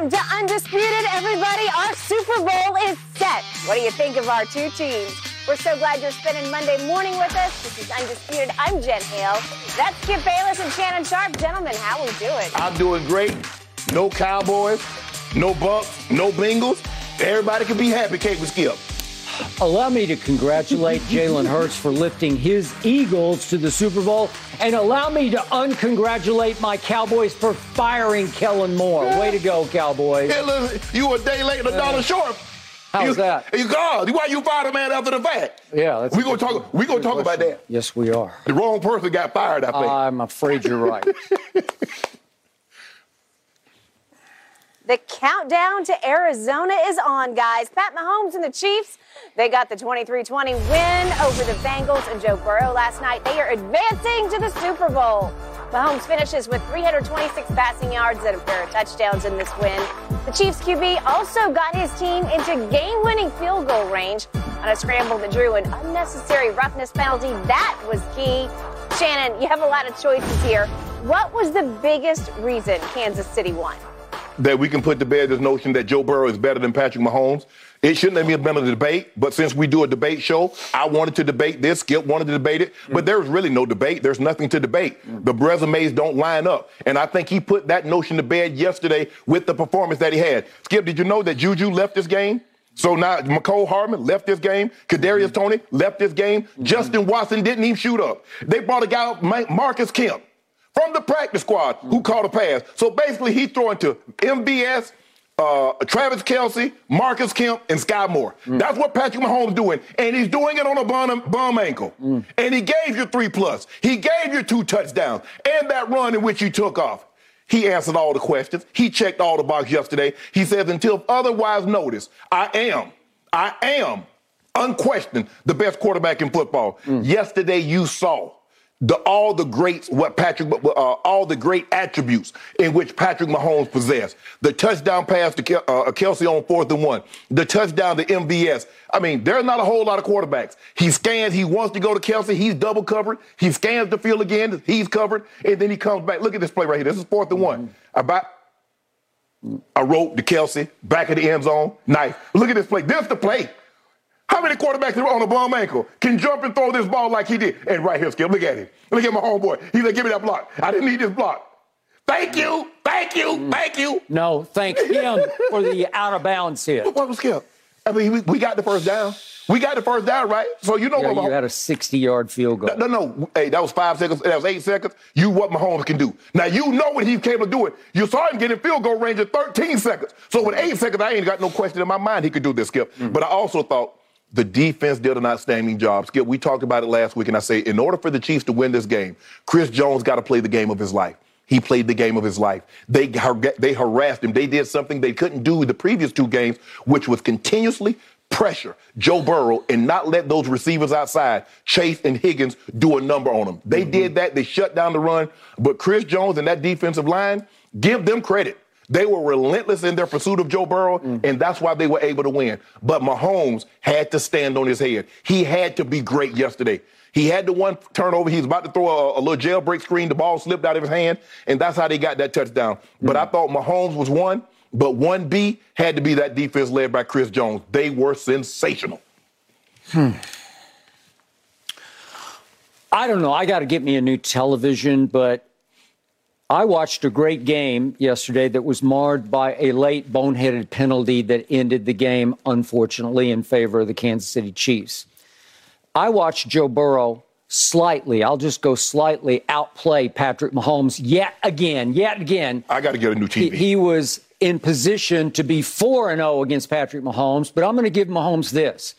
Welcome to Undisputed, everybody. Our Super Bowl is set. What do you think of our two teams? We're so glad you're spending Monday morning with us. This is Undisputed. I'm Jen Hale. That's Skip Bayless and Shannon Sharp. Gentlemen, how we doing? I'm doing great. No Cowboys, no Bucks, no Bengals. Everybody can be happy, can't we, Skip? Allow me to congratulate Jalen Hurts for lifting his Eagles to the Super Bowl, and allow me to uncongratulate my Cowboys for firing Kellen Moore. Yeah. Way to go, Cowboys. Hey, listen, you a day late and a dollar short. How's that? You God, why you fired a man after the fact? Yeah, that's we're gonna talk about that. Yes, we are. The wrong person got fired, I think. I'm afraid you're right. The countdown to Arizona is on, guys. Pat Mahomes and the Chiefs, they got the 23-20 win over the Bengals and Joe Burrow last night. They are advancing to the Super Bowl. Mahomes finishes with 326 passing yards and a pair of touchdowns in this win. The Chiefs QB also got his team into game-winning field goal range on a scramble that drew an unnecessary roughness penalty. That was key. Shannon, you have a lot of choices here. What was the biggest reason Kansas City won? That we can put to bed this notion that Joe Burrow is better than Patrick Mahomes. It shouldn't have been a debate, but since we do a debate show, I wanted to debate this, Skip wanted to debate it, but there's really no debate. There's nothing to debate. The resumes don't line up, and I think he put that notion to bed yesterday with the performance that he had. Skip, did you know that Juju left this game? So now McCole Hardman left this game. Kadarius Toney left this game. Justin Watson didn't even shoot up. They brought a guy up, Marcus Kemp, from the practice squad, who caught a pass. So basically, he's throwing to MBS, Travis Kelce, Marcus Kemp, and Sky Moore. That's what Patrick Mahomes doing, and he's doing it on a bum ankle. And he gave you 3+. He gave you 2 touchdowns, and that run in which you took off. He answered all the questions. He checked all the boxes yesterday. He says, until otherwise noticed, I am, unquestioned, the best quarterback in football. Yesterday, you saw all the great attributes in which Patrick Mahomes possessed. The touchdown pass to Kelce on 4th and 1. The touchdown to MVS. I mean, there's not a whole lot of quarterbacks. He scans. He wants to go to Kelce. He's double covered. He scans the field again. He's covered. And then he comes back. Look at this play right here. This is 4th and 1. I wrote to Kelce. Back of the end zone. Knife. Look at this play. This is the play. How many quarterbacks on a bum ankle can jump and throw this ball like he did? And right here, Skip, look at him. Look at my homeboy. He's like, give me that block. I didn't need this block. Thank you. No, thank him for the out-of-bounds hit. What was Skip? I mean, we got the first down. We got the first down, right? So you know what? You had a 60-yard field goal. No. Hey, that was 5 seconds. That was 8 seconds. You what Mahomes can do. Now, you know what he's capable of doing. You saw him getting field goal range at 13 seconds. So with 8 seconds, I ain't got no question in my mind he could do this, Skip. But I also thought, the defense did an outstanding job. Skip, we talked about it last week, and I say, in order for the Chiefs to win this game, Chris Jones got to play the game of his life. He played the game of his life. They harassed him. They did something they couldn't do the previous 2 games, which was continuously pressure Joe Burrow and not let those receivers outside, Chase and Higgins, do a number on them. They did that. They shut down the run. But Chris Jones and that defensive line, give them credit. They were relentless in their pursuit of Joe Burrow, and that's why they were able to win. But Mahomes had to stand on his head. He had to be great yesterday. He had the one turnover. He was about to throw a little jailbreak screen. The ball slipped out of his hand, and that's how they got that touchdown. But I thought Mahomes was 1, but 1B had to be that defense led by Chris Jones. They were sensational. I don't know. I got to get me a new television, but I watched a great game yesterday that was marred by a late boneheaded penalty that ended the game, unfortunately, in favor of the Kansas City Chiefs. I watched Joe Burrow slightly outplay Patrick Mahomes yet again. I got to get a new TV. He was in position to be 4-0 against Patrick Mahomes, but I'm going to give Mahomes this.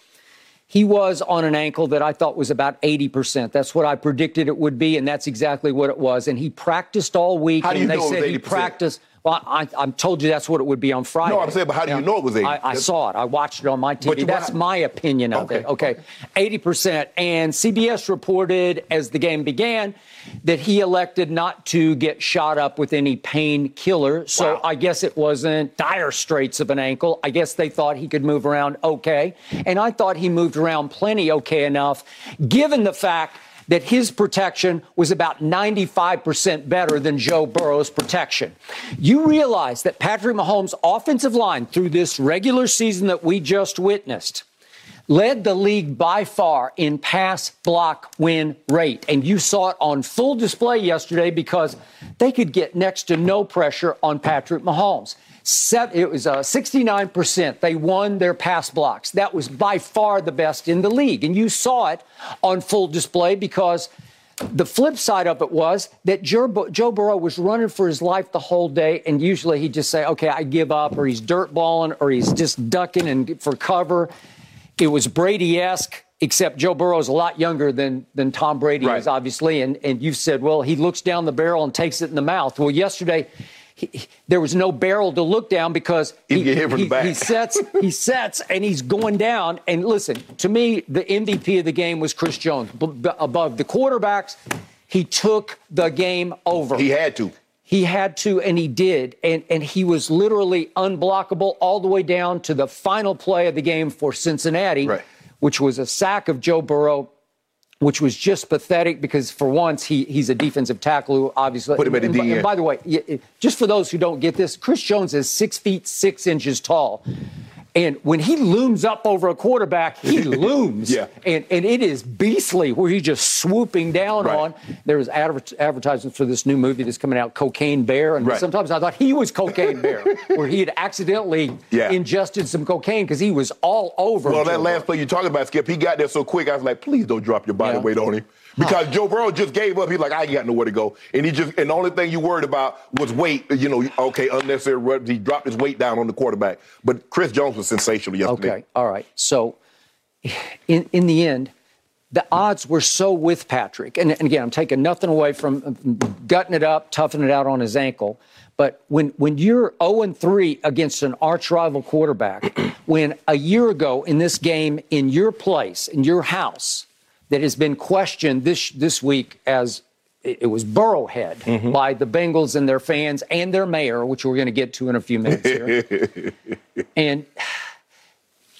He was on an ankle that I thought was about 80%. That's what I predicted it would be, and that's exactly what it was. And he practiced all week. How do you know it was 80%? He practiced. Well, I told you that's what it would be on Friday. No, I'm saying, but how do you know it was 80%? I saw it. I watched it on my TV. That's my opinion of it. Okay, 80%. And CBS reported as the game began that he elected not to get shot up with any painkiller. So I guess it wasn't dire straits of an ankle. I guess they thought he could move around okay. And I thought he moved around plenty okay enough, given the fact that his protection was about 95% better than Joe Burrow's protection. You realize that Patrick Mahomes' offensive line through this regular season that we just witnessed led the league by far in pass block win rate. And you saw it on full display yesterday because they could get next to no pressure on Patrick Mahomes. It was 69%. They won their pass blocks. That was by far the best in the league. And you saw it on full display because the flip side of it was that Joe Burrow was running for his life the whole day, and usually he'd just say, okay, I give up, or he's dirt balling, or he's just ducking and for cover. It was Brady-esque, except Joe Burrow's a lot younger than Tom Brady is, obviously. And you've said, well, he looks down the barrel and takes it in the mouth. Well, yesterday, there was no barrel to look down because he sets and he's going down. And listen, to me, the MVP of the game was Chris Jones. Above the quarterbacks, he took the game over. He had to. He had to, and he did. And he was literally unblockable all the way down to the final play of the game for Cincinnati, which was a sack of Joe Burrow, which was just pathetic because, for once, he's a defensive tackle who obviously— and by the way, just for those who don't get this, Chris Jones is 6 feet 6 inches tall. And when he looms up over a quarterback, he looms. And it is beastly where he's just swooping down on. There was advertisements for this new movie that's coming out, Cocaine Bear. And sometimes I thought he was Cocaine Bear, where he had accidentally ingested some cocaine because he was all over. Well, that last play you're talking about, Skip, he got there so quick, I was like, please don't drop your body weight on him. Because Joe Burrow just gave up. He's like, I ain't got nowhere to go. And and the only thing you worried about was weight. You know, okay, unnecessary rubs. He dropped his weight down on the quarterback. But Chris Jones was sensational yesterday. Okay, all right. So, in the end, the odds were so with Patrick. And again, I'm taking nothing away from gutting it up, toughing it out on his ankle. But when you're 0-3 against an arch-rival quarterback, when a year ago in this game, in your place, in your house— that has been questioned this week as it was Burrowhead by the Bengals and their fans and their mayor, which we're going to get to in a few minutes here. And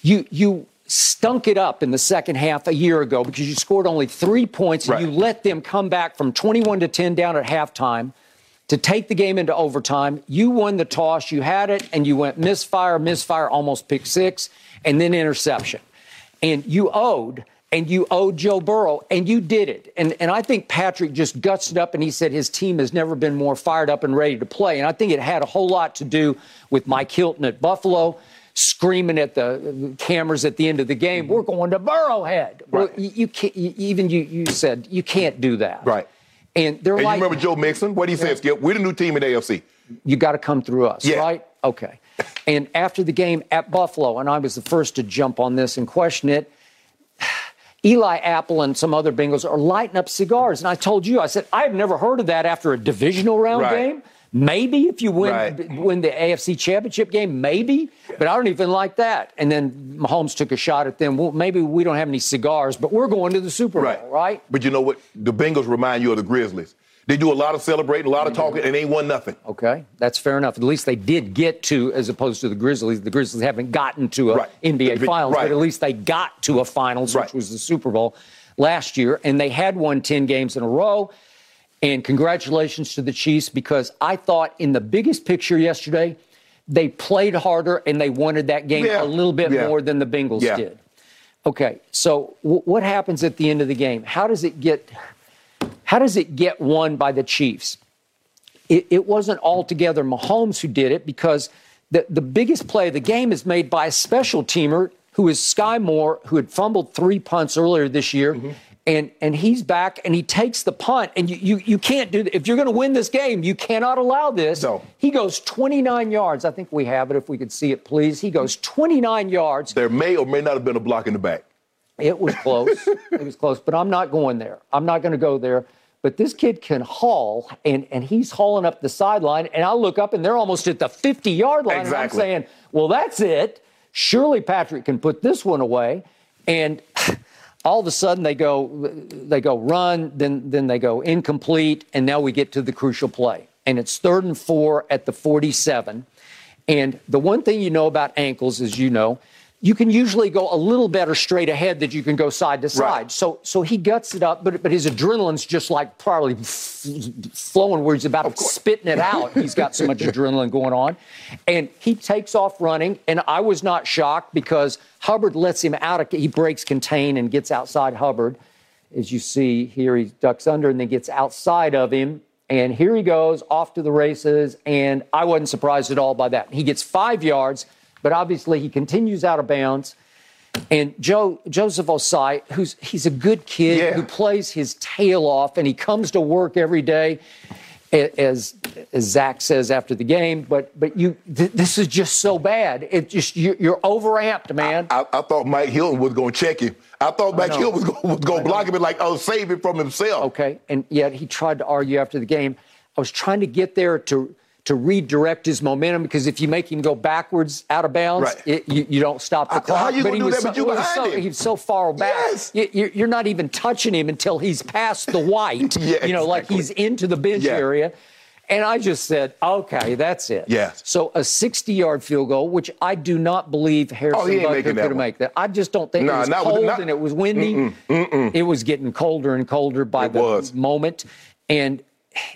you stunk it up in the second half a year ago because you scored only 3 points and you let them come back from 21 to 10 down at halftime to take the game into overtime. You won the toss. You had it, and you went misfire, almost pick six, and then interception. And you owed... And you owed Joe Burrow, and you did it. And I think Patrick just guts it up, and he said his team has never been more fired up and ready to play. And I think it had a whole lot to do with Mike Hilton at Buffalo screaming at the cameras at the end of the game, we're going to Burrowhead. Right. Well, you can't, even you said you can't do that. Right. And they're like, you remember Joe Mixon? What he said, Skip? We're the new team in AFC. You got to come through us, right? Okay. And after the game at Buffalo, and I was the first to jump on this and question it, Eli Apple and some other Bengals are lighting up cigars. And I told you, I said, I've never heard of that after a divisional round game. Maybe if you win the AFC Championship game, maybe. But I don't even like that. And then Mahomes took a shot at them. Well, maybe we don't have any cigars, but we're going to the Super Bowl, right? But you know what? The Bengals remind you of the Grizzlies. They do a lot of celebrating, a lot of talking, and they ain't won nothing. Okay, that's fair enough. At least they did get to, as opposed to the Grizzlies. The Grizzlies haven't gotten to a NBA Finals, but at least they got to a Finals, which was the Super Bowl last year. And they had won 10 games in a row. And congratulations to the Chiefs, because I thought in the biggest picture yesterday, they played harder and they wanted that game a little bit more than the Bengals did. Okay, so what happens at the end of the game? How does it get won by the Chiefs? It wasn't altogether Mahomes who did it, because the biggest play of the game is made by a special teamer who is Sky Moore, who had fumbled 3 punts earlier this year, and he's back, and he takes the punt, and you can't do that. If you're going to win this game, you cannot allow this. No. He goes 29 yards. I think we have it, if we could see it, please. He goes 29 yards. There may or may not have been a block in the back. It was close. It was close, but I'm not going there. I'm not going to go there. But this kid can haul, and he's hauling up the sideline, and I look up, and they're almost at the 50-yard line, and I'm saying, well, that's it. Surely Patrick can put this one away. And all of a sudden they go run, then they go incomplete, and now we get to the crucial play. And it's 3rd and 4 at the 47. And the one thing you know about ankles is you can usually go a little better straight ahead than you can go side to side. Right. So he guts it up, but his adrenaline's just like probably flowing where he's about spitting it out. He's got so much adrenaline going on. And he takes off running, and I was not shocked because Hubbard lets him out. He breaks contain and gets outside Hubbard. As you see here, he ducks under and then gets outside of him. And here he goes, off to the races, and I wasn't surprised at all by that. He gets 5 yards, but obviously he continues out of bounds. And Joseph Osai, he's a good kid who plays his tail off, and he comes to work every day, as Zach says after the game. But this is just so bad. It just you're overamped, man. I thought Mike Hilton was going to check him. I thought Mike Hilton was going to block him and save him from himself. Okay, and yet he tried to argue after the game. I was trying to get there to redirect his momentum, because if you make him go backwards out of bounds, you don't stop the clock. How you going to do that with you behind him? He's so far back. Yes. You're not even touching him until he's past the white, like he's into the bench area. And I just said, okay, that's it. Yeah. So a 60-yard field goal, which I do not believe Harrison Butker could have made that. I just don't think. It was cold and it was windy. It was getting colder and colder by the moment. And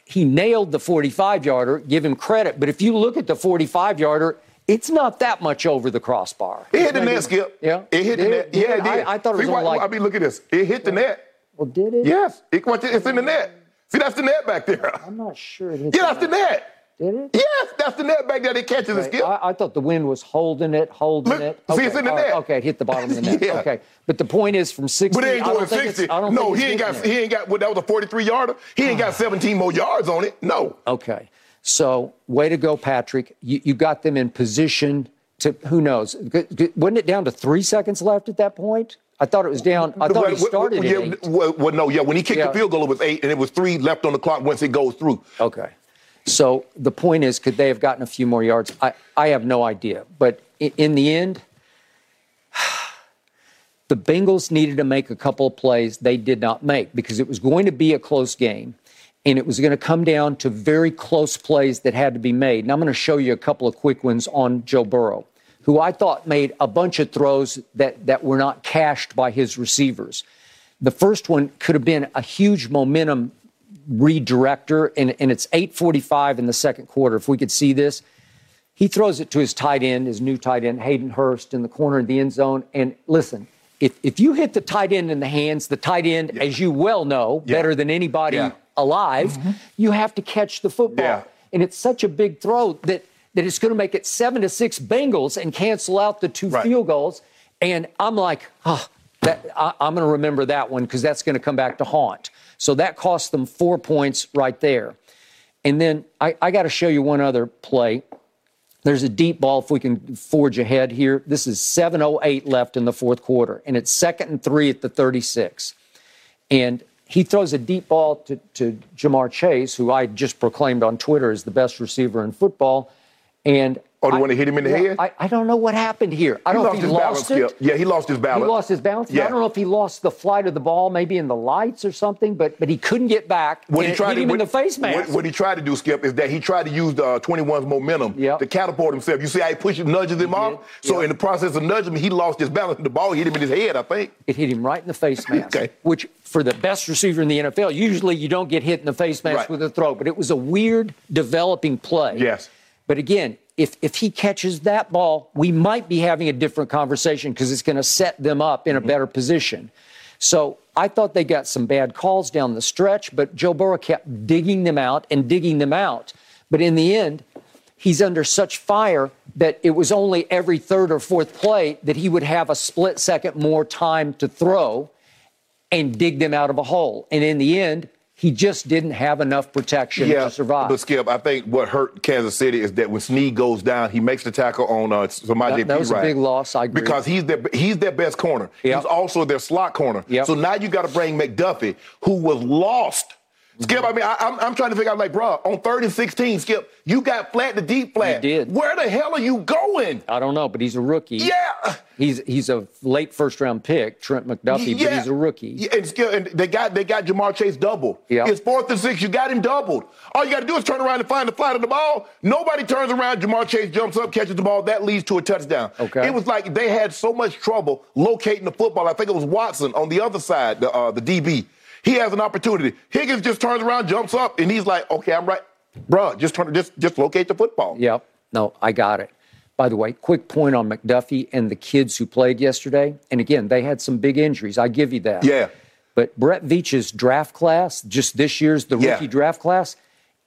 he nailed the 45-yarder, give him credit. But if you look at the 45-yarder, it's not that much over the crossbar. It hit the net, Skip. Yeah. It hit the net. Yeah, it did. I thought it was look at this. It hit the net. Well, did it? Yes. It's in the net. See, that's the net back there. I'm not sure it hit the net. Yeah, that's the net. Did it? Yes, that's the net back there that catches the Skip. I thought the wind was holding it. Okay. See, it's in the net. Okay, it hit the bottom of the net. Yeah. Okay. But the point is from 60. But it ain't going 60. No, he ain't got, well, that was a 43-yarder. He ain't got 17 more yards on it. No. Okay. So, way to go, Patrick. You got them in position to, who knows? Wasn't it down to 3 seconds left at that point? I thought it was down. I thought he started at 8. When he kicked the field goal, it was 8, and it was 3 left on the clock once it goes through. Okay. So the point is, could they have gotten a few more yards? I have no idea. But in the end, the Bengals needed to make a couple of plays they did not make, because it was going to be a close game, and it was going to come down to very close plays that had to be made. And I'm going to show you a couple of quick ones on Joe Burrow, who I thought made a bunch of throws that were not cashed by his receivers. The first one could have been a huge momentum redirector, and it's 8:45 in the second quarter. If we could see this, he throws it to his tight end, his new tight end, Hayden Hurst, in the corner of the end zone. And listen, if you hit the tight end in the hands, the tight end, as you well know, better than anybody alive, you have to catch the football. Yeah. And it's such a big throw that it's going to make it 7-6 Bengals and cancel out the two field goals. And I'm like, I'm going to remember that one, because that's going to come back to haunt. So that cost them 4 points right there. And then I got to show you one other play. There's a deep ball, if we can forge ahead here. This is 7:08 left in the fourth quarter, and it's 2nd and 3 at the 36. And he throws a deep ball to Ja'Marr Chase, who I just proclaimed on Twitter is the best receiver in football. And the one that hit him in the head? I don't know what happened here. I don't know if he lost it. Yeah, he lost his balance. He lost his balance. Yeah. I don't know if he lost the flight of the ball, maybe in the lights or something, but he couldn't get back. What he tried him in the face mask. What he tried to do, Skip, is that he tried to use the 21's momentum to catapult himself. You see how he nudges him off? Yeah. So in the process of nudging him, he lost his balance. The ball hit him in his head, I think. It hit him right in the face mask, which for the best receiver in the NFL, usually you don't get hit in the face mask with a throw, but it was a weird developing play. Yes. But again, if he catches that ball, we might be having a different conversation, because it's going to set them up in a better position. So I thought they got some bad calls down the stretch, but Joe Burrow kept digging them out. But in the end, he's under such fire that it was only every third or fourth play that he would have a split second more time to throw and dig them out of a hole. And in the end, he just didn't have enough protection to survive. But, Skip, I think what hurt Kansas City is that when Sneed goes down, he makes the tackle on Samaje Perine. That was a big loss, I agree. Because he's their best corner. Yep. He's also their slot corner. Yep. So now you got to bring McDuffie, who was lost. Skip, I mean, I'm trying to figure out, bro, on 3rd and 16, Skip, you got flat to deep flat. You did. Where the hell are you going? I don't know, but he's a rookie. Yeah. He's a late first round pick, Trent McDuffie, but he's a rookie. Yeah, and they got Ja'Marr Chase doubled. Yeah. It's 4th and 6. You got him doubled. All you got to do is turn around and find the flight of the ball. Nobody turns around. Ja'Marr Chase jumps up, catches the ball. That leads to a touchdown. Okay. It was like they had so much trouble locating the football. I think it was Watson on the other side, the DB. He has an opportunity. Higgins just turns around, jumps up, and he's like, "Okay, I'm right, bro. Just locate the football." Yep. No, I got it. By the way, quick point on McDuffie and the kids who played yesterday. And again, they had some big injuries. I give you that. Yeah. But Brett Veach's draft class, just this year's the rookie draft class,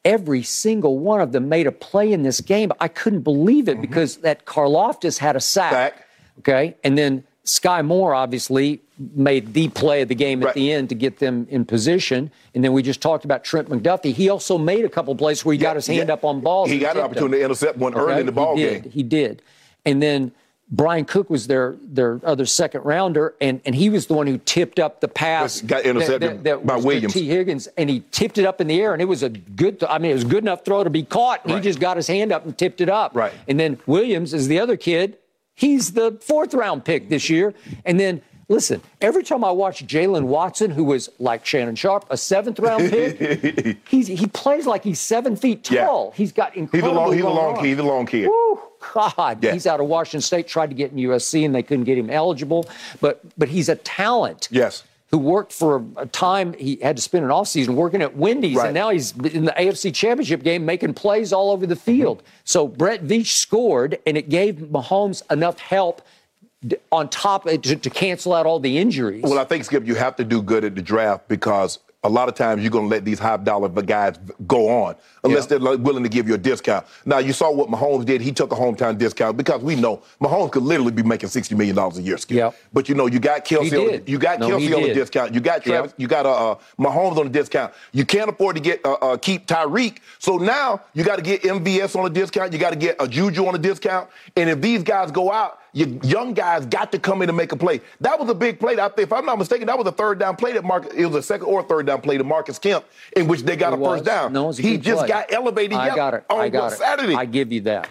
every single one of them made a play in this game. I couldn't believe it because that Karlaftis had a sack. Okay. And then Sky Moore obviously made the play of the game at the end to get them in position. And then we just talked about Trent McDuffie. He also made a couple of plays where he got his hand up on balls. He got an opportunity to intercept one early in the ball game. He did. And then Brian Cook was their other second rounder, and he was the one who tipped up the pass. Got intercepted that by Williams. Tee Higgins, and he tipped it up in the air, and it was a good. I mean, it was a good enough throw to be caught. And he just got his hand up and tipped it up. Right. And then Williams is the other kid. He's the 4th round pick this year. And then, listen, every time I watch Jalen Watson, who was, like Shannon Sharp, a 7th round pick, he plays like he's 7 feet tall. Yeah. He's got incredible arms. He's a long kid. Woo, God. Yeah. He's out of Washington State, tried to get in USC, and they couldn't get him eligible. But he's a talent. Yes. Who worked for a time, he had to spend an offseason working at Wendy's, and now he's in the AFC Championship game making plays all over the field. So Brett Veach scored, and it gave Mahomes enough help on top to cancel out all the injuries. Well, I think, Skip, you have to do good at the draft because a lot of times you're going to let these high-dollar guys go on unless they're willing to give you a discount. Now, you saw what Mahomes did. He took a hometown discount because we know Mahomes could literally be making $60 million a year. Yep. But, you know, you got Kelce on a discount. You got Travis, you got Mahomes on a discount. You can't afford to keep Tyreek. So now you got to get MVS on a discount. You got to get a Juju on a discount. And if these guys go out, your young guys got to come in and make a play. That was a big play. If I'm not mistaken, that was a 3rd down play that Marcus. It was a 2nd or 3rd down play to Marcus Kemp, in which they got a 1st down. No, he just got elevated. I got it. I got it. Saturday. I give you that.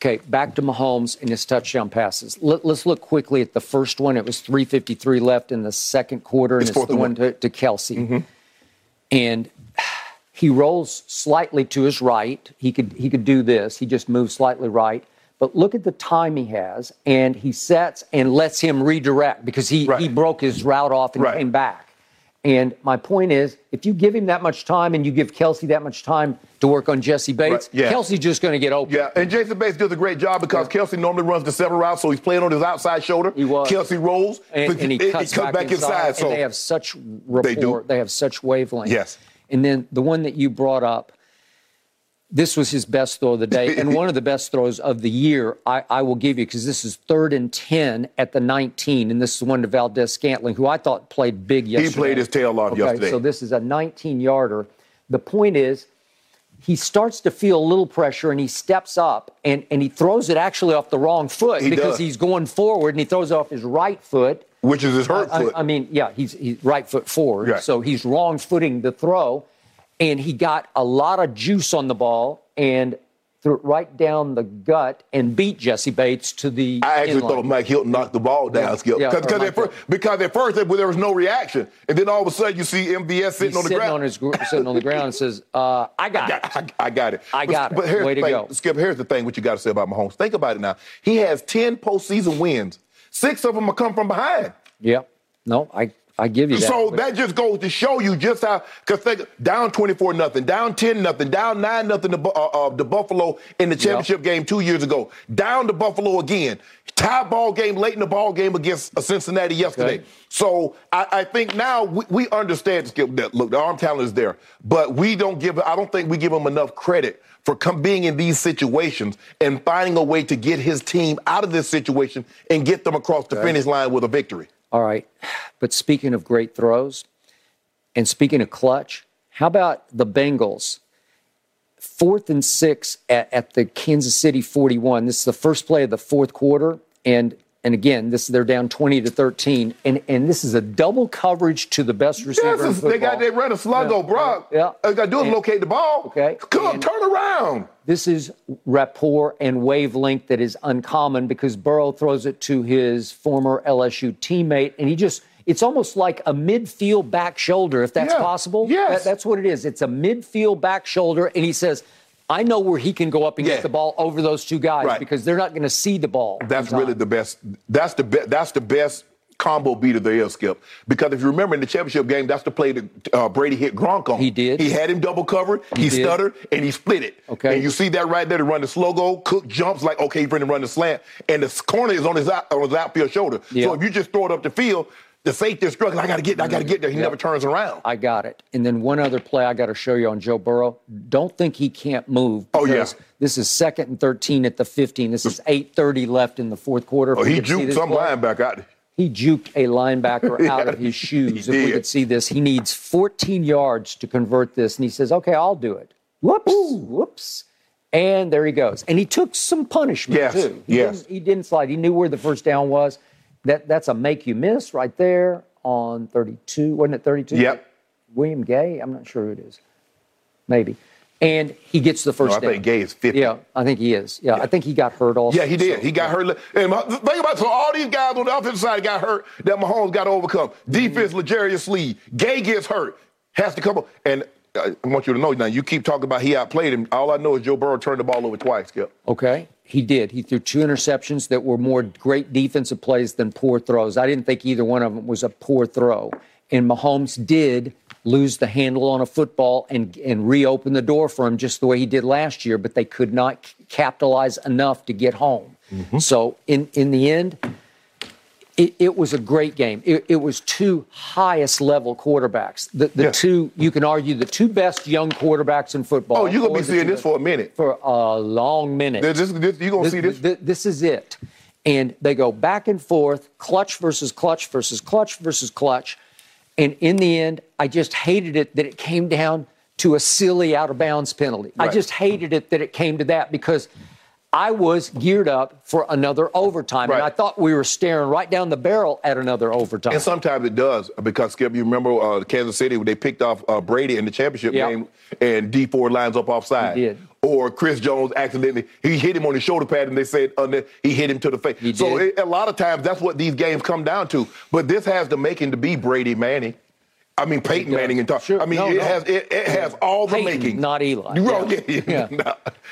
Okay, back to Mahomes and his touchdown passes. Let's look quickly at the first one. It was 3:53 left in the second quarter, and it's the one to Kelce. Mm-hmm. And he rolls slightly to his right. He could do this. He just moves slightly right. But look at the time he has, and he sets and lets him redirect because he broke his route off and came back. And my point is, if you give him that much time and you give Kelce that much time to work on Jesse Bates, Kelce's just going to get open. Yeah, and Jason Bates does a great job because Kelce normally runs the seven route, so he's playing on his outside shoulder. He was. Kelce rolls, and he cuts back inside. So they have such rapport. They have such wavelength. Yes. And then the one that you brought up, this was his best throw of the day, and one of the best throws of the year, I will give you, because this is 3rd and 10 at the 19, and this is one to Valdes-Scantling, who I thought played big yesterday. He played his tail off yesterday. So this is a 19-yarder. The point is, he starts to feel a little pressure, and he steps up, and he throws it actually off the wrong foot because he's going forward, and he throws it off his right foot. Which is his hurt foot. I mean, yeah, he's right foot forward, so he's wrong-footing the throw. And he got a lot of juice on the ball and threw it right down the gut and beat Jesse Bates to the I actually thought Mike Hilton knocked the ball down, Skip. Yeah, because at first there was no reaction. And then all of a sudden you see MVS sitting on the ground and says, I got it. Way to go. Skip, here's the thing what you got to say about Mahomes. Think about it now. He has 10 postseason wins. 6 of them will come from behind. Yeah. No, I give you that. So that just goes to show you just how, because down 24-0, down 10-0, down 9-0 to Buffalo in the championship game 2 years ago, down to Buffalo again, tie ball game late in the ball game against Cincinnati yesterday. Okay. So I think now we understand, Skip, that look, the arm talent is there, but I don't think we give him enough credit for being in these situations and finding a way to get his team out of this situation and get them across the finish line with a victory. All right, but speaking of great throws and speaking of clutch, how about the Bengals? 4th and 6 at the Kansas City 41. This is the first play of the fourth quarter, and And again, this they're down 20-13, and this is a double coverage to the best receiver in football. They ran a slug on Brock. Yeah. All you got to do is locate the ball. Okay. Come, turn around. This is rapport and wavelength that is uncommon because Burrow throws it to his former LSU teammate, and he just – it's almost like a midfield back shoulder, if that's possible. Yes. That's what it is. It's a midfield back shoulder, and he says – I know where he can go up and get the ball over those two guys because they're not going to see the ball. That's really the best. That's the best combo beat of the air, Skip. Because if you remember in the championship game, that's the play that Brady hit Gronk on. He did. He had him double covered. He stuttered and he split it. Okay. And you see that right there to run the slow go. Cook jumps like he's going to run the slant, and the corner is on his outfield shoulder. Yeah. So if you just throw it up the field. The safety is struggling. I got to get there. He never turns around. I got it. And then one other play I got to show you on Joe Burrow. Don't think he can't move. Oh, yeah. This is 2nd and 13 at the 15. This is 8:30 left in the fourth quarter. Oh, he juked some linebacker out. He juked a linebacker out of his shoes. If we could see this, he needs 14 yards to convert this. And he says, okay, I'll do it. Whoops. Ooh. Whoops. And there he goes. And he took some punishment, too. He didn't slide. He knew where the first down was. That's a make you miss right there on 32. Wasn't it 32? Yep. William Gay? I'm not sure who it is. Maybe. And he gets the first down. I think Gay is 50. Yeah, I think he is. Yeah, I think he got hurt also. Yeah, he did. So, he got hurt. And think about it. So all these guys on the offensive side got hurt that Mahomes got to overcome. Defense, Le'Jarius Sneed. Gay gets hurt. Has to come up. And I want you to know now, you keep talking about he outplayed him. All I know is Joe Burrow turned the ball over twice, Skip. Okay. He did. He threw two interceptions that were more great defensive plays than poor throws. I didn't think either one of them was a poor throw. And Mahomes did lose the handle on a football and reopen the door for him just the way he did last year, but they could not capitalize enough to get home. Mm-hmm. So in the end, it was a great game. It was two highest-level quarterbacks. The two, you can argue, the two best young quarterbacks in football. Oh, you're going to be seeing this for a minute. For a long minute. You're going to see this. This is it. And they go back and forth, clutch versus clutch versus clutch versus clutch. And in the end, I just hated it that it came down to a silly out-of-bounds penalty. Right. I just hated it that it came to that because – I was geared up for another overtime, and I thought we were staring right down the barrel at another overtime. And sometimes it does, because, Skip, you remember Kansas City when they picked off Brady in the championship game, and D4 lines up offside. He did. Or Chris Jones accidentally, he hit him on his shoulder pad, and they said he hit him to the face. He did. So a lot of times that's what these games come down to. But this has the making to be Brady Manning. I mean, Peyton Manning and I mean, it has all the Peyton, making. Not Eli. Yeah.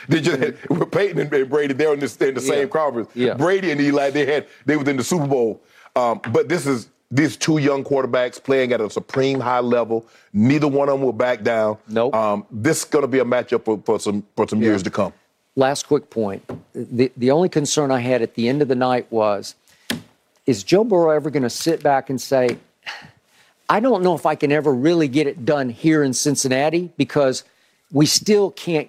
Peyton and Brady, they're in the same conference. Yeah. Brady and Eli, they was in the Super Bowl. But this is these two young quarterbacks playing at a supreme high level. Neither one of them will back down. Nope. This is going to be a matchup for some years to come. Last quick point. The only concern I had at the end of the night was, is Joe Burrow ever going to sit back and say, I don't know if I can ever really get it done here in Cincinnati because we still can't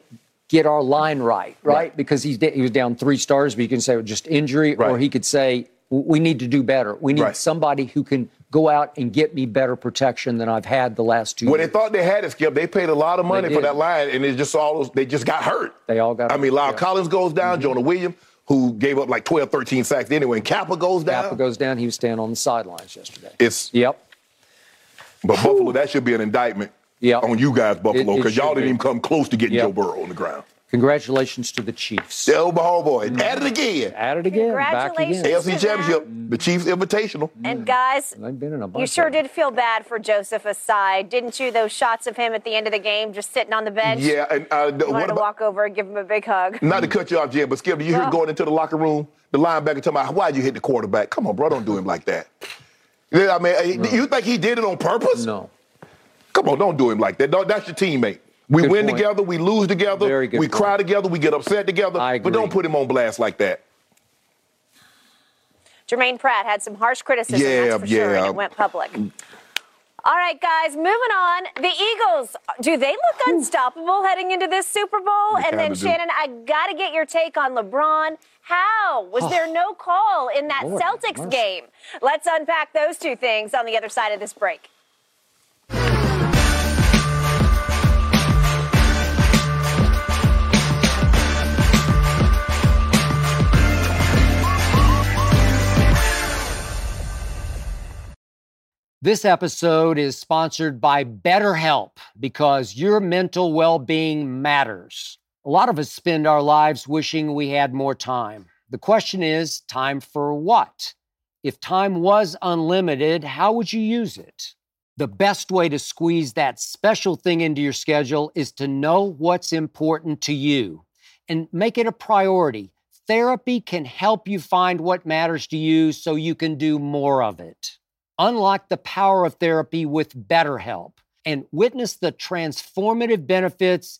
get our line right? Because he was down 3 stars, but you can say just injury, or he could say, we need to do better. We need somebody who can go out and get me better protection than I've had the last 2 years. Well, they thought they had it, Skip. They paid a lot of money for that line, and they just got hurt. They all got hurt. I mean, Lyle Collins goes down, Jonah Williams, who gave up like 12, 13 sacks anyway, and Kappa goes down. He was standing on the sidelines yesterday. But Buffalo, that should be an indictment on you guys, Buffalo, because y'all didn't even come close to getting Joe Burrow on the ground. Congratulations to the Chiefs. Oh, boy. At it again. Congratulations. AFC Championship, the Chiefs Invitational. And, guys, you sure did feel bad for Joseph Asai, didn't you? Those shots of him at the end of the game just sitting on the bench. Yeah. And I wanted to walk over and give him a big hug. Not to cut you off, Jim, but, Skip, do you hear going into the locker room, the linebacker talking about, why'd you hit the quarterback? Come on, bro, don't do him like that. I mean, you think he did it on purpose? No. Come on, don't do him like that. No, that's your teammate. We good win point. Together, we lose together, very good we point. Cry together, we get upset together. I agree. But don't put him on blast like that. Jermaine Pratt had some harsh criticism, that's for sure, and it went public. All right, guys, moving on. The Eagles, do they look unstoppable heading into this Super Bowl? And then, Shannon, I got to get your take on LeBron. How was there no call in that Celtics game? Let's unpack those two things on the other side of this break. This episode is sponsored by BetterHelp because your mental well-being matters. A lot of us spend our lives wishing we had more time. The question is, time for what? If time was unlimited, how would you use it? The best way to squeeze that special thing into your schedule is to know what's important to you and make it a priority. Therapy can help you find what matters to you so you can do more of it. Unlock the power of therapy with BetterHelp and witness the transformative benefits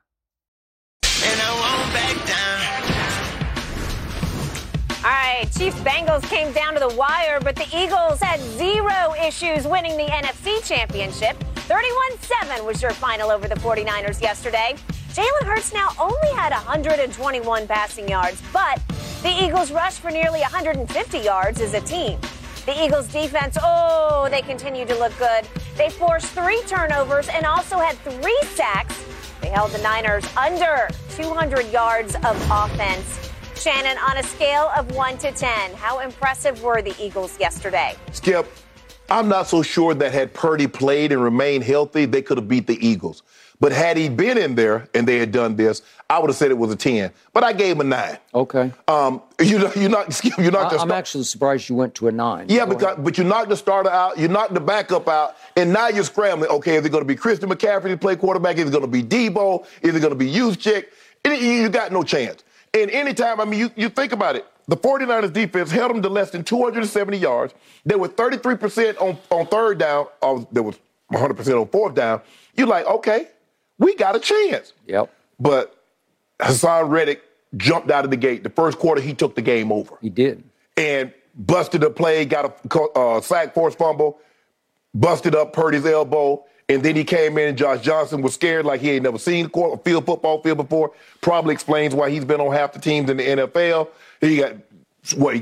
And I won't back down. All right, Chiefs Bengals came down to the wire, but the Eagles had zero issues winning the NFC Championship. 31-7 was your final over the 49ers yesterday. Jalen Hurts now only had 121 passing yards, but the Eagles rushed for nearly 150 yards as a team. The Eagles' defense, they continue to look good. They forced 3 turnovers and also had 3 sacks. They held the Niners under 200 yards of offense. Shannon, on a scale of 1 to 10, how impressive were the Eagles yesterday? Skip, I'm not so sure that had Purdy played and remained healthy, they could have beat the Eagles. But had he been in there and they had done this, I would have said it was a 10. But I gave him a 9. Okay. I'm actually surprised you went to a 9. Yeah, but you knocked the starter out, you knocked the backup out, and now you're scrambling. Okay, is it going to be Christian McCaffrey to play quarterback? Is it going to be Debo? Is it going to be Juszczyk? You got no chance. And anytime, you think about it. The 49ers defense held them to less than 270 yards. They were 33% on third down. They were 100% on fourth down. You're like, okay. We got a chance. Yep. But Hasan Reddick jumped out of the gate. The first quarter, he took the game over. He did. And busted a play, got a sack, forced fumble, busted up Purdy's elbow, and then he came in and Josh Johnson was scared like he ain't never seen a football field before. Probably explains why he's been on half the teams in the NFL. He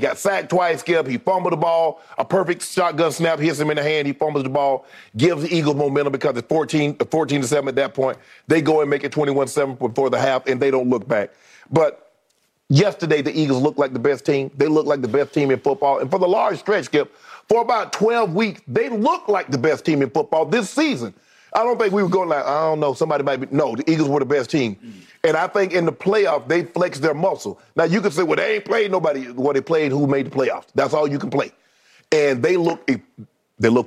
got sacked twice, Skip. He fumbled the ball. A perfect shotgun snap hits him in the hand. He fumbles the ball, gives the Eagles momentum because it's 14-7 at that point. They go and make it 21-7 before the half, and they don't look back. But yesterday, the Eagles looked like the best team. They looked like the best team in football. And for the large stretch, Skip, for about 12 weeks, they looked like the best team in football this season. I don't think we were going like, I don't know, somebody might be. No, the Eagles were the best team. Mm-hmm. And I think in the playoff, they flexed their muscle. Now, you can say, well, they ain't played nobody. Well, they played who made the playoffs. That's all you can play. And they looked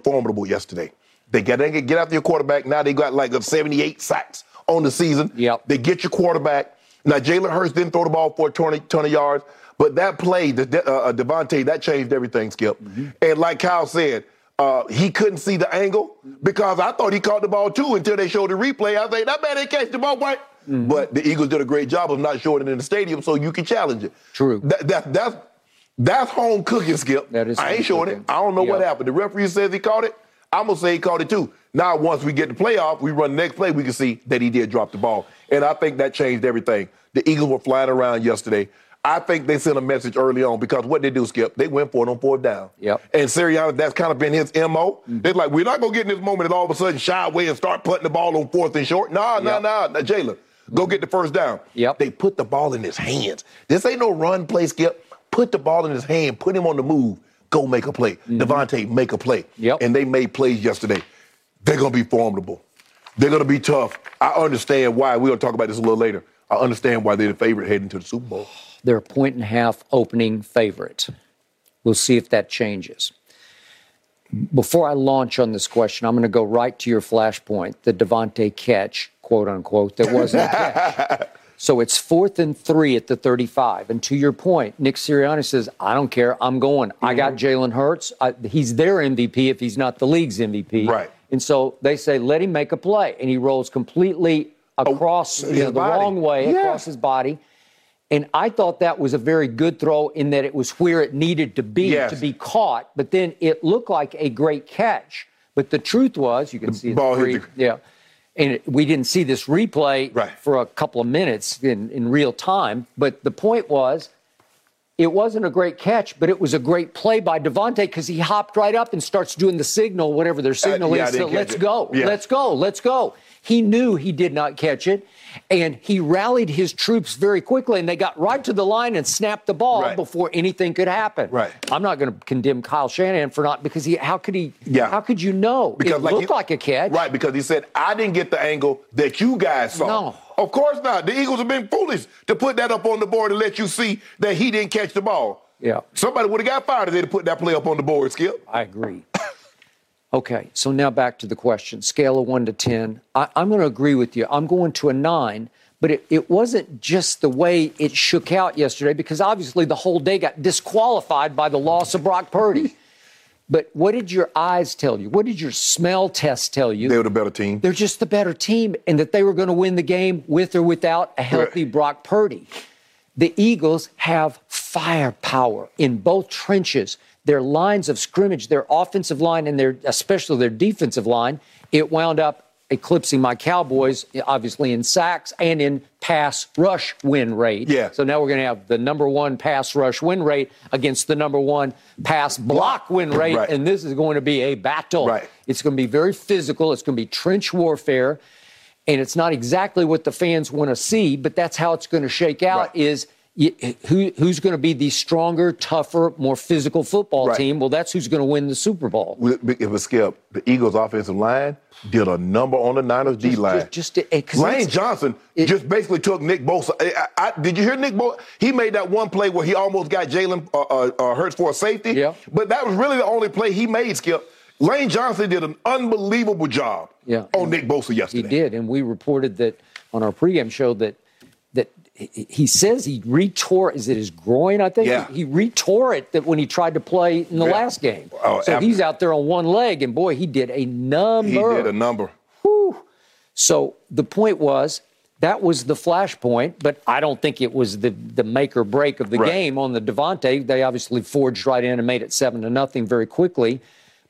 formidable yesterday. They get after your quarterback. Now they got like 78 sacks on the season. Yep. They get your quarterback. Now, Jalen Hurts didn't throw the ball for a ton of yards. But that play, Devontae, that changed everything, Skip. Mm-hmm. And like Kyle said, he couldn't see the angle because I thought he caught the ball, too, until they showed the replay. I was like, that man didn't catch the ball, boy. Mm-hmm. But the Eagles did a great job of not showing it in the stadium so you can challenge it. True. That's home cooking, Skip. That is. I ain't showing it. I don't know what happened. The referee says he caught it. I'm going to say he caught it, too. Now, once we get the playoff, we run the next play, we can see that he did drop the ball. And I think that changed everything. The Eagles were flying around yesterday. I think they sent a message early on because what they do, Skip, they went for it on fourth down. Yep. And Sirianni, that's kind of been his M.O. Mm-hmm. They're like, we're not going to get in this moment and all of a sudden shy away and start putting the ball on fourth and short. No, Jalen, go get the first down. Yep. They put the ball in his hands. This ain't no run play, Skip. Put the ball in his hand. Put him on the move. Go make a play. Mm-hmm. Devontae, make a play. Yep. And they made plays yesterday. They're going to be formidable. They're going to be tough. I understand why. We're going to talk about this a little later. I understand why they're the favorite heading to the Super Bowl. They're a 1.5 opening favorite. We'll see if that changes. Before I launch on this question, I'm going to go right to your flashpoint, the Devontae catch, quote unquote, that wasn't a catch. So it's 4th and 3 at the 35. And to your point, Nick Sirianni says, I don't care. I'm going. Mm-hmm. I got Jalen Hurts. He's their MVP if he's not the league's MVP. Right. And so they say, let him make a play. And he rolls completely across the wrong way, across his body. And I thought that was a very good throw in that it was where it needed to be to be caught. But then it looked like a great catch. But the truth was, you can see the ball hit the... Yeah. And we didn't see this replay for a couple of minutes in real time. But the point was, it wasn't a great catch, but it was a great play by Devontae because he hopped right up and starts doing the signal, whatever their signal is. So let's go. Yeah. Let's go. Let's go. He knew he did not catch it, and he rallied his troops very quickly, and they got right to the line and snapped the ball before anything could happen. Right. I'm not going to condemn Kyle Shanahan for not, because how could you know? Because it looked like a catch. Right, because he said, I didn't get the angle that you guys saw. No. Of course not. The Eagles have been foolish to put that up on the board and let you see that he didn't catch the ball. Yeah. Somebody would have got fired if they had put that play up on the board, Skip. I agree. Okay, so now back to the question. Scale of 1 to 10. I'm going to agree with you. I'm going to a 9, but it wasn't just the way it shook out yesterday, because obviously the whole day got disqualified by the loss of Brock Purdy. But what did your eyes tell you? What did your smell test tell you? They were the better team. They're just the better team, and that they were going to win the game with or without a healthy Brock Purdy. The Eagles have firepower in both trenches. Their lines of scrimmage, their offensive line, and especially their defensive line, it wound up eclipsing my Cowboys, obviously, in sacks and in pass rush win rate. Yeah. So now we're going to have the #1 pass rush win rate against the #1 pass block win rate, and this is going to be a battle. Right. It's going to be very physical. It's going to be trench warfare, and it's not exactly what the fans want to see, but that's how it's going to shake out is – Who's going to be the stronger, tougher, more physical football team? Well, that's who's going to win the Super Bowl. If we skip, the Eagles' offensive line did a number on the Niners' D-line. Lane Johnson just basically took Nick Bosa. Did you hear Nick Bosa? He made that one play where he almost got Jalen Hurts for a safety. Yeah. But that was really the only play he made, Skip. Lane Johnson did an unbelievable job on Nick Bosa yesterday. He did, and we reported that on our pregame show that he says he retore, is it his groin, I think? Yeah. He retore it when he tried to play in the last game. Oh, so he's out there on one leg, and boy, he did a number. He did a number. Whew. So the point was, that was the flashpoint, but I don't think it was the make or break of the game on the Devontae. They obviously forged right in and made it 7-0 very quickly.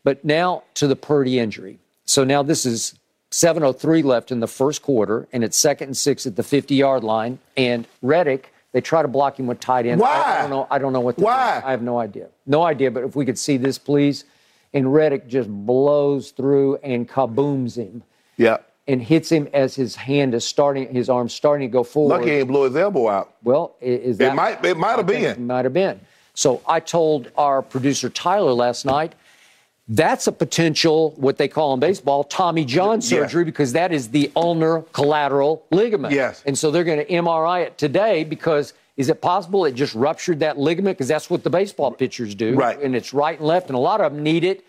But now to the Purdy injury. So now this is 7:03 left in the first quarter, and it's 2nd and 6 at the 50-yard line. And Reddick, they try to block him with tight end. Why? I don't know what the Why? Doing. I have no idea. No idea, but if we could see this, please. And Reddick just blows through and kabooms him. Yeah. And hits him as his hand is his arm's starting to go forward. Lucky he didn't blow his elbow out. Well, is that... It might have been. So I told our producer Tyler last night, that's a potential, what they call in baseball, Tommy John surgery, because that is the ulnar collateral ligament. Yes. And so they're going to MRI it today because is it possible it just ruptured that ligament? Because that's what the baseball pitchers do. Right. And it's right and left, and a lot of them need it.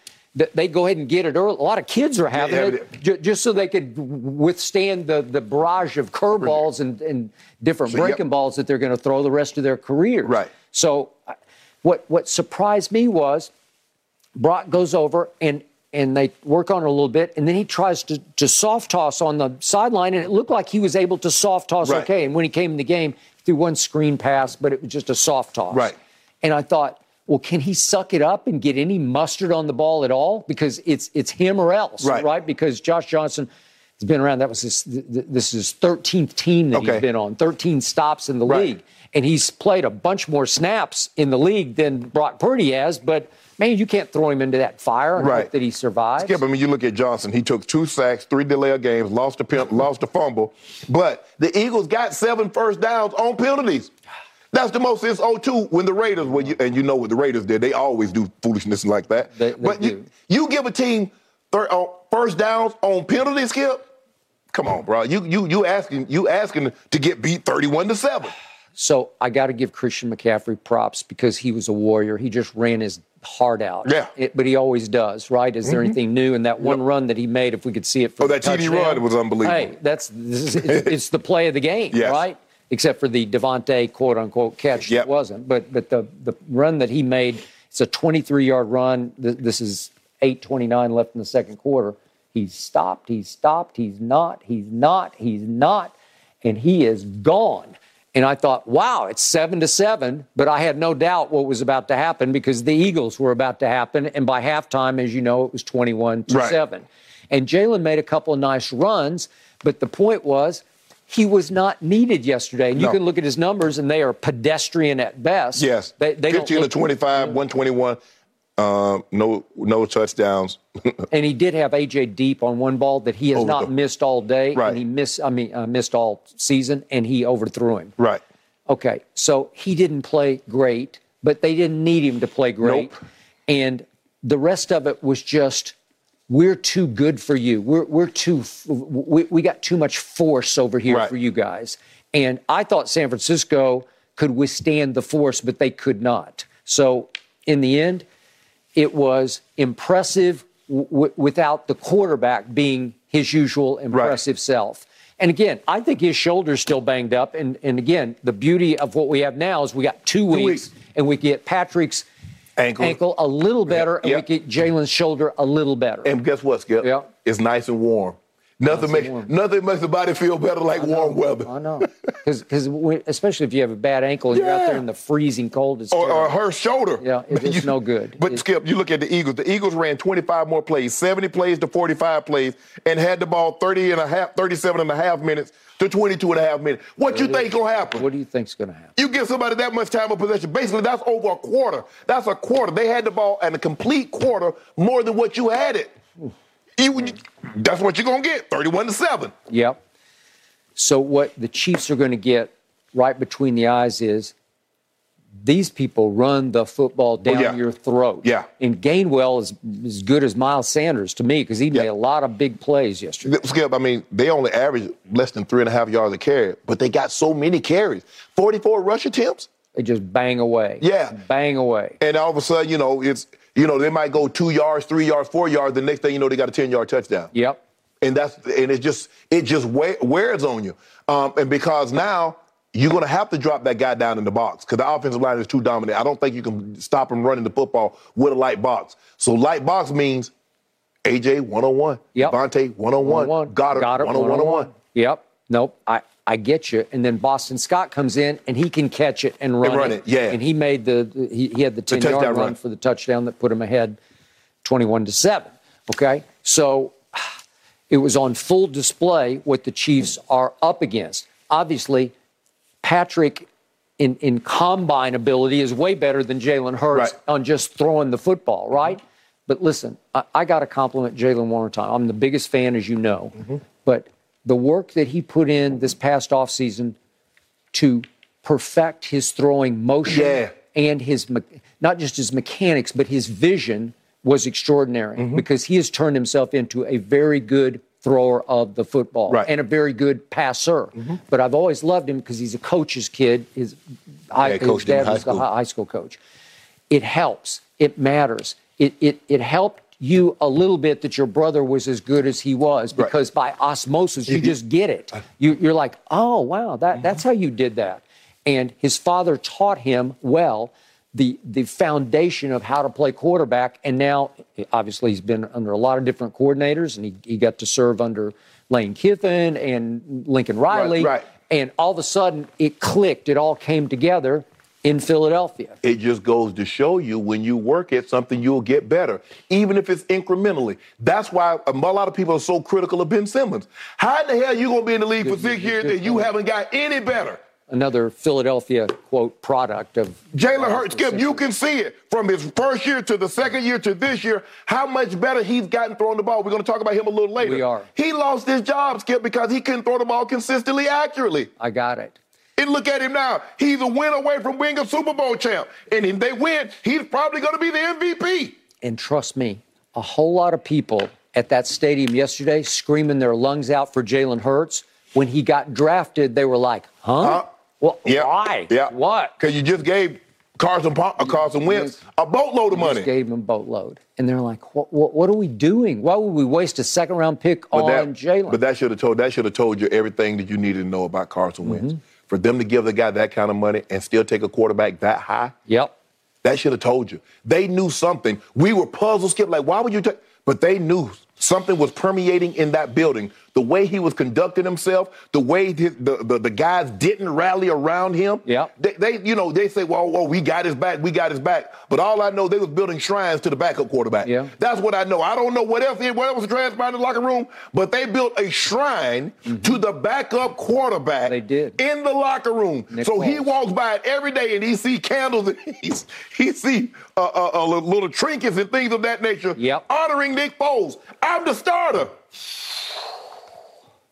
They go ahead and get it early. A lot of kids are having it just so they could withstand the barrage of curveballs and different breaking balls that they're going to throw the rest of their careers. Right. So what surprised me was Brock goes over, and they work on it a little bit, and then he tries to soft toss on the sideline, and it looked like he was able to soft toss okay. And when he came in the game, he threw one screen pass, but it was just a soft toss. Right. And I thought, well, can he suck it up and get any mustard on the ball at all? Because it's him or else, right? Because Josh Johnson has been around. That was this is his 13th team that he's been on, 13 stops in the league. And he's played a bunch more snaps in the league than Brock Purdy has, but man, you can't throw him into that fire and hope that he survives. Skip, I mean, you look at Johnson. He took 2 sacks, 3 delay of games, lost the pimp, lost the fumble. But the Eagles got 7 first downs on penalties. That's the most since 2002 when the Raiders were, and you know what the Raiders did. They always do foolishness like that. But you give a team first downs on penalties, Skip? Come on, bro. You asking to get beat 31-7. So I got to give Christian McCaffrey props because he was a warrior. He just ran his heart out. Yeah. But he always does, right? Is there anything new? And that one run that he made, if we could see it for the touchdown. Oh, that TD run was unbelievable. Hey, it's the play of the game, right? except for the Devontae quote-unquote catch. Yep. It wasn't. But the run that he made, it's a 23-yard run. This is 8:29 left in the second quarter. He's stopped. He's not. And he is gone. And I thought, wow, it's 7-7, but I had no doubt what was about to happen because the Eagles were about to happen. And by halftime, as you know, it was 21-7. Right. And Jalen made a couple of nice runs, but the point was he was not needed yesterday. And you can look at his numbers, and they are pedestrian at best. Yes, 15 to 25, 121, no touchdowns. And he did have A.J. Deep on one ball that he has not missed all day. Right. And he missed all season, and he overthrew him. Right. Okay, so he didn't play great, but they didn't need him to play great. Nope. And the rest of it was just, we're too good for you. We got too much force over here for you guys. And I thought San Francisco could withstand the force, but they could not. So in the end, it was impressive without the quarterback being his usual impressive self. And again, I think his shoulder's still banged up. And again, the beauty of what we have now is we got 2 weeks, and we get Patrick's ankle a little better, and we get Jalen's shoulder a little better. And guess what, Skip? Yep. It's nice and warm. Nothing makes the body feel better like warm weather. I know. Because especially if you have a bad ankle and you're out there in the freezing cold. It's or her shoulder. Yeah, it's no good. But, Skip, you look at the Eagles. The Eagles ran 25 more plays, 70 plays to 45 plays, and had the ball 37 and a half minutes to 22 and a half minutes. What do you think going to happen? What do you think's going to happen? You give somebody that much time of possession. Basically, that's over a quarter. That's a quarter. They had the ball in a complete quarter more than what you had it. Oof. That's what you're going to get, 31-7. Yep. So what the Chiefs are going to get right between the eyes is these people run the football down your throat. Yeah. And Gainwell is as good as Miles Sanders to me because he made a lot of big plays yesterday. Skip, I mean, they only averaged less than 3.5 yards a carry, but they got so many carries. 44 rush attempts. They just bang away. Yeah. Bang away. And all of a sudden, you know, it's – you know, they might go 2 yards, 3 yards, 4 yards. The next thing you know, they got a 10-yard touchdown. Yep. And it just wears on you. And because now you're going to have to drop that guy down in the box because the offensive line is too dominant. I don't think you can stop him running the football with a light box. So light box means A.J. 1-on-1. Yep. Devontae 1-on-1. Goddard 1-on-1. Yep. Nope. I get you. And then Boston Scott comes in, and he can catch it and run it. Yeah. And he made he had the 10-yard run for the touchdown that put him ahead 21-7. Okay? So it was on full display what the Chiefs are up against. Obviously, Patrick in combine ability is way better than Jalen Hurts on just throwing the football, right? Mm-hmm. But listen, I got to compliment Jalen one more time. I'm the biggest fan, as you know. Mm-hmm. But the work that he put in this past offseason to perfect his throwing motion and his not just his mechanics, but his vision was extraordinary because he has turned himself into a very good thrower of the football and a very good passer. Mm-hmm. But I've always loved him because he's a coach's kid. His dad was a high school coach. It helps. It matters. It helped you a little bit that your brother was as good as he was because by osmosis, you just get it. You're like, oh, wow, that's how you did that. And his father taught him well the foundation of how to play quarterback. And now, obviously, he's been under a lot of different coordinators, and he got to serve under Lane Kiffin and Lincoln Riley. Right. And all of a sudden, it clicked. It all came together in Philadelphia. It just goes to show you when you work at something, you'll get better, even if it's incrementally. That's why a lot of people are so critical of Ben Simmons. How in the hell are you going to be in the league for 6 years that you haven't got any better? Another Philadelphia, quote, product of Jalen Hurts. Skip, you can see it from his first year to the second year to this year, how much better he's gotten throwing the ball. We're going to talk about him a little later. We are. He lost his job, Skip, because he couldn't throw the ball consistently accurately. I got it. And look at him now. He's a win away from being a Super Bowl champ. And if they win, he's probably going to be the MVP. And trust me, a whole lot of people at that stadium yesterday screaming their lungs out for Jalen Hurts. When he got drafted, they were like, huh? Well, why? Yeah. What? Because you just gave Carson Wentz a boatload of money. Just gave him a boatload. And they're like, what are we doing? Why would we waste a second-round pick on Jalen? But that should have told you everything that you needed to know about Carson Wentz. For them to give the guy that kind of money and still take a quarterback that high, yep, that should have told you. They knew something. We were puzzled, Skip, like, why would you take – but they knew something was permeating in that building. The way he was conducting himself, the way the guys didn't rally around him. Yep. They say, well, we got his back. But all I know, they was building shrines to the backup quarterback. Yeah. That's what I know. I don't know what else transpired in the locker room, but they built a shrine to the backup quarterback. They did. In the locker room. He walks by it every day and he see candles and he see little trinkets and things of that nature. Yep. Honoring Nick Foles. I'm the starter.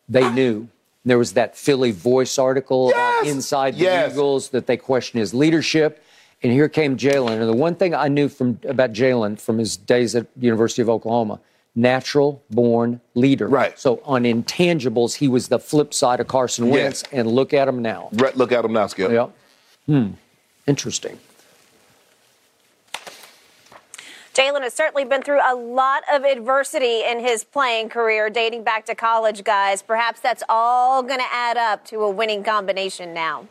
They knew. There was that Philly Voice article about inside the Eagles that they questioned his leadership. And here came Jalen. And the one thing I knew about Jalen from his days at University of Oklahoma, natural-born leader. Right. So on intangibles, he was the flip side of Carson Wentz. And look at him now. Right, look at him now, Skip. Yep. Interesting. Jalen has certainly been through a lot of adversity in his playing career, dating back to college, guys. Perhaps that's all going to add up to a winning combination now.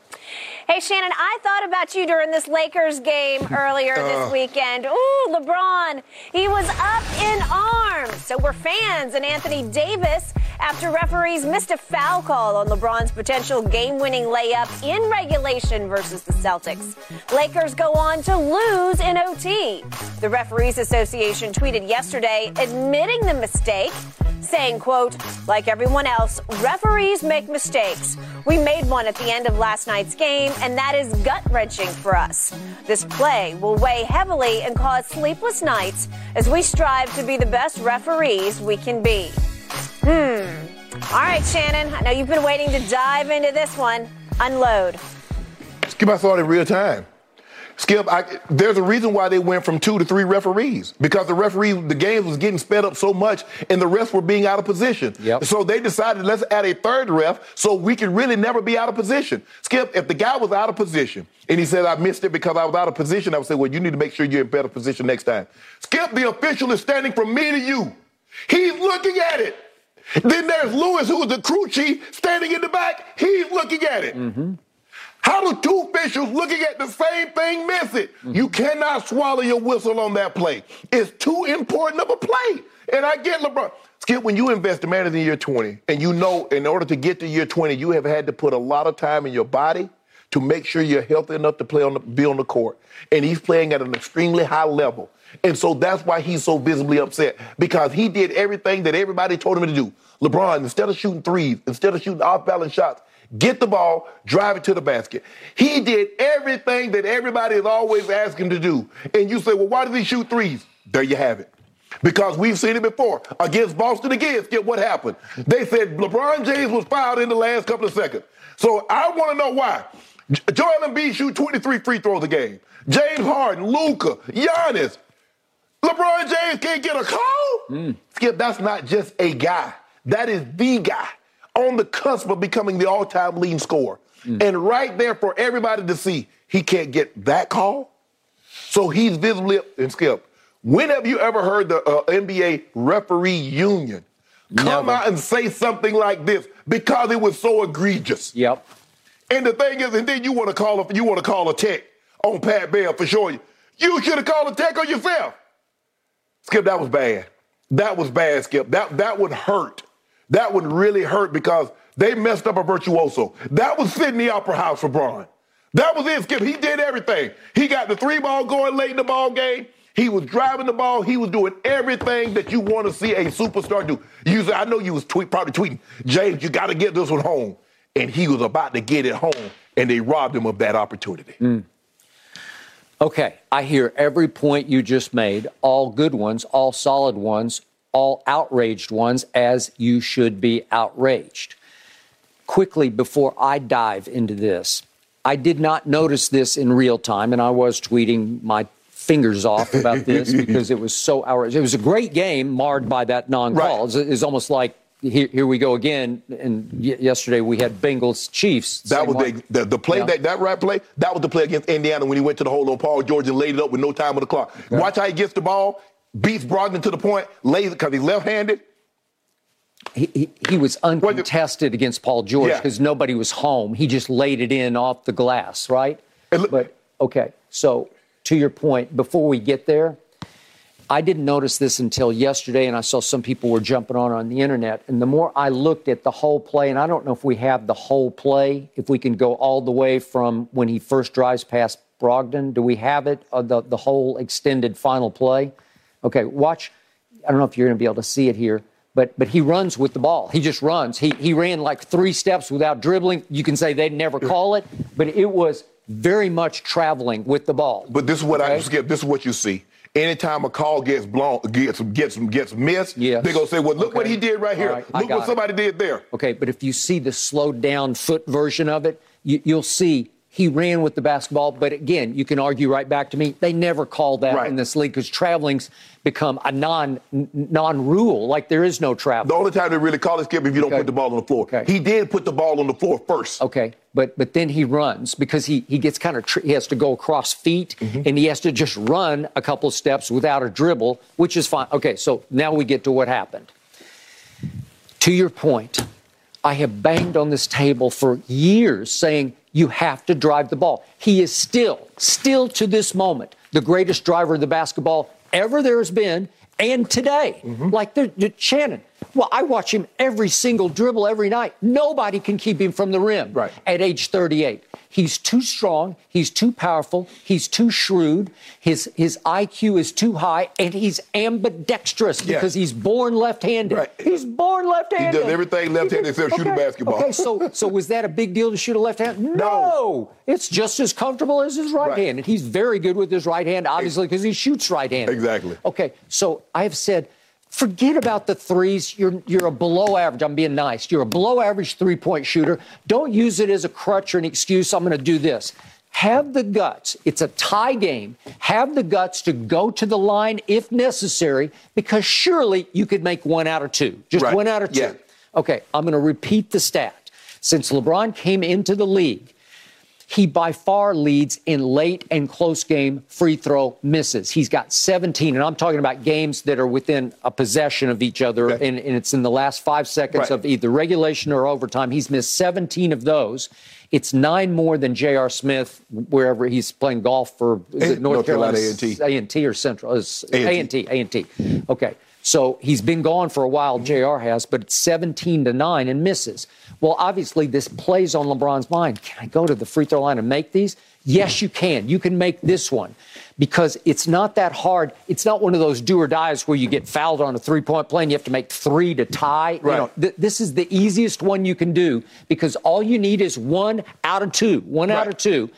Hey, Shannon, I thought about you during this Lakers game earlier this weekend. Ooh, LeBron, he was up in arms. So were fans and Anthony Davis after referees missed a foul call on LeBron's potential game-winning layup in regulation versus the Celtics. Lakers go on to lose in OT. The referees Association tweeted yesterday admitting the mistake, saying, quote, like everyone else, referees make mistakes. We made one at the end of last night's game, and that is gut-wrenching for us. This play will weigh heavily and cause sleepless nights as we strive to be the best referees we can be. All right, Shannon, I know you've been waiting to dive into this one. Unload. Skip, I saw it in real time. Skip, there's a reason why they went from 2 to 3 referees, because the games was getting sped up so much and the refs were being out of position. Yep. So they decided, let's add a third ref so we can really never be out of position. Skip, if the guy was out of position and he said, I missed it because I was out of position, I would say, well, you need to make sure you're in better position next time. Skip, the official is standing from me to you. He's looking at it. Then there's Lewis, who was the crew chief, standing in the back. He's looking at it. Mm-hmm. How do two officials looking at the same thing miss it? You cannot swallow your whistle on that play. It's too important of a play. And I get LeBron. Skip, when you invest a man in year 20, and you know in order to get to year 20, you have had to put a lot of time in your body to make sure you're healthy enough to be on the court. And he's playing at an extremely high level. And so that's why he's so visibly upset, because he did everything that everybody told him to do. LeBron, instead of shooting threes, instead of shooting off-balance shots, get the ball, drive it to the basket. He did everything that everybody is always asking him to do. And you say, well, why does he shoot threes? There you have it. Because we've seen it before. Against Boston again, get what happened. They said LeBron James was fouled in the last couple of seconds. So I want to know why. Joel Embiid shoot 23 free throws a game. James Harden, Luka, Giannis. LeBron James can't get a call? Skip, that's not just a guy. That is the guy on the cusp of becoming the all-time leading scorer. And right there for everybody to see, he can't get that call. So he's visibly – and Skip, when have you ever heard the NBA referee union come out and say something like this? Because it was so egregious. Yep. And the thing is, and then you want to call a tech on Pat Bev for sure. You should have called a tech on yourself. Skip, that was bad. That was bad, Skip. That would hurt. That would really hurt, because they messed up a virtuoso. That was Sydney Opera House for Bron. That was it, Skip. He did everything. He got the 3-ball going late in the ball game. He was driving the ball. He was doing everything that you want to see a superstar do. You say, I know you was probably tweeting, James, you got to get this one home. And he was about to get it home, and they robbed him of that opportunity. Okay, I hear every point you just made, all good ones, all solid ones, all outraged ones, as you should be outraged. Quickly, before I dive into this, I did not notice this in real time, and I was tweeting my fingers off about this because it was so outrageous. It was a great game marred by that non-call. Right. It's almost like, here we go again, and yesterday we had Bengals-Chiefs. That was the play, that was the play against Indiana when he went to the hole on Paul George and laid it up with no time on the clock. Okay. Watch how he gets the ball. Beats Brogdon to the point, lays it because he's left-handed. He was uncontested against Paul George because nobody was home. He just laid it in off the glass, right? But, okay, so to your point, before we get there, I didn't notice this until yesterday, and I saw some people were jumping on the Internet. And the more I looked at the whole play, and I don't know if we have the whole play, if we can go all the way from when he first drives past Brogdon. Do we have it, the whole extended final play? Okay, watch. I don't know if you're going to be able to see it here. But he runs with the ball. He just runs. He ran like three steps without dribbling. You can say they'd never call it, but it was very much traveling with the ball. But this is what I skip. This is what you see. Anytime a call gets blown, gets missed, they're going to say, well, look what he did right here. Right. Look what somebody did there. Okay, but if you see the slowed down foot version of it, you'll see he ran with the basketball. But, again, you can argue right back to me, they never call that in this league because traveling's become a non-rule, like there is no travel. The only time they really call it, Skip, if you don't put the ball on the floor. Okay. He did put the ball on the floor first. Okay, but then he runs because he gets kind of he has to go across feet, and he has to just run a couple steps without a dribble, which is fine. Okay, so now we get to what happened. To your point, I have banged on this table for years saying, you have to drive the ball. He is still to this moment, the greatest driver of the basketball ever there has been, and today. Like Shannon, well, I watch him every single dribble every night. Nobody can keep him from the rim at age 38. He's too strong. He's too powerful. He's too shrewd. His IQ is too high, and he's ambidextrous because he's born left-handed. Right. He's born left-handed. He does everything left-handed except shoot a basketball. Okay, so was that a big deal to shoot a left-handed? No. It's just as comfortable as his right hand, and he's very good with his right hand, obviously, because he shoots right-handed. Exactly. Okay, so I've said, forget about the threes. You're a below average. I'm being nice. You're a below average three-point shooter. Don't use it as a crutch or an excuse. I'm going to do this. Have the guts. It's a tie game. Have the guts to go to the line if necessary, because surely you could make one out of two. Just one out of two. Yeah. Okay, I'm going to repeat the stat. Since LeBron came into the league, he by far leads in late and close game free throw misses. He's got 17, and I'm talking about games that are within a possession of each other, and it's in the last 5 seconds of either regulation or overtime. He's missed 17 of those. It's 9 more than J.R. Smith, wherever he's playing golf for North Carolina A&T or Central. A&T. Okay. So he's been gone for a while, JR has, but it's 17-9 and misses. Well, obviously, this plays on LeBron's mind. Can I go to the free throw line and make these? Yes, you can. You can make this one because it's not that hard. It's not one of those do or dies where you get fouled on a three-point play and you have to make three to tie. Right. You know, this is the easiest one you can do because all you need is one out of two, out of two.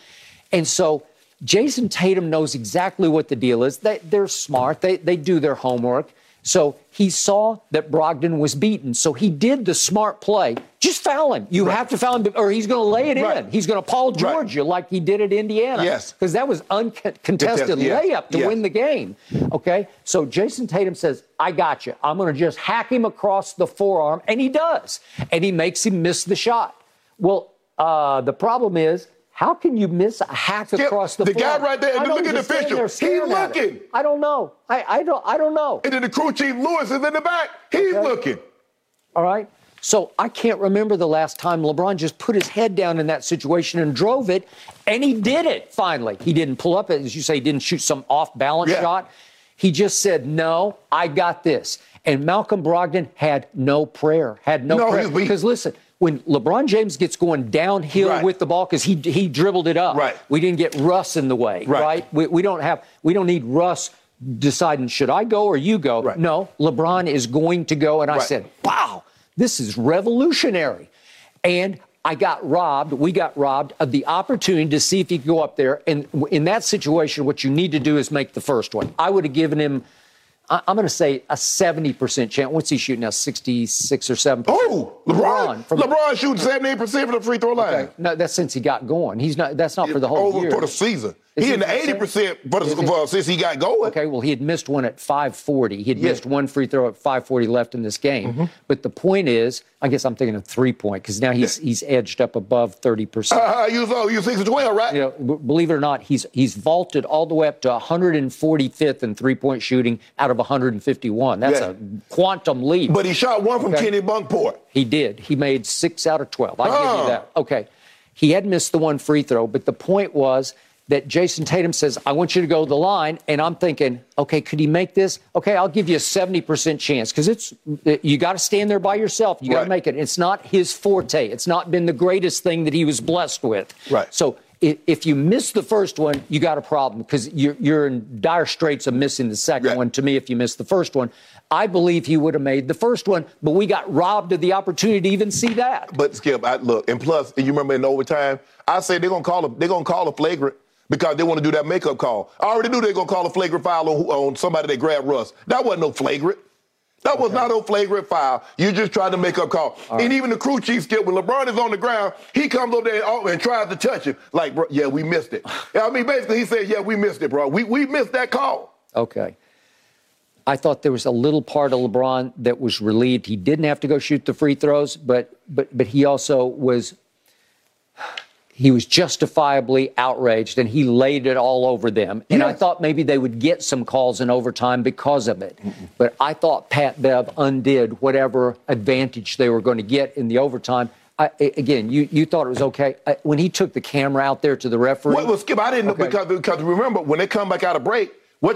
And so Jason Tatum knows exactly what the deal is. They're smart. They do their homework. So he saw that Brogdon was beaten. So he did the smart play. Just foul him. You have to foul him, or he's going to lay it in. He's going to Paul George you like he did at Indiana. Yes. Because that was uncontested layup to win the game. Okay? So Jason Tatum says, I got you. I'm going to just hack him across the forearm. And he does. And he makes him miss the shot. Well, the problem is, how can you miss a hack across the floor? The guy right there, and look at the official. He's looking. I don't know. I don't know. And then the crew chief Lewis is in the back. He's looking. All right. So I can't remember the last time LeBron just put his head down in that situation and drove it, and he did it finally. He didn't pull up, as you say, he didn't shoot some off-balance shot. He just said, no, I got this. And Malcolm Brogdon had no prayer, had no prayer. Because listen, when LeBron James gets going downhill with the ball, because he dribbled it up. Right. We didn't get Russ in the way, right? We don't need Russ deciding, should I go or you go? Right. No, LeBron is going to go. And I said, wow, this is revolutionary. And I got robbed. We got robbed of the opportunity to see if he could go up there. And in that situation, what you need to do is make the first one. I would have given him, I'm going to say, a 70% chance. What's he shooting now? 66 or 7%? Oh, LeBron shooting 78% for the free throw line. Okay. No, that's since he got going. That's not for the whole year. For the season. He's in the 80% since he got going. Okay, well, he had missed one at 5:40. He had missed one free throw at 5:40 left in this game. But the point is, I guess I'm thinking of three-point because now he's edged up above 30%. You think it's well, right? You know, believe it or not, he's vaulted all the way up to 145th in three-point shooting out of 151. That's a quantum leap. But he shot one from Kenny Bunkport. He did. He made 6 out of 12. I give you that. Okay. He had missed the one free throw, but the point was that Jason Tatum says, I want you to go to the line, and I'm thinking, okay, could he make this? Okay, I'll give you a 70% chance because you got to stand there by yourself. You got to make it. It's not his forte. It's not been the greatest thing that he was blessed with. Right. So if you miss the first one, you got a problem because you're in dire straits of missing the second one. To me, if you miss the first one, I believe he would have made the first one, but we got robbed of the opportunity to even see that. But Skip, look, and plus, you remember in overtime, I say they're gonna call a flagrant. Because they want to do that makeup call. I already knew they were going to call a flagrant foul on somebody that grabbed Russ. That wasn't no flagrant. That was not no flagrant foul. You just tried to make up call. Right. And even the crew chief, Skip, when LeBron is on the ground, he comes over there and tries to touch him. Like, bro, yeah, we missed it. I mean, basically, he said, yeah, we missed it, bro. We missed that call. Okay. I thought there was a little part of LeBron that was relieved. He didn't have to go shoot the free throws, but he also was... He was justifiably outraged, and he laid it all over them. And I thought maybe they would get some calls in overtime because of it. But I thought Pat Bev undid whatever advantage they were going to get in the overtime. You thought it was okay. When he took the camera out there to the referee. Well, Skip, I didn't know because remember, when they come back out of break,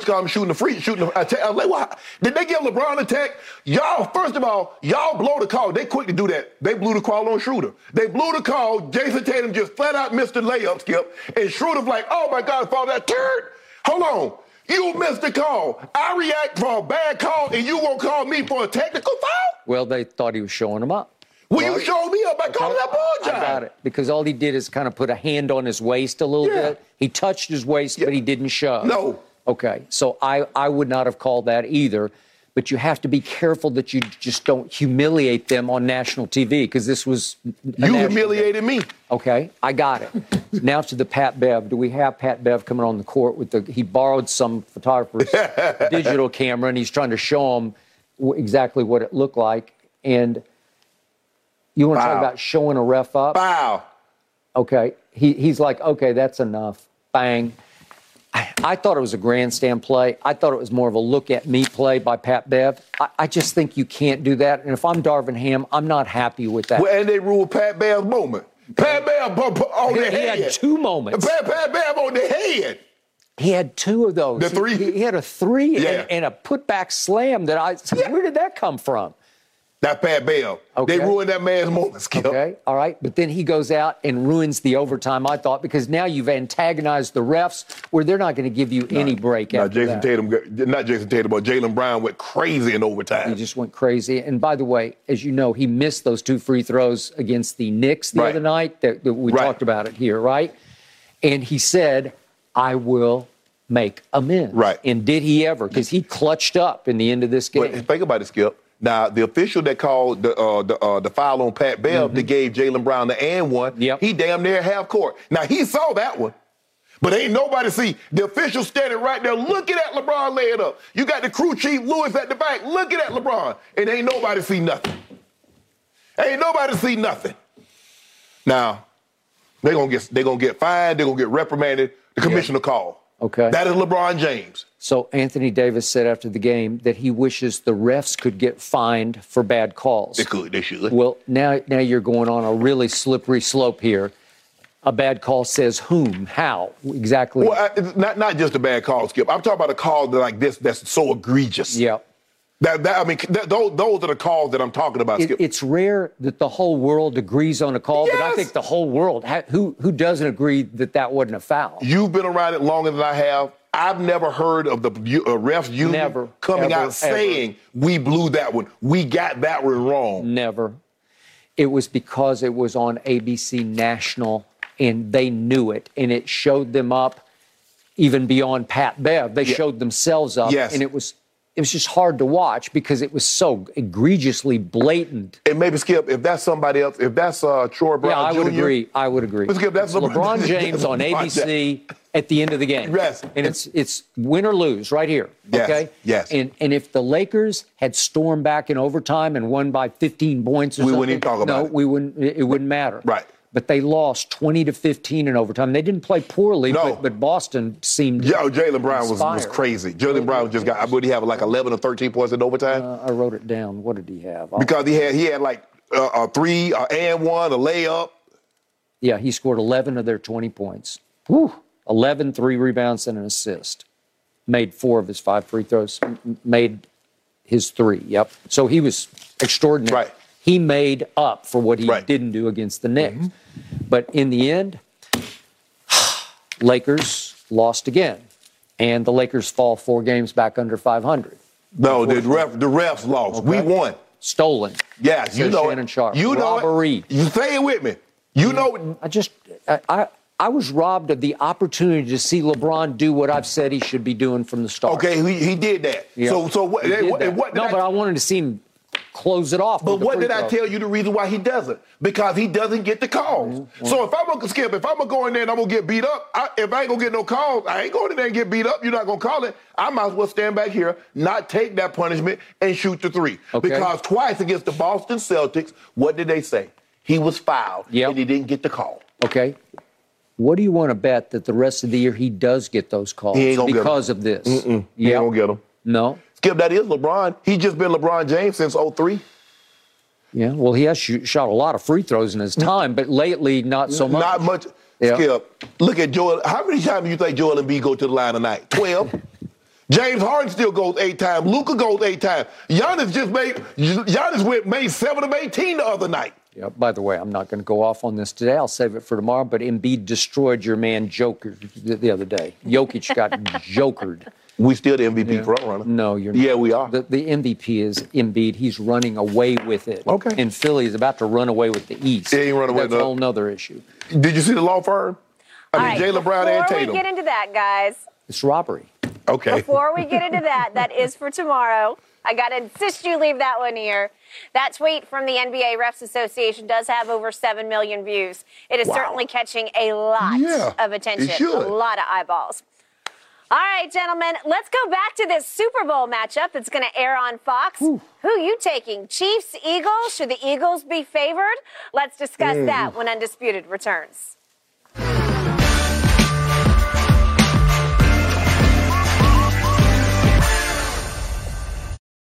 I'm shooting the free, I was like, what? Did they give LeBron a tech? Y'all, first of all, y'all blow the call. They quick to do that. They blew the call on Schroeder. They blew the call. Jason Tatum just flat out missed the layup, Skip. And Schroeder's like, oh, my God, fall that turd. Hold on. You missed the call. I react for a bad call, and you won't call me for a technical foul? Well, they thought he was showing them up. Well, you showed me up by calling that ball job. I got it. Because all he did is kind of put a hand on his waist a little bit. He touched his waist, but he didn't shove. No. Okay, so I would not have called that either, but you have to be careful that you just don't humiliate them on national TV because this was... You humiliated me. Okay, I got it. Now to the Pat Bev. Do we have Pat Bev coming on the court with the... He borrowed some photographer's digital camera, and he's trying to show them exactly what it looked like. And you want to talk about showing a ref up? Wow. Okay, he's like, okay, that's enough. Bang. I thought it was a grandstand play. I thought it was more of a look-at-me play by Pat Bev. I just think you can't do that. And if I'm Darvin Ham, I'm not happy with that. Well, and they ruled Pat Bev's moment. Pat Bev on the head. He had 2 moments. Pat Bev on the head. He had 2 of those. The 3. He had a 3 and a put-back slam that I said, where did that come from? That Pat Bev. Okay. They ruined that man's moment, Skip. Okay, all right. But then he goes out and ruins the overtime, I thought, because now you've antagonized the refs where they're not going to give you any break after that. Not Jason Tatum, but Jaylen Brown went crazy in overtime. He just went crazy. And by the way, as you know, he missed those 2 free throws against the Knicks the other night. That we talked about it here, right? And he said, I will make amends. Right. And did he ever? Because he clutched up in the end of this game. But think about it, Skip. Now, the official that called the foul on Pat Bev that gave Jaylen Brown the and one, he damn near half court. Now, he saw that one, but ain't nobody see. The official standing right there looking at LeBron laying up. You got the crew chief Lewis at the back looking at LeBron, and ain't nobody see nothing. Ain't nobody see nothing. Now, they're gonna get fined. They're going to get reprimanded. The commissioner called. Okay. That is LeBron James. So Anthony Davis said after the game that he wishes the refs could get fined for bad calls. They could. They should. Well, now you're going on a really slippery slope here. A bad call says whom? How? Exactly. Well, not just a bad call, Skip. I'm talking about a call like this that's so egregious. Yeah. Those are the calls that I'm talking about, Skip. It's rare that the whole world agrees on a call, but I think the whole world, who doesn't agree that wasn't a foul? You've been around it longer than I have. I've never heard of the refs saying, we blew that one. We got that one wrong. Never. It was because it was on ABC National, and they knew it, and it showed them up even beyond Pat Bev. They showed themselves up, and it was... It was just hard to watch because it was so egregiously blatant. And maybe, Skip, if that's somebody else, if that's Troy Brown Jr. I would agree. But Skip, that's LeBron James on ABC at the end of the game. Yes. And it's win or lose right here. Okay? Yes. And if the Lakers had stormed back in overtime and won by 15 points or something. We wouldn't even talk about it. No, we wouldn't. It wouldn't matter. Right. But they lost 20 to 15 in overtime. They didn't play poorly, but Boston seemed Jaylen Brown was crazy. Jaylen Brown just got, I believe he had like 11 or 13 points in overtime. I wrote it down. What did he have? Because he had like a three, an and one, a layup. Yeah, he scored 11 of their 20 points. Whew. 11, three rebounds, and an assist. Made four of his five free throws. Made his three, yep. So he was extraordinary. Right. He made up for what he didn't do against the Knicks. Mm-hmm. But in the end, Lakers lost again. And the Lakers fall four games back under 500. No, the refs lost. Okay. We won. Stolen. Yeah, you know Shannon Sharp. You know robbery. You say it with me. You know. I was robbed of the opportunity to see LeBron do what I've said he should be doing from the start. Okay, he did that. Yeah. So what? But I wanted to see him close it off. But what did I tell you the reason why he doesn't? Because he doesn't get the calls. Mm-hmm. So if I'm going to go in there and I'm going to get beat up, if I ain't going to get no calls, I ain't going in there and get beat up. You're not going to call it. I might as well stand back here, not take that punishment, and shoot the three. Okay. Because twice against the Boston Celtics, what did they say? He was fouled, and he didn't get the call. Okay. What do you want to bet that the rest of the year he does get those calls because of this? Mm-mm. He ain't going to get them. No. Skip, that is LeBron. He's just been LeBron James since 03. Yeah, well, he has shot a lot of free throws in his time, but lately not so much. Not much. Yeah. Skip, look at Joel. How many times do you think Joel Embiid go to the line tonight? 12. James Harden still goes 8 times. Luka goes 8 times. Giannis made 7 of 18 the other night. Yeah, by the way, I'm not going to go off on this today. I'll save it for tomorrow. But Embiid destroyed your man Joker the other day. Jokic got jokered. We still the MVP frontrunner. No, you're not. Yeah, we are. The MVP is Embiid. He's running away with it. Okay. And Philly is about to run away with the East. Yeah, he run away with it. That's a whole other issue. Did you see the law firm? I mean, Jaylen Brown and Tatum. Before we get into that, guys. It's robbery. Okay. Before we get into that is for tomorrow. I got to insist you leave that one here. That tweet from the NBA Refs Association does have over 7 million views. It is certainly catching a lot of attention, a lot of eyeballs. All right, gentlemen, let's go back to this Super Bowl matchup that's going to air on Fox. Ooh. Who are you taking? Chiefs, Eagles? Should the Eagles be favored? Let's discuss that when Undisputed returns.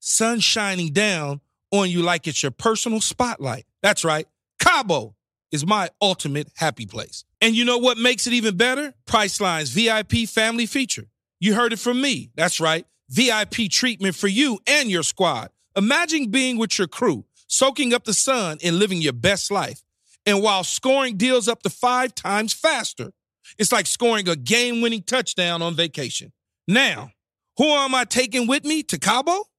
sun shining down on you like it's your personal spotlight. That's right. Cabo is my ultimate happy place. And you know what makes it even better? Priceline's VIP family feature. You heard it from me. That's right. VIP treatment for you and your squad. Imagine being with your crew, soaking up the sun and living your best life. And while scoring deals up to 5 times faster, it's like scoring a game-winning touchdown on vacation. Now, who am I taking with me to Cabo?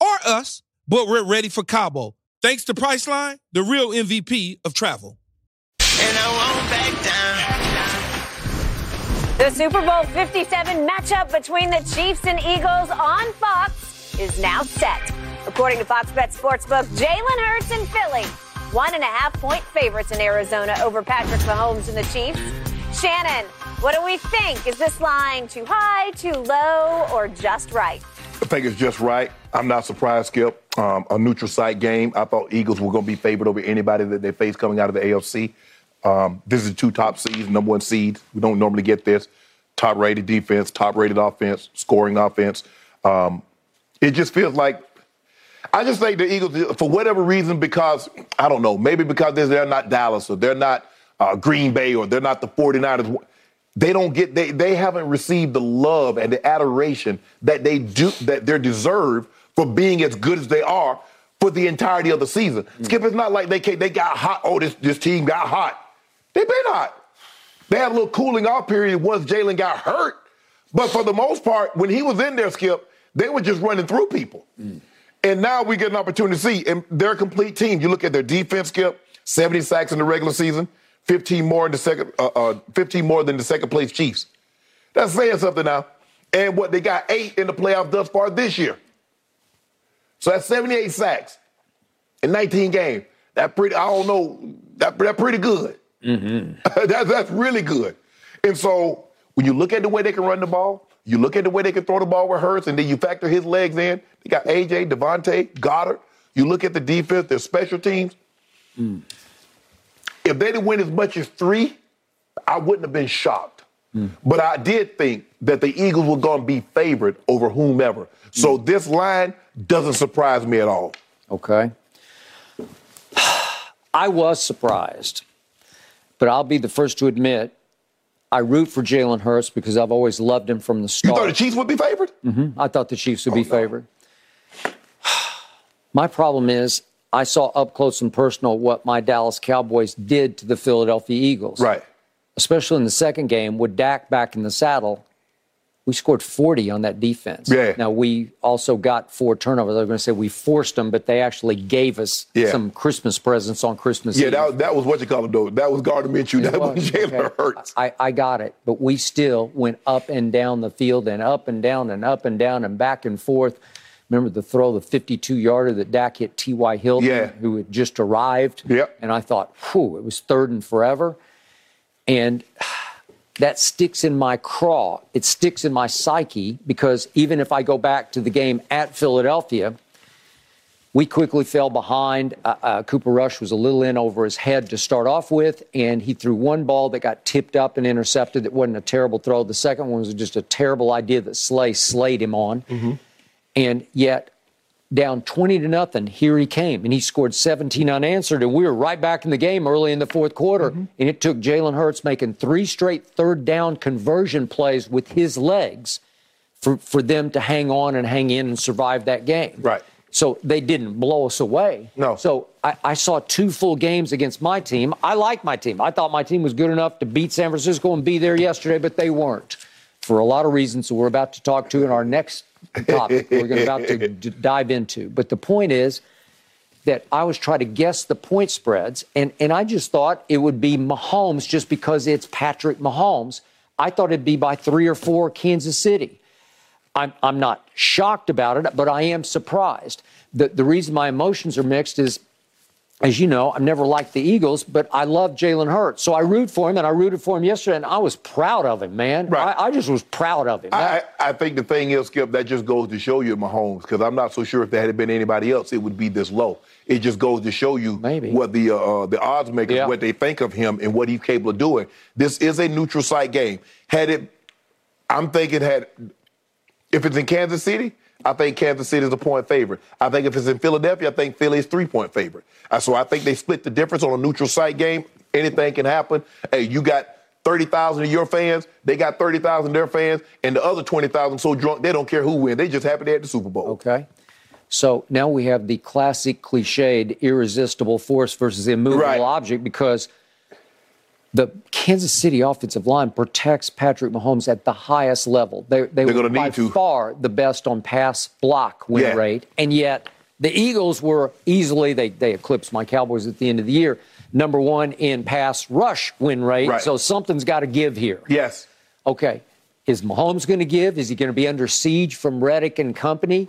or us, but we're ready for Cabo. Thanks to Priceline, the real MVP of travel. And I won't back down. The Super Bowl 57 matchup between the Chiefs and Eagles on Fox is now set. According to Fox Bet Sportsbook, Jalen Hurts in Philly, 1.5-point favorites in Arizona over Patrick Mahomes and the Chiefs. Shannon, what do we think? Is this line too high, too low, or just right? I think it's just right. I'm not surprised, Skip. A neutral site game. I thought Eagles were going to be favored over anybody that they face coming out of the AFC. This is 2 top seeds, #1 seeds. We don't normally get this. top-rated defense, top-rated offense, scoring offense. It just feels like I just think the Eagles, for whatever reason, because, I don't know, maybe because they're not Dallas or they're not Green Bay or they're not the 49ers, they don't get they haven't received the love and the adoration that they're deserved for being as good as they are for the entirety of the season. Mm. Skip, it's not like they got hot. Oh, this team got hot. They've been hot. They had a little cooling off period once Jalen got hurt. But for the most part, when he was in there, Skip, they were just running through people. Mm. And now we get an opportunity to see. And they're a complete team. You look at their defense, Skip, 70 sacks in the regular season, 15 more than the second-place Chiefs. That's saying something now. And what, they got 8 in the playoffs thus far this year. So that's 78 sacks in 19 games. That's pretty good. Mm-hmm. that's really good. And so when you look at the way they can run the ball, you look at the way they can throw the ball with Hurts, and then you factor his legs in. They got A.J., Devontae, Goddard. You look at the defense, their special teams. Mm. If they didn't win as much as 3, I wouldn't have been shocked. Mm. But I did think that the Eagles were going to be favored over whomever. Mm. So this line doesn't surprise me at all. Okay. I was surprised. But I'll be the first to admit, I root for Jalen Hurts because I've always loved him from the start. You thought the Chiefs would be favored? Mm-hmm. I thought the Chiefs would be favored. My problem is I saw up close and personal what my Dallas Cowboys did to the Philadelphia Eagles. Right. Especially in the second game with Dak back in the saddle. We scored 40 on that defense. Yeah. Now, we also got 4 turnovers. I was going to say we forced them, but they actually gave us some Christmas presents on Christmas Eve. Yeah, that was what you call it, though. That was Gardner Minshew. That was Jalen Hurts. I got it, but we still went up and down the field and up and down and up and down and back and forth. Remember the throw, the 52-yarder that Dak hit T.Y. Hilton, who had just arrived? Yep. And I thought, whew, it was 3rd and forever. And that sticks in my craw. It sticks in my psyche because even if I go back to the game at Philadelphia, we quickly fell behind. Cooper Rush was a little in over his head to start off with, and he threw one ball that got tipped up and intercepted that wasn't a terrible throw. The second one was just a terrible idea that Slay slayed him on. Mm-hmm. And yet, down 20-0, here he came, and he scored 17 unanswered, and we were right back in the game early in the fourth quarter, mm-hmm. and it took Jalen Hurts making 3 straight third-down conversion plays with his legs for them to hang on and hang in and survive that game. Right. So they didn't blow us away. No. So I saw 2 full games against my team. I like my team. I thought my team was good enough to beat San Francisco and be there yesterday, but they weren't for a lot of reasons that we're about to talk to in our next topic we're about to dive into. But the point is that I was trying to guess the point spreads, and I just thought it would be Mahomes just because it's Patrick Mahomes. I thought it'd be by 3 or 4 Kansas City. I'm not shocked about it, but I am surprised. The reason my emotions are mixed is, as you know, I've never liked the Eagles, but I love Jalen Hurts. So I root for him, and I rooted for him yesterday, and I was proud of him, man. Right. I just was proud of him. I think the thing is, Skip, that just goes to show you Mahomes, because I'm not so sure if there had been anybody else, it would be this low. It just goes to show you what the odds makers, what they think of him and what he's capable of doing. This is a neutral site game. If it's in Kansas City, I think Kansas City is a point favorite. I think if it's in Philadelphia, I think Philly is 3-point favorite. So I think they split the difference on a neutral site game. Anything can happen. Hey, you got 30,000 of your fans. They got 30,000 of their fans. And the other 20,000 so drunk, they don't care who wins. They just happy they had the Super Bowl. Okay. So now we have the classic cliched irresistible force versus immovable object because the Kansas City offensive line protects Patrick Mahomes at the highest level. They were by far the best on pass block win rate. And yet the Eagles were easily, they eclipsed my Cowboys at the end of the year, #1 in pass rush win rate. Right. So something's got to give here. Yes. Okay. Is Mahomes going to give? Is he going to be under siege from Reddick and company?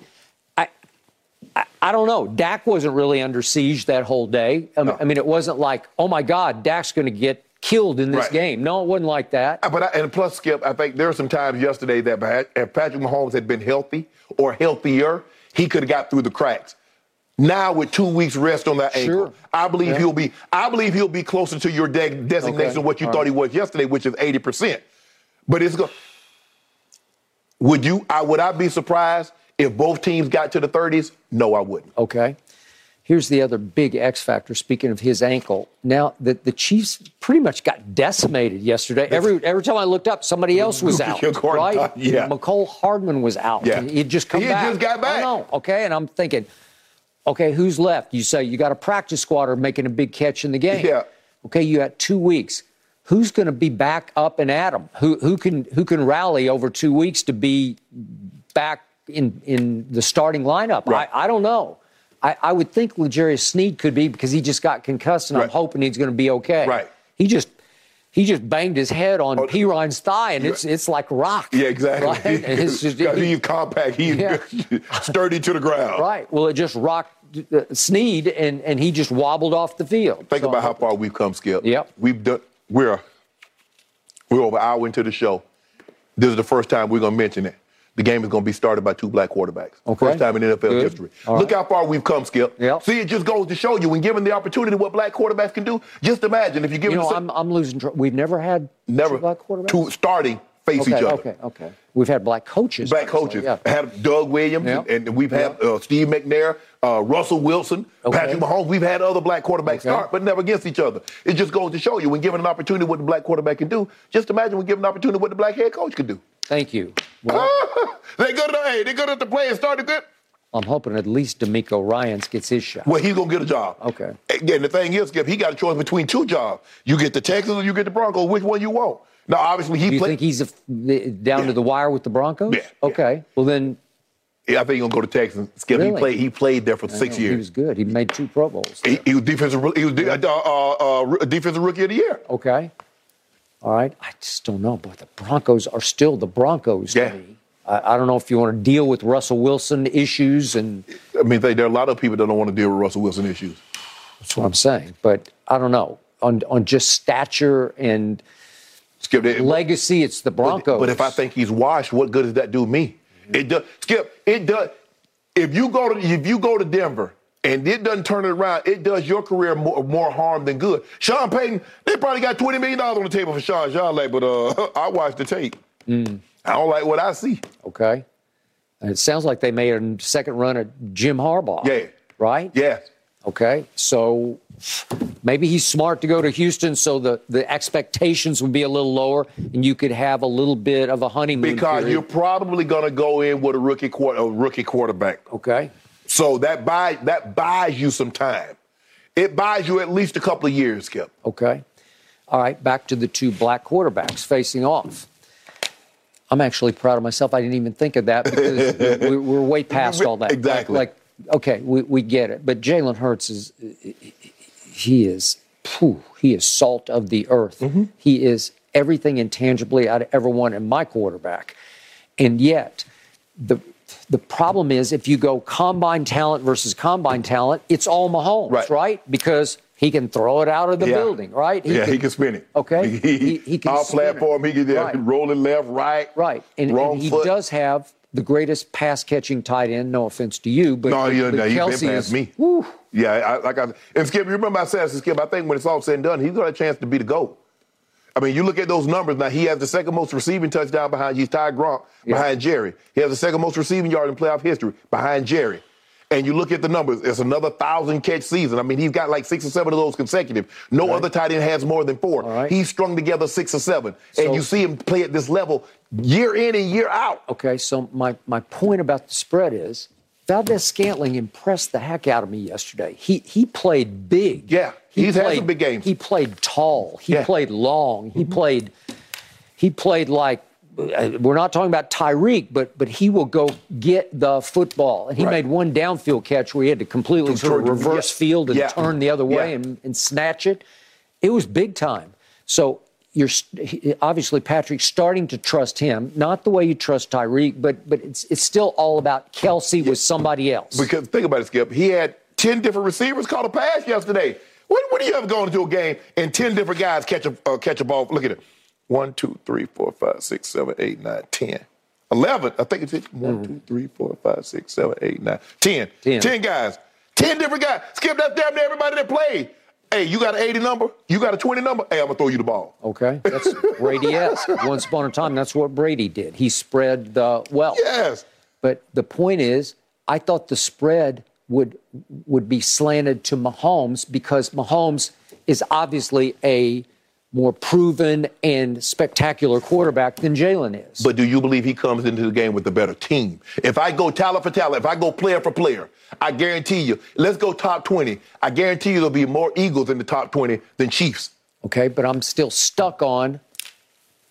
I don't know. Dak wasn't really under siege that whole day. I mean, it wasn't like, oh, my God, Dak's going to get killed in this game. No, it wasn't like that. And plus, Skip, I think there were some times yesterday that if Patrick Mahomes had been healthy or healthier, he could have got through the cracks. Now with 2 weeks rest on that ankle, I believe he'll be closer to your designation of what you thought he was yesterday, which is 80%. But it's Would I be surprised if both teams got to the 30s? No, I wouldn't. Okay. Here's the other big X factor, speaking of his ankle. Now, the Chiefs pretty much got decimated yesterday. Every time I looked up, somebody else was out, right? Yeah. McCole Hardman was out. Yeah. He just got back. I know, okay, and I'm thinking, okay, who's left? You say you got a practice squatter making a big catch in the game. Yeah. Okay, you got 2 weeks. Who's going to be back up and at them? Who can rally over 2 weeks to be back in the starting lineup? Right. I don't know. I would think Le'Jarius Sneed could be, because he just got concussed, and right. I'm hoping he's going to be okay. Right. He just banged his head on Piron's thigh, and it's like rock. Yeah, exactly. Right? And it's just, he's compact. He's sturdy to the ground. Right. Well, it just rocked Sneed, and he just wobbled off the field. Think about how far we've come, Skip. Yep. We're over an hour into the show. This is the first time we're going to mention it. The game is going to be started by two black quarterbacks. Okay. First time in NFL history. All Look right. how far we've come, Skip. Yep. See, it just goes to show you, when given the opportunity, what black quarterbacks can do. Just imagine if you give them. I'm losing track. We've never had two black quarterbacks. Two starting face each other. Okay. We've had black coaches. Had Doug Williams, and we've had Steve McNair, Russell Wilson, Patrick Mahomes. We've had other black quarterbacks start, but never against each other. It just goes to show you, when given an opportunity, what the black quarterback can do. Just imagine when given an opportunity, what the black head coach can do. Thank you. Well, they're good at the play and started good. I'm hoping at least D'Amico Ryans gets his shot. Well, he's going to get a job. Okay. And the thing is, Skip, he got a choice between two jobs. You get the Texans or you get the Broncos. Which one you want? Now, obviously, he Do you think he's down to the wire with the Broncos? Yeah. Okay. Well, then. Yeah, I think he's going to go to Texans. Skip, really? He played there for 6 years. He was good. He made two Pro Bowls. He was defensive rookie of the year. Okay. All right, I just don't know, but the Broncos are still the Broncos to me. I don't know if you want to deal with Russell Wilson issues. There are a lot of people that don't want to deal with Russell Wilson issues. That's what I'm saying, but I don't know. On just stature and Skip, legacy, it's the Broncos. But if I think he's washed, what good does that do me? Mm-hmm. It does, Skip, it does. If you go to Denver and it doesn't turn it around, it does your career more harm than good. Sean Payton, they probably got $20 million on the table for Sean Jollet, but I watched the tape. Mm. I don't like what I see. Okay. And it sounds like they made a second run at Jim Harbaugh. Yeah. Right? Yeah. Okay. So maybe he's smart to go to Houston so the expectations would be a little lower and you could have a little bit of a honeymoon period. You're probably going to go in with a rookie quarterback. Okay. So that buys you some time. It buys you at least a couple of years, Skip. Okay. All right, back to the two black quarterbacks facing off. I'm actually proud of myself. I didn't even think of that because we're way past all that. Exactly. We get it. But Jalen Hurts is salt of the earth. Mm-hmm. He is everything intangibly I'd ever want in my quarterback. And yet, the problem is, if you go combine talent versus combine talent, it's all Mahomes, right? Because he can throw it out of the building, right? He can spin it. Okay. He can all platform. He can roll it left, right. Right. And he does have the greatest pass-catching tight end. No offense to you, but Kelce been past me. Woo. Yeah. And Skip, you remember I said, Skip, I think when it's all said and done, he's got a chance to be the GOAT. I mean, you look at those numbers. Now, he has the second most receiving touchdown behind Ty Gronk, behind Jerry. He has the second most receiving yard in playoff history, behind Jerry. And you look at the numbers. It's another 1,000-catch season. I mean, he's got like 6 or 7 of those consecutive. No other tight end has more than 4. Right. He's strung together 6 or 7. So, and you see him play at this level year in and year out. Okay, so my point about the spread is Valdes-Scantling impressed the heck out of me yesterday. He played big. Yeah. He's had some big games. He played tall. He played long. He played. He played like. We're not talking about Tyreek, but he will go get the football. And he made one downfield catch where he had to completely sort of reverse field and turn the other way and snatch it. It was big time. So you're obviously Patrick starting to trust him, not the way you trust Tyreek, but it's still all about Kelce with somebody else. Because think about it, Skip. He had 10 different receivers caught a pass yesterday. What do you ever go into a game and 10 different guys catch a ball? Look at it. 1, 2, 3, 4, 5, 6, 7, 8, 9, 10. 11. I think it's 1, 2, 3, 4, 5, 6, 7, 8, 9, 10. 10 guys. 10 different guys. Skip, that's damn near everybody that played. Hey, you got an 80 number? You got a 20 number? Hey, I'm going to throw you the ball. Okay. That's Brady-esque. Once upon a time, that's what Brady did. He spread the wealth. Yes. But the point is, I thought the spread would be slanted to Mahomes because Mahomes is obviously a more proven and spectacular quarterback than Jalen is. But do you believe he comes into the game with a better team? If I go talent for talent, if I go player for player, I guarantee you, let's go top 20. I guarantee you there'll be more Eagles in the top 20 than Chiefs. Okay, but I'm still stuck on,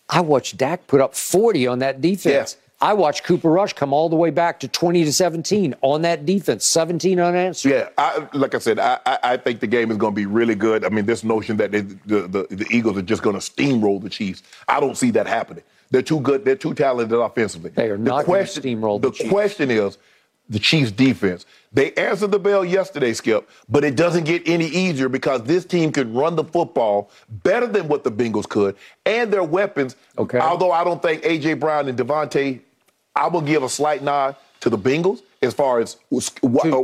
I watched Dak put up 40 on that defense. Yeah. I watched Cooper Rush come all the way back to 20-17 on that defense, 17 unanswered. Yeah, I think the game is going to be really good. I mean, this notion that the Eagles are just going to steamroll the Chiefs, I don't see that happening. They're too good. They're too talented offensively. They are not going to steamroll the Chiefs. The question is the Chiefs' defense. They answered the bell yesterday, Skip, but it doesn't get any easier because this team can run the football better than what the Bengals could, and their weapons, okay. Although I don't think A.J. Brown and Devontae, I will give a slight nod to the Bengals as far as why. No,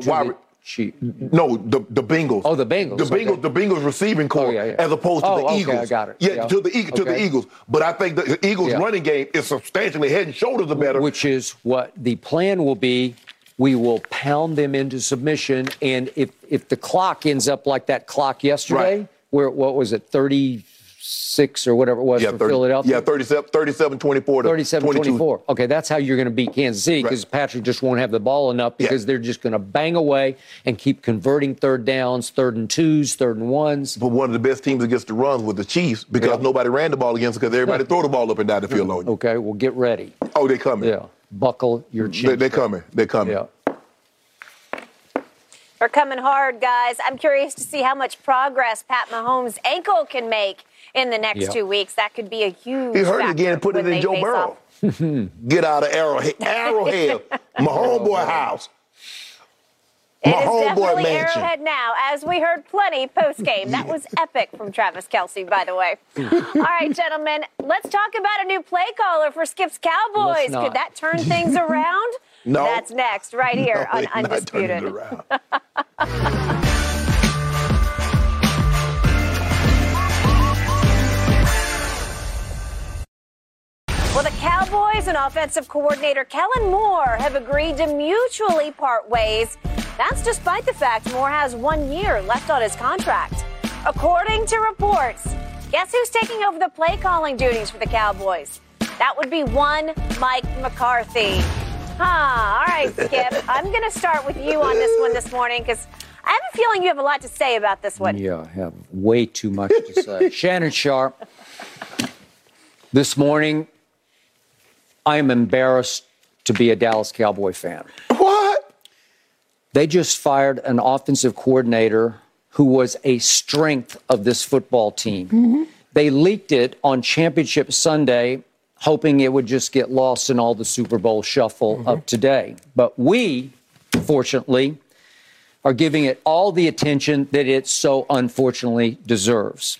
the Bengals. Oh, the Bengals. The Bengals receiving core as opposed to the Eagles. I got it. Yeah, to the Eagles. But I think the Eagles' running game is substantially head and shoulders the better. Which is what the plan will be. We will pound them into submission, and if the clock ends up like that clock yesterday, where, what was it, 36 or whatever it was for Philadelphia? Yeah, 37-24 to 37-24. Okay, that's how you're going to beat Kansas City because Patrick just won't have the ball enough because they're just going to bang away and keep converting third downs, 3rd and 2s, 3rd and 1s. But one of the best teams against the runs was the Chiefs because nobody ran the ball against them because everybody throw the ball up and down the field on you. Okay, well, get ready. Oh, they coming. Yeah. Buckle your chin. They're coming. They're coming. Yeah. They're coming hard, guys. I'm curious to see how much progress Pat Mahomes' ankle can make in the next 2 weeks. That could be a huge. He hurt it again and put it in Joe Burrow. Get out of Arrowhead. My homeboy house. My homeboy mansion. Arrowhead now, as we heard plenty post-game. That was epic from Travis Kelce, by the way. All right, gentlemen, let's talk about a new play caller for Skip's Cowboys. Could that turn things around? No. That's next, right here on Undisputed. Well, the Cowboys and offensive coordinator Kellen Moore have agreed to mutually part ways. That's despite the fact Moore has 1 year left on his contract. According to reports, guess who's taking over the play calling duties for the Cowboys? That would be one Mike McCarthy. All right, Skip, I'm going to start with you on this one this morning because I have a feeling you have a lot to say about this one. Yeah, I have way too much to say. Shannon Sharp, this morning, I am embarrassed to be a Dallas Cowboy fan. What? They just fired an offensive coordinator who was a strength of this football team. Mm-hmm. They leaked it on Championship Sunday, hoping it would just get lost in all the Super Bowl shuffle of today. But we, fortunately, are giving it all the attention that it so unfortunately deserves.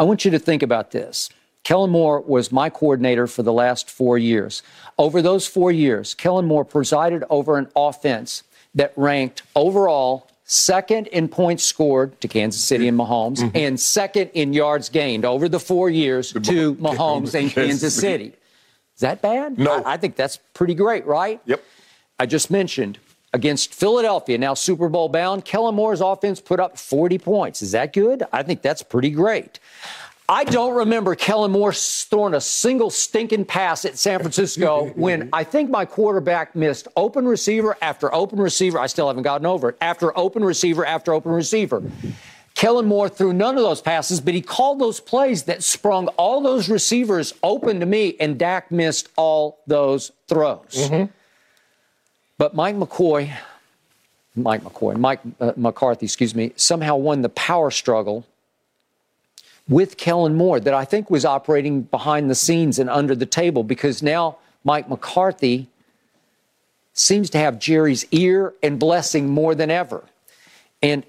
I want you to think about this. Kellen Moore was my coordinator for the last 4 years. Over those 4 years, Kellen Moore presided over an offense that ranked overall 2nd in points scored to Kansas City and Mahomes and 2nd in yards gained over the 4 years to Mahomes and Kansas City. Is that bad? No. I think that's pretty great, right? Yep. I just mentioned against Philadelphia, now Super Bowl bound, Kellen Moore's offense put up 40 points. Is that good? I think that's pretty great. I don't remember Kellen Moore throwing a single stinking pass at San Francisco when I think my quarterback missed open receiver after open receiver. I still haven't gotten over it. After open receiver after open receiver. Kellen Moore threw none of those passes, but he called those plays that sprung all those receivers open to me, and Dak missed all those throws. But Mike McCarthy, somehow won the power struggle with Kellen Moore that I think was operating behind the scenes and under the table, because now Mike McCarthy seems to have Jerry's ear and blessing more than ever. And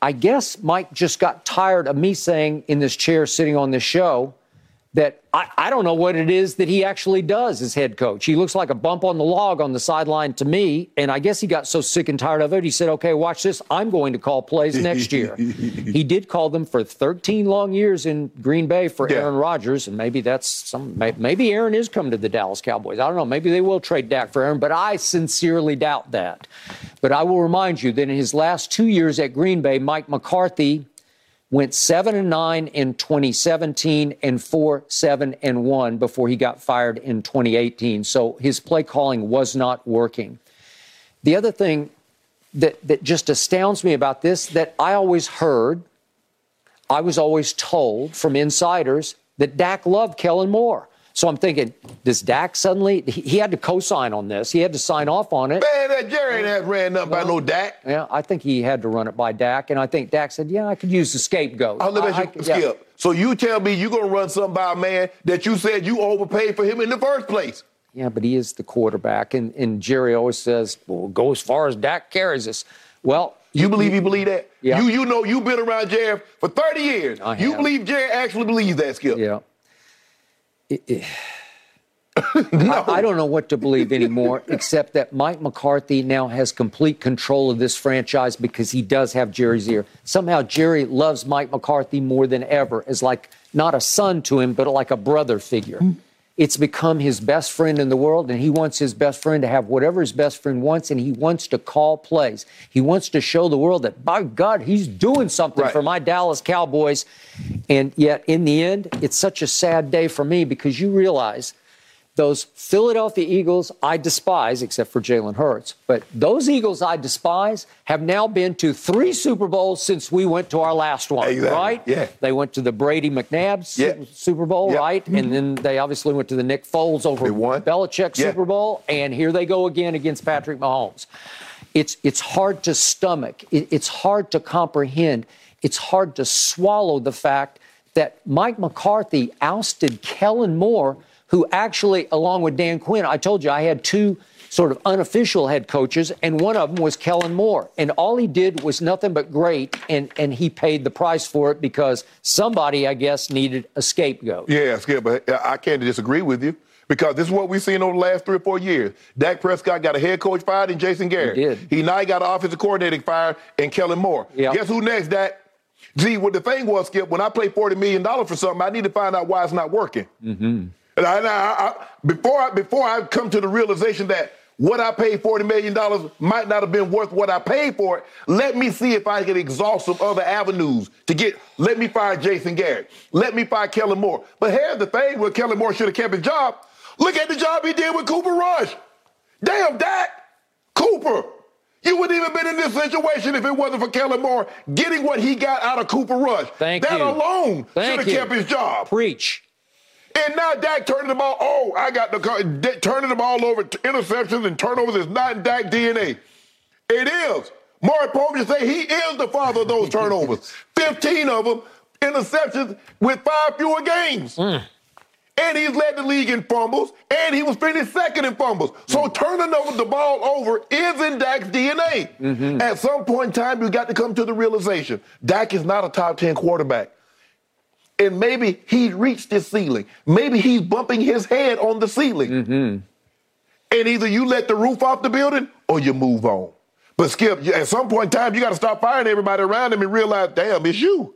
I guess Mike just got tired of me saying in this chair sitting on this show, that I don't know what it is that he actually does as head coach. He looks like a bump on the log on the sideline to me, and I guess he got so sick and tired of it, he said, okay, watch this. I'm going to call plays next year. He did call them for 13 long years in Green Bay for Aaron Rodgers, and maybe that's some. Maybe Aaron is coming to the Dallas Cowboys. I don't know. Maybe they will trade Dak for Aaron, but I sincerely doubt that. But I will remind you that in his last 2 years at Green Bay, Mike McCarthy went 7-9 in 2017 and 4-7-1 before he got fired in 2018. So his play calling was not working. The other thing that just astounds me about this, that I always heard, I was always told from insiders that Dak loved Kellen Moore. So I'm thinking, does Dak suddenly, he had to co-sign on this. He had to sign off on it. Man, that Jerry ain't have ran up by no Dak. Yeah, I think he had to run it by Dak. And I think Dak said, yeah, I could use the scapegoat. I'll let you, Skip. Yeah. So you tell me you're going to run something by a man that you said you overpaid for him in the first place. Yeah, but he is the quarterback. And Jerry always says, well, go as far as Dak carries us. Well, You believe that? Yeah. You know you've been around Jerry for 30 years. You believe Jerry actually believes that, Skip? Yeah. I don't know what to believe anymore, except that Mike McCarthy now has complete control of this franchise because he does have Jerry's ear. Somehow Jerry loves Mike McCarthy more than ever as like not a son to him, but like a brother figure. It's become his best friend in the world, and he wants his best friend to have whatever his best friend wants, and he wants to call plays. He wants to show the world that, by God, he's doing something for my Dallas Cowboys. And yet, in the end, it's such a sad day for me because you realize those Philadelphia Eagles I despise, except for Jalen Hurts, but those Eagles I despise have now been to 3 Super Bowls since we went to our last one, right? Yeah. They went to the Brady-McNabb Super Bowl, right? And then they obviously went to the Nick Foles over Belichick Super Bowl, and here they go again against Patrick Mahomes. It's hard to stomach. It's hard to comprehend. It's hard to swallow the fact that Mike McCarthy ousted Kellen Moore, who actually, along with Dan Quinn, I told you I had 2 sort of unofficial head coaches, and one of them was Kellen Moore. And all he did was nothing but great, and he paid the price for it because somebody, I guess, needed a scapegoat. Yeah, Skip, but I can't disagree with you because this is what we've seen over the last 3 or 4 years. Dak Prescott got a head coach fired and Jason Garrett. He did. He now got an offensive coordinator fired and Kellen Moore. Yep. Guess who next, Dak? Gee, what the thing was, Skip, when I pay $40 million for something, I need to find out why it's not working. Mm-hmm. And before I come to the realization that what I paid $40 million might not have been worth what I paid for it, let me see if I can exhaust some other avenues to get, let me fire Jason Garrett. Let me fire Kellen Moore. But here's the thing where Kellen Moore should have kept his job. Look at the job he did with Cooper Rush. Damn, Dak. Cooper. You wouldn't even been in this situation if it wasn't for Kellen Moore getting what he got out of Cooper Rush. That alone should have kept his job. Preach. And now Dak turning the ball. Oh, I got the turning the ball over. Interceptions and turnovers is not in Dak DNA. It is. More important to say he is the father of those turnovers. 15 of them interceptions with 5 fewer games. And he's led the league in fumbles. And he was finished second in fumbles. So turning over the ball over is in Dak's DNA. At some point in time, you got to come to the realization Dak is not a top 10 quarterback. And maybe he's reached his ceiling. Maybe he's bumping his head on the ceiling. And either you let the roof off the building or you move on. But, Skip, at some point in time, you got to stop firing everybody around him and realize, damn, it's you.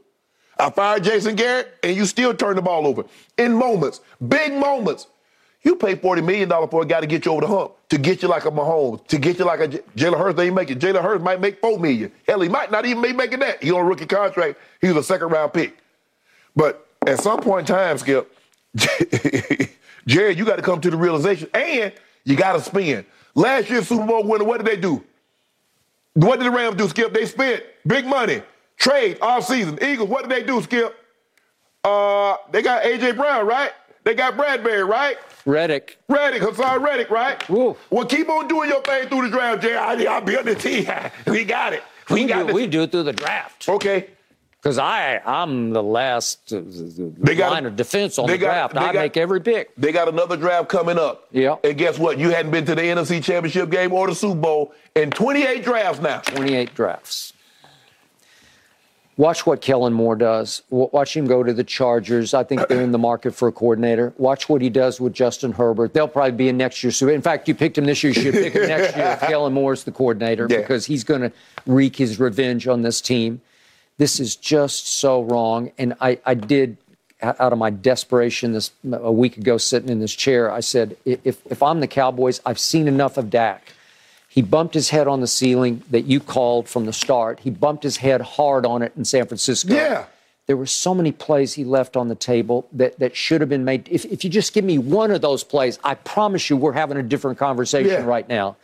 I fired Jason Garrett, and you still turn the ball over. In moments, big moments, you pay $40 million for a guy to get you over the hump, to get you like a Mahomes, to get you like a Jalen Hurts. They ain't make it. Jalen Hurts might make $4 million. Hell, he might not even be making that. He's on a rookie contract. He was a second-round pick. But at some point in time, Skip, Jerry, you got to come to the realization, and you got to spend. Last year's Super Bowl winner, what did they do? What did the Rams do, Skip? They spent big money, trade, offseason. Eagles, what did they do, Skip? They got A.J. Brown, right? They got Bradbury, right? Reddick, Hasan Reddick, right? Ooh. Well, keep on doing your thing through the draft, Jerry. I'll be on the team. We got it. We do it through the draft. Okay. Because I'm the last line of defense on the draft. I make every pick. They got another draft coming up. Yeah. And guess what? You hadn't been to the NFC Championship game or the Super Bowl in 28 drafts now. Watch what Kellen Moore does. Watch him go to the Chargers. I think they're in the market for a coordinator. Watch what he does with Justin Herbert. They'll probably be in next year. So, in fact, you picked him this year. You should pick him next year if Kellen Moore's the coordinator because he's going to wreak his revenge on this team. This is just so wrong. And I did, out of my desperation a week ago sitting in this chair, I said, if I'm the Cowboys, I've seen enough of Dak. He bumped his head on the ceiling that you called from the start. He bumped his head hard on it in San Francisco. Yeah. There were so many plays he left on the table that should have been made. If you just give me one of those plays, I promise you we're having a different conversation right now.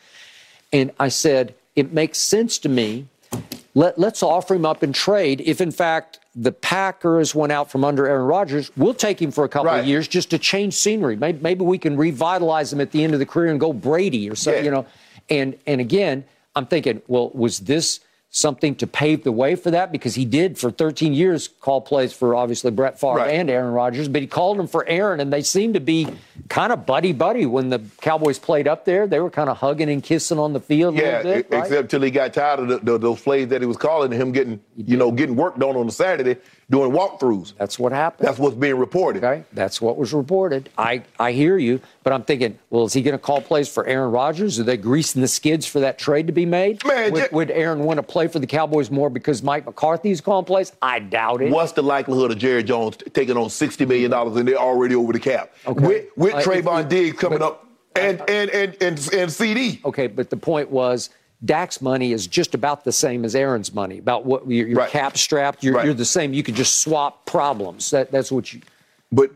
And I said, it makes sense to me. Let's offer him up in trade. If, in fact, the Packers went out from under Aaron Rodgers, we'll take him for a couple of years just to change scenery. Maybe we can revitalize him at the end of the career and go Brady or something, And again, I'm thinking, well, was this something to pave the way for that? Because he did for 13 years call plays for obviously Brett Favre and Aaron Rodgers, but he called them for Aaron, and they seemed to be kind of buddy-buddy when the Cowboys played up there. They were kind of hugging and kissing on the field a little bit. Yeah, except till he got tired of those plays that he was calling him getting worked on the Saturday doing walkthroughs. That's what happened. That's what's being reported. Okay? That's what was reported. I hear you, but I'm thinking, well, is he going to call plays for Aaron Rodgers? Are they greasing the skids for that trade to be made? Man, would Aaron want to play for the Cowboys more because Mike McCarthy's calling plays? I doubt it. What's the likelihood of Jerry Jones taking on $60 million and they're already over the cap? Okay. With Trayvon Diggs coming up and CD. Okay, but the point was, Dak's money is just about the same as Aaron's money. About what you're cap strapped, you're the same. You can just swap problems. That's what you. But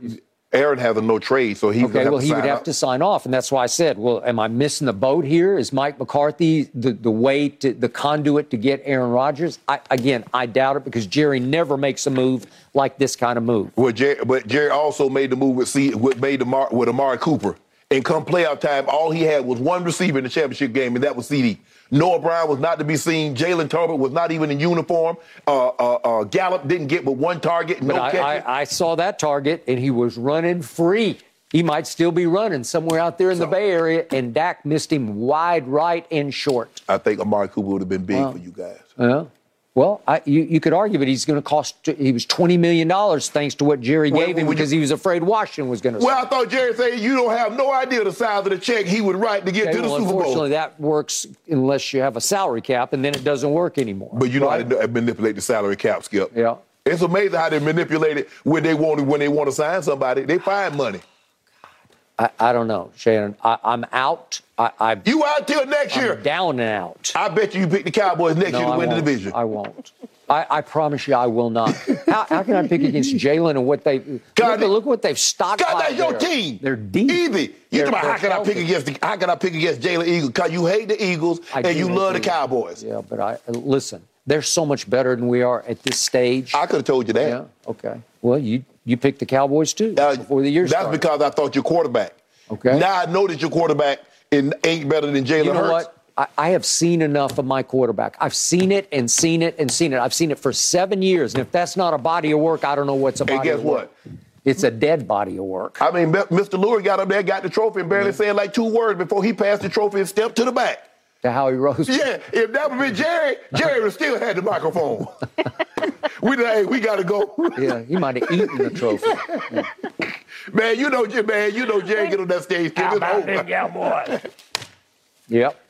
Aaron has a no trade, so he's going to have to sign off. He would have to sign off, and that's why I said, well, am I missing the boat here? Is Mike McCarthy the conduit to get Aaron Rodgers? I doubt it because Jerry never makes a move like this kind of move. Well, Jerry also made the move with Amari Cooper. And come playoff time, all he had was one receiver in the championship game, and that was CD. Noah Brown was not to be seen. Jalen Tolbert was not even in uniform. Gallup didn't get but one target. I saw that target, and he was running free. He might still be running somewhere out there in the Bay Area, and Dak missed him wide right and short. I think Amari Cooper would have been big for you guys. Well, you could argue that he's going to cost – he was $20 million thanks to what Jerry gave him because he was afraid Washington was going to sign. Well, I thought Jerry said you don't have no idea the size of the check he would write to get to the Super Bowl. Unfortunately, that works unless you have a salary cap, and then it doesn't work anymore. But you know how to manipulate the salary cap, Skip. Yeah. It's amazing how they manipulate it when they want to sign somebody. They find money. I don't know, Shannon. I'm out. You out till next year. I'm down and out. I bet you pick the Cowboys next year to win the division. I won't. I promise you I will not. How can I pick against Jalen and what they – look what they've stockpiled. God, that's your team. They're deep. Easy. You talking about how can I pick against Jalen Eagles? Because you hate the Eagles and you love the Cowboys. Yeah, but listen, they're so much better than we are at this stage. I could have told you that. Yeah, okay. Well, you picked the Cowboys, too, before the year started. That's because I thought your quarterback. Okay. Now I know that your quarterback ain't better than Jalen Hurts. You know what? I have seen enough of my quarterback. I've seen it and seen it and seen it. I've seen it for 7 years. And if that's not a body of work, I don't know what's a body of work. And guess what? It's a dead body of work. I mean, Mr. Lurie got up there, got the trophy, and barely said like 2 words before he passed the trophy and stepped to the back. To Howie Rose. Yeah, if that would be Jerry would still had the microphone. We got to go. Yeah, he might have eaten the trophy. Yeah. Man, you know Jerry get on that stage. How about them Cowboys? Yep.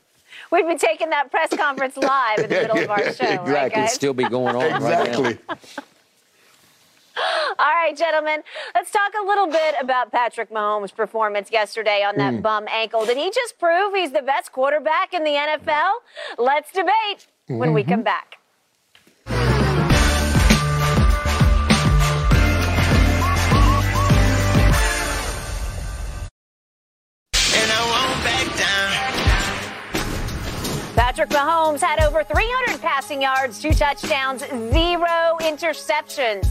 We'd be taking that press conference live in the middle of our show, exactly. Right, guys? It'd still be going on right now. All right, gentlemen, let's talk a little bit about Patrick Mahomes' performance yesterday on that bum ankle. Did he just prove he's the best quarterback in the NFL? Let's debate when we come back. Patrick Mahomes had over 300 passing yards, 2 touchdowns, 0 interceptions.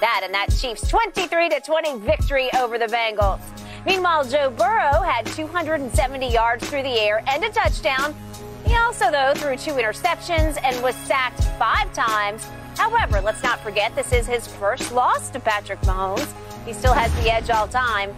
That and that Chiefs' 23-20 victory over the Bengals. Meanwhile, Joe Burrow had 270 yards through the air and a touchdown. He also, though, threw 2 interceptions and was sacked 5 times. However, let's not forget this is his first loss to Patrick Mahomes. He still has the edge all time.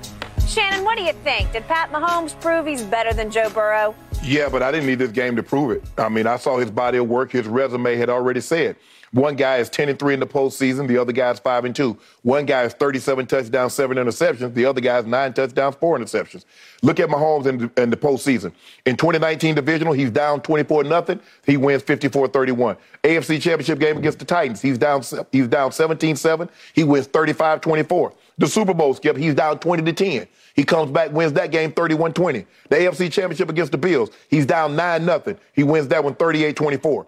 Shannon, what do you think? Did Pat Mahomes prove he's better than Joe Burrow? Yeah, but I didn't need this game to prove it. I mean, I saw his body of work. His resume had already said one guy is 10-3 in the postseason. The other guy is 5-2. One guy is 37 touchdowns, 7 interceptions. The other guy is 9 touchdowns, 4 interceptions. Look at Mahomes in the postseason. In 2019 divisional, he's down 24-0. He wins 54-31. AFC Championship game against the Titans, he's down 17-7. He wins 35-24. The Super Bowl, Skip, he's down 20-10. He comes back, wins that game 31-20. The AFC Championship against the Bills, he's down 9-0. He wins that one 38-24.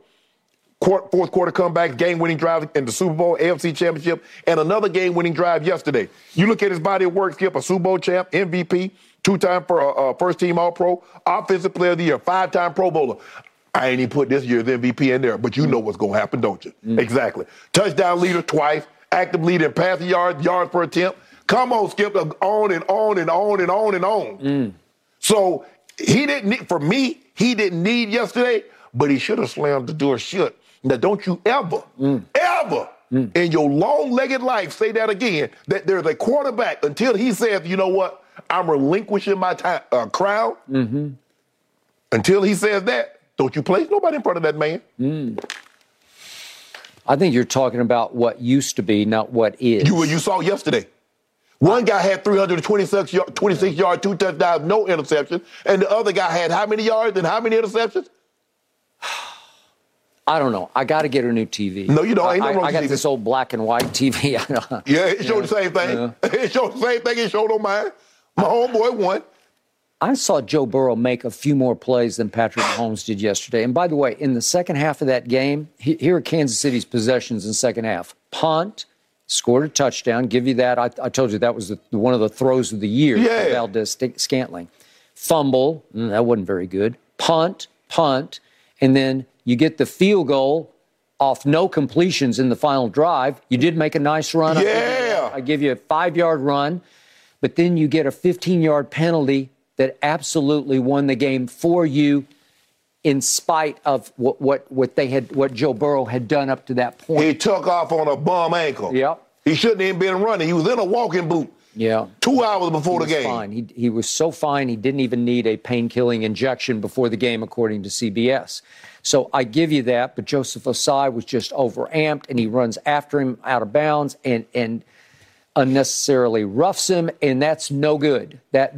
Fourth quarter comeback, game-winning drive in the Super Bowl, AFC Championship, and another game-winning drive yesterday. You look at his body of work, Skip, a Super Bowl champ, MVP, 2-time first-team All-Pro, Offensive Player of the Year, 5-time Pro Bowler. I ain't even put this year's MVP in there, but you know what's going to happen, don't you? Mm. Exactly. Touchdown leader twice, active leader in passing yards per attempt. Come on, Skip, on and on and on and on and on. Mm. So he didn't need, for me, he didn't need yesterday, but he should have slammed the door shut. Now, don't you ever, ever in your long-legged life say that again, that there's a quarterback until he says, you know what, I'm relinquishing my crown. Mm-hmm. Until he says that, don't you place nobody in front of that man. Mm. I think you're talking about what used to be, not what is. You saw yesterday. One guy had 326 yards, 2 touchdowns, no interception, and the other guy had how many yards and how many interceptions? I don't know. I got to get her a new TV. No, you don't. Ain't no wrong TV. I got this old black and white TV. Yeah, it showed the same thing. Yeah. It showed the same thing it showed on mine. My homeboy won. I saw Joe Burrow make a few more plays than Patrick Mahomes did yesterday. And by the way, in the second half of that game, here are Kansas City's possessions in the second half. Punt, scored a touchdown, give you that. I told you that was one of the throws of the year for Valdes-Scantling. Fumble, that wasn't very good. Punt, and then you get the field goal off no completions in the final drive. You did make a nice run. Yeah. I give you a 5-yard run. But then you get a 15-yard penalty that absolutely won the game for you in spite of what Joe Burrow had done up to that point. He took off on a bum ankle. Yep. He shouldn't have even been running. He was in a walking boot. Yeah. 2 hours before the game. Fine. He was so fine, he didn't even need a pain-killing injection before the game, according to CBS. So I give you that, but Joseph Osai was just overamped, and he runs after him out of bounds and unnecessarily roughs him, and that's no good. That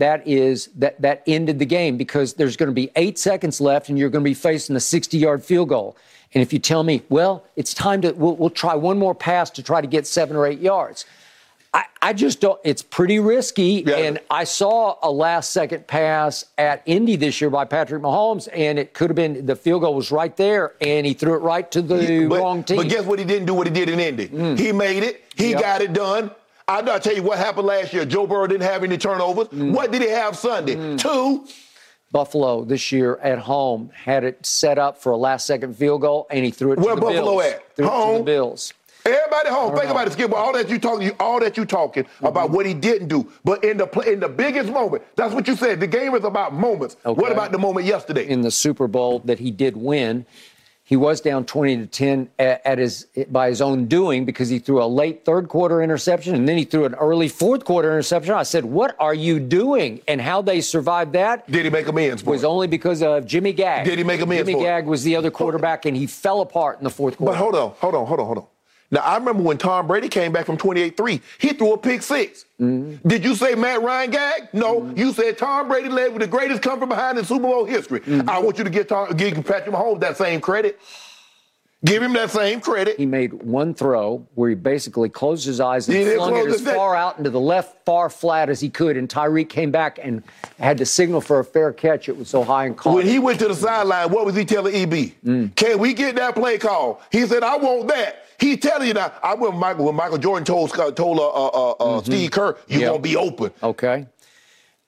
ended the game because there's going to be 8 seconds left, and you're going to be facing a 60-yard field goal. And if you tell me, well, it's time to we'll try one more pass to try to get 7 or 8 yards, I just don't. It's pretty risky, and I saw a last-second pass at Indy this year by Patrick Mahomes, and it could have been the field goal was right there, and he threw it right to the wrong team. But guess what? He didn't do what he did in Indy. Mm. He made it. He got it done. I'll tell you what happened last year. Joe Burrow didn't have any turnovers. Mm. What did he have Sunday? 2. Buffalo this year at home had it set up for a last-second field goal, and he threw it to the Bills. Where Buffalo at? Threw home. It to the Bills. Everybody home. Think about it, Skip. All that you talking about what he didn't do, but in the biggest moment, that's what you said. The game is about moments. Okay. What about the moment yesterday in the Super Bowl that he did win? He was down 20-10 by his own doing because he threw a late third quarter interception and then he threw an early fourth quarter interception. I said, "What are you doing?" And how they survived that? Did he make amends? Was it only because of Jimmy Gagg? Did he make amends? Jimmy Gagg was the other quarterback and he fell apart in the fourth quarter. But hold on. Now, I remember when Tom Brady came back from 28-3, he threw a pick six. Mm-hmm. Did you say Matt Ryan gagged? No, you said Tom Brady led with the greatest come from behind in Super Bowl history. Mm-hmm. I want you to give Patrick Mahomes that same credit. Give him that same credit. He made one throw where he basically closed his eyes and flung it as far out into the left, far flat as he could, and Tyreek came back and had to signal for a fair catch. It was so high and caught. When he went to the sideline, what was he telling EB? Can we get that play call? He said, I want that. He's telling you now. I remember when Michael Jordan told Steve Kerr, you're going to be open. Okay.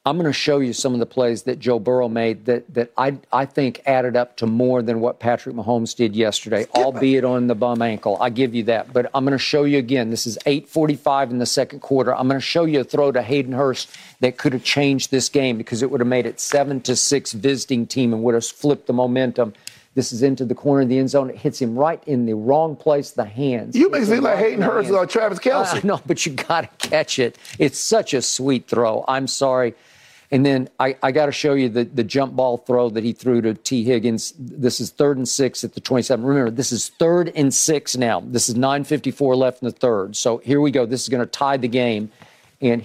I'm going to show you some of the plays that Joe Burrow made that I think added up to more than what Patrick Mahomes did yesterday, albeit on the bum ankle. I give you that. But I'm going to show you again. This is 8:45 in the second quarter. I'm going to show you a throw to Hayden Hurst that could have changed this game because it would have made it 7-6 visiting team and would have flipped the momentum. This is into the corner of the end zone. It hits him right in the wrong place, the hands. You make it seem like Hayden Hurst or Travis Kelce. No, but you got to catch it. It's such a sweet throw. I'm sorry. And then I got to show you the jump ball throw that he threw to Tee Higgins. This is 3rd and 6 at the 27. Remember, this is 3rd and 6 now. This is 9:54 left in the third. So here we go. This is going to tie the game. And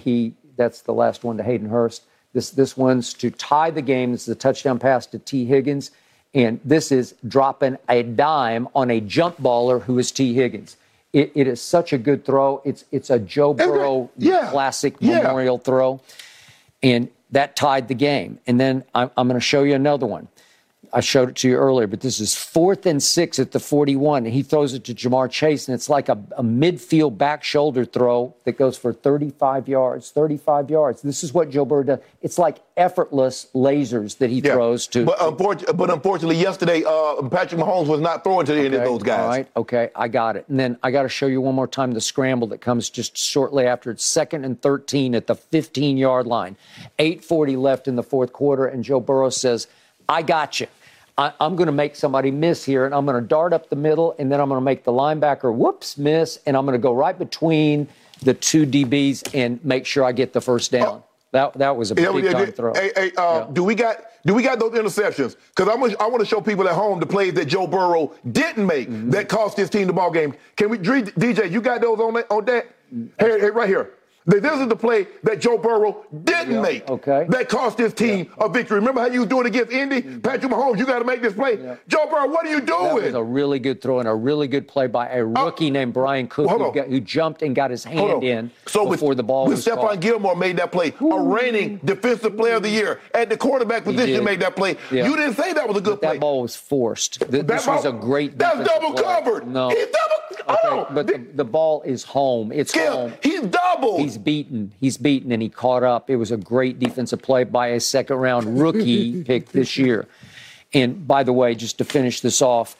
that's the last one to Hayden Hurst. This one's to tie the game. This is a touchdown pass to Tee Higgins. And this is dropping a dime on a jump baller who is Tee Higgins. It is such a good throw. It's a Joe Burrow classic memorial throw. And that tied the game. And then I'm going to show you another one. I showed it to you earlier, but this is 4th and 6 at the 41. And he throws it to Ja'Marr Chase, and it's like a midfield back shoulder throw that goes for 35 yards. 35 yards. This is what Joe Burrow does. It's like effortless lasers that he throws to. But unfortunately, yesterday, Patrick Mahomes was not throwing to any of those guys. All right, okay, I got it. And then I got to show you one more time the scramble that comes just shortly after. It's 2nd and 13 at the 15-yard line. 8:40 left in the fourth quarter, and Joe Burrow says, I got you. I'm going to make somebody miss here, and I'm going to dart up the middle, and then I'm going to make the linebacker, miss, and I'm going to go right between the two DBs and make sure I get the first down. That was a big-time throw. Do we got those interceptions? Because I want to show people at home the plays that Joe Burrow didn't make that cost his team the ball game. Can we, DJ, you got those on that? Hey, right here. This is the play that Joe Burrow didn't make that cost his team a victory. Remember how you was doing against Indy? Patrick Mahomes, you got to make this play. Joe Burrow, what are you doing? That was a really good throw and a really good play by a rookie named Brian Cook who jumped and got his hand in before the ball was caught. Stephon Gilmore made that play. A reigning defensive player of the year at the quarterback position made that play. Yeah. You didn't say that was a good play. That ball was forced. This was a great defensive play. That's double-covered. No. He's double-covered. Okay, but the ball is home. It's home. He's doubled. He's beaten, and he caught up. It was a great defensive play by a second-round rookie pick this year. And, by the way, just to finish this off,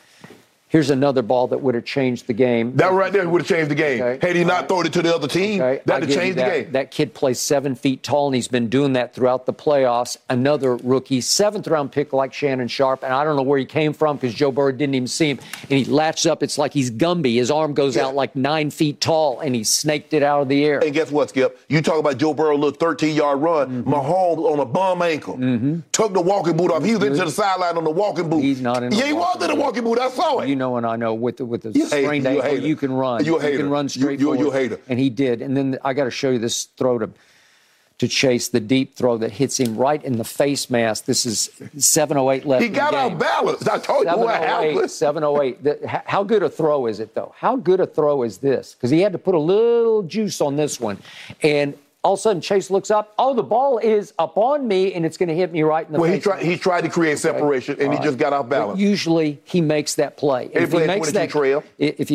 here's another ball that would have changed the game. That right there would have changed the game. Okay. Had he not thrown it to the other team, that would have changed the game. That kid plays 7 feet tall, and he's been doing that throughout the playoffs. Another rookie, 7th-round pick like Shannon Sharpe, and I don't know where he came from because Joe Burrow didn't even see him. And he latches up. It's like he's Gumby. His arm goes out like 9 feet tall, and he snaked it out of the air. And guess what, Skip? You talk about Joe Burrow, little 13-yard run. Mahomes on a bum ankle. Took the walking boot off. He was into the sideline on the walking boot. He's not in the walking boot. Yeah, he was in the walking boot. I saw it. And I know with the sprained ankle, you can run. You can run straight forward. You're a hater. And he did. And then I got to show you this throw to Chase, the deep throw that hits him right in the face mask. This is 7:08 left. He got out of balance. I told you what happened. 7:08. How good a throw is it, though? How good a throw is this? Because he had to put a little juice on this one. And all of a sudden, Chase looks up. Oh, the ball is upon me, and it's going to hit me right in the face. Well, he tried to create separation, and he just got off balance. But usually, he makes that play. If he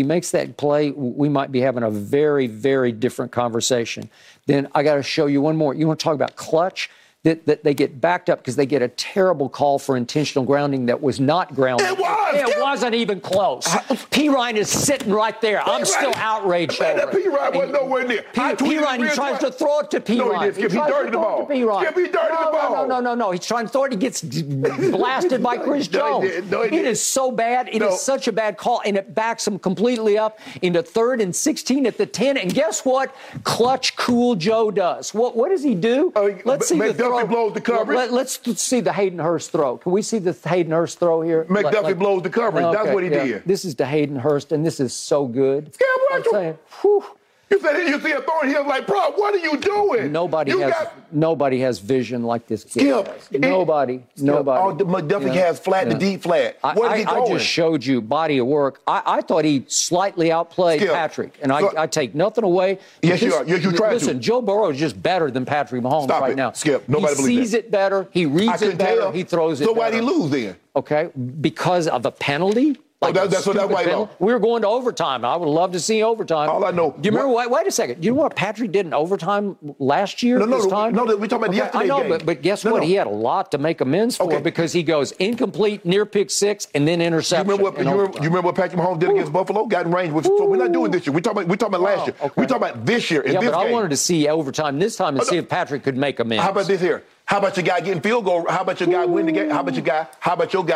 makes that play, we might be having a very, very different conversation. Then I got to show you one more. You want to talk about clutch? That they get backed up because they get a terrible call for intentional grounding that was not grounded. It wasn't even close. P. Ryan is sitting right there. I'm still outraged. Man, that P. Ryan wasn't nowhere near. P. Ryan, he tries to throw it to P. Ryan. No, he didn't. He dirted the ball. No. He's trying to throw it. He gets blasted by Chris Jones. It is so bad. It is such a bad call, and it backs him completely up into 3rd and 16 at the 10. And guess what? Clutch Cool Joe does. What does he do? Let's see the blows the coverage. Let's see the Hayden Hurst throw. Can we see the Hayden Hurst throw here? McDuffie blows the coverage. Okay, that's what he did. This is the Hayden Hurst, and this is so good. Yeah, I'm saying, whew. You said you see a Thornhill like, bro, what are you doing? Nobody has vision like this kid. Skip. Nobody. McDuffie has flat to deep flat. I just showed you body of work. I thought he slightly outplayed Patrick, and I take nothing away. Yes, you are. Yes, you tried to. Listen, Joe Burrow is just better than Patrick Mahomes right now. Skip. Nobody believes that. He sees it better. He reads it better. He throws it better. So why'd he lose then? Okay, because of a penalty. Like that's what that white ball. We were going to overtime. I would love to see overtime. All I know. Do you remember? Wait a second. Do you know what Patrick did in overtime last year? No, we're talking about yesterday. I know, game. But guess what? He had a lot to make amends for because he goes incomplete, near pick six, and then interception. You remember what Patrick Mahomes did against Buffalo? Got in range. So we're not doing this year. We're talking about last year. Okay. We're talking about this year. Yeah, but I wanted to see overtime this time and see if Patrick could make amends. How about this here? How about your guy getting field goal? How about your guy win the game? How about your guy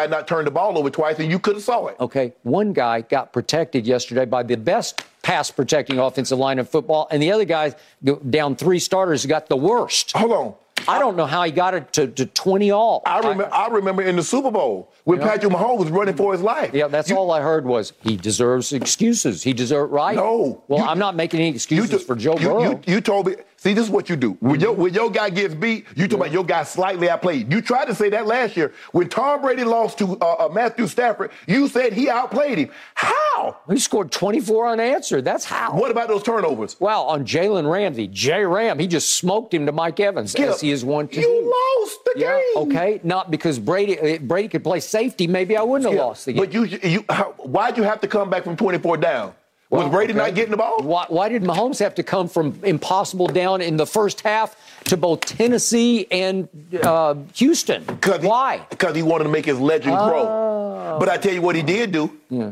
not turn the ball over twice and you could have saw it? Okay, one guy got protected yesterday by the best pass-protecting offensive line in football, and the other guy, down three starters, got the worst. Hold on. I don't know how he got it to 20 all. I remember in the Super Bowl when Patrick Mahomes was running for his life. Yeah, all I heard was he deserves excuses. He deserves right. No. Well, I'm not making any excuses for Joe Burrow. You told me. See, this is what you do. When your guy gets beat, you talk about your guy slightly outplayed. You tried to say that last year. When Tom Brady lost to Matthew Stafford, you said he outplayed him. How? He scored 24 unanswered. That's how. What about those turnovers? Wow, on Jalen Ramsey, J-Ram, he just smoked him to Mike Evans, as he has won to You do. Lost the game. Okay, not because Brady could play safety. Maybe I wouldn't have lost the game. But why'd you have to come back from 24 down? Was Brady not getting the ball? Why did Mahomes have to come from impossible down in the first half to both Tennessee and Houston? Why? Because he wanted to make his legend grow. But I tell you what he did do. Yeah.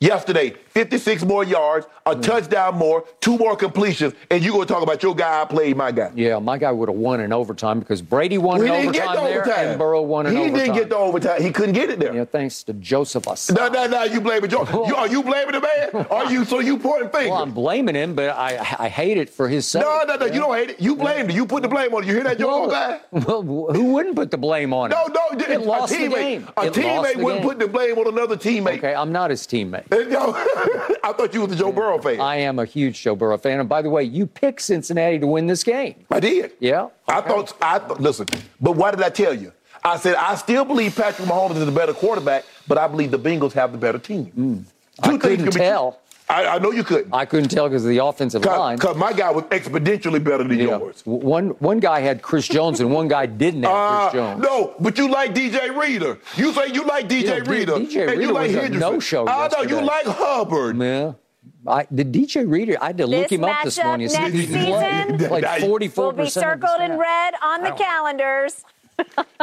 Yesterday, 56 more yards, a touchdown more, two more completions, and you're going to talk about your guy, I played my guy. Yeah, my guy would have won in overtime because Brady won in overtime there and Burrow won in overtime. He didn't get the overtime. He couldn't get it there. Yeah, thanks to Joseph Asai. No, you blaming Joseph. Are you blaming the man? So you pointing fingers? Well, I'm blaming him, but I hate it for his sake. No, you don't hate it. You blamed it. You put the blame on it. You hear that, Joe guy? Well, who wouldn't put the blame on it? No. It lost the game. A teammate wouldn't put the blame on another teammate. Okay, I'm not his teammate. I thought you were the Joe Burrow fan. I am a huge Joe Burrow fan. And by the way, you picked Cincinnati to win this game. I did. Yeah. Okay. Listen, but why did I tell you? I said, I still believe Patrick Mahomes is the better quarterback, but I believe the Bengals have the better team. I couldn't tell. I know you couldn't. I couldn't tell because of the offensive line. Because my guy was exponentially better than yours. One guy had Chris Jones and one guy didn't have Chris Jones. No, but you like DJ Reader. You say you like DJ Reader. DJ Reader was a no-show yesterday. I know you like Hubbard. Yeah. Did DJ Reader, I had to look him up this morning. Next season like 44% will be circled in red on the calendars.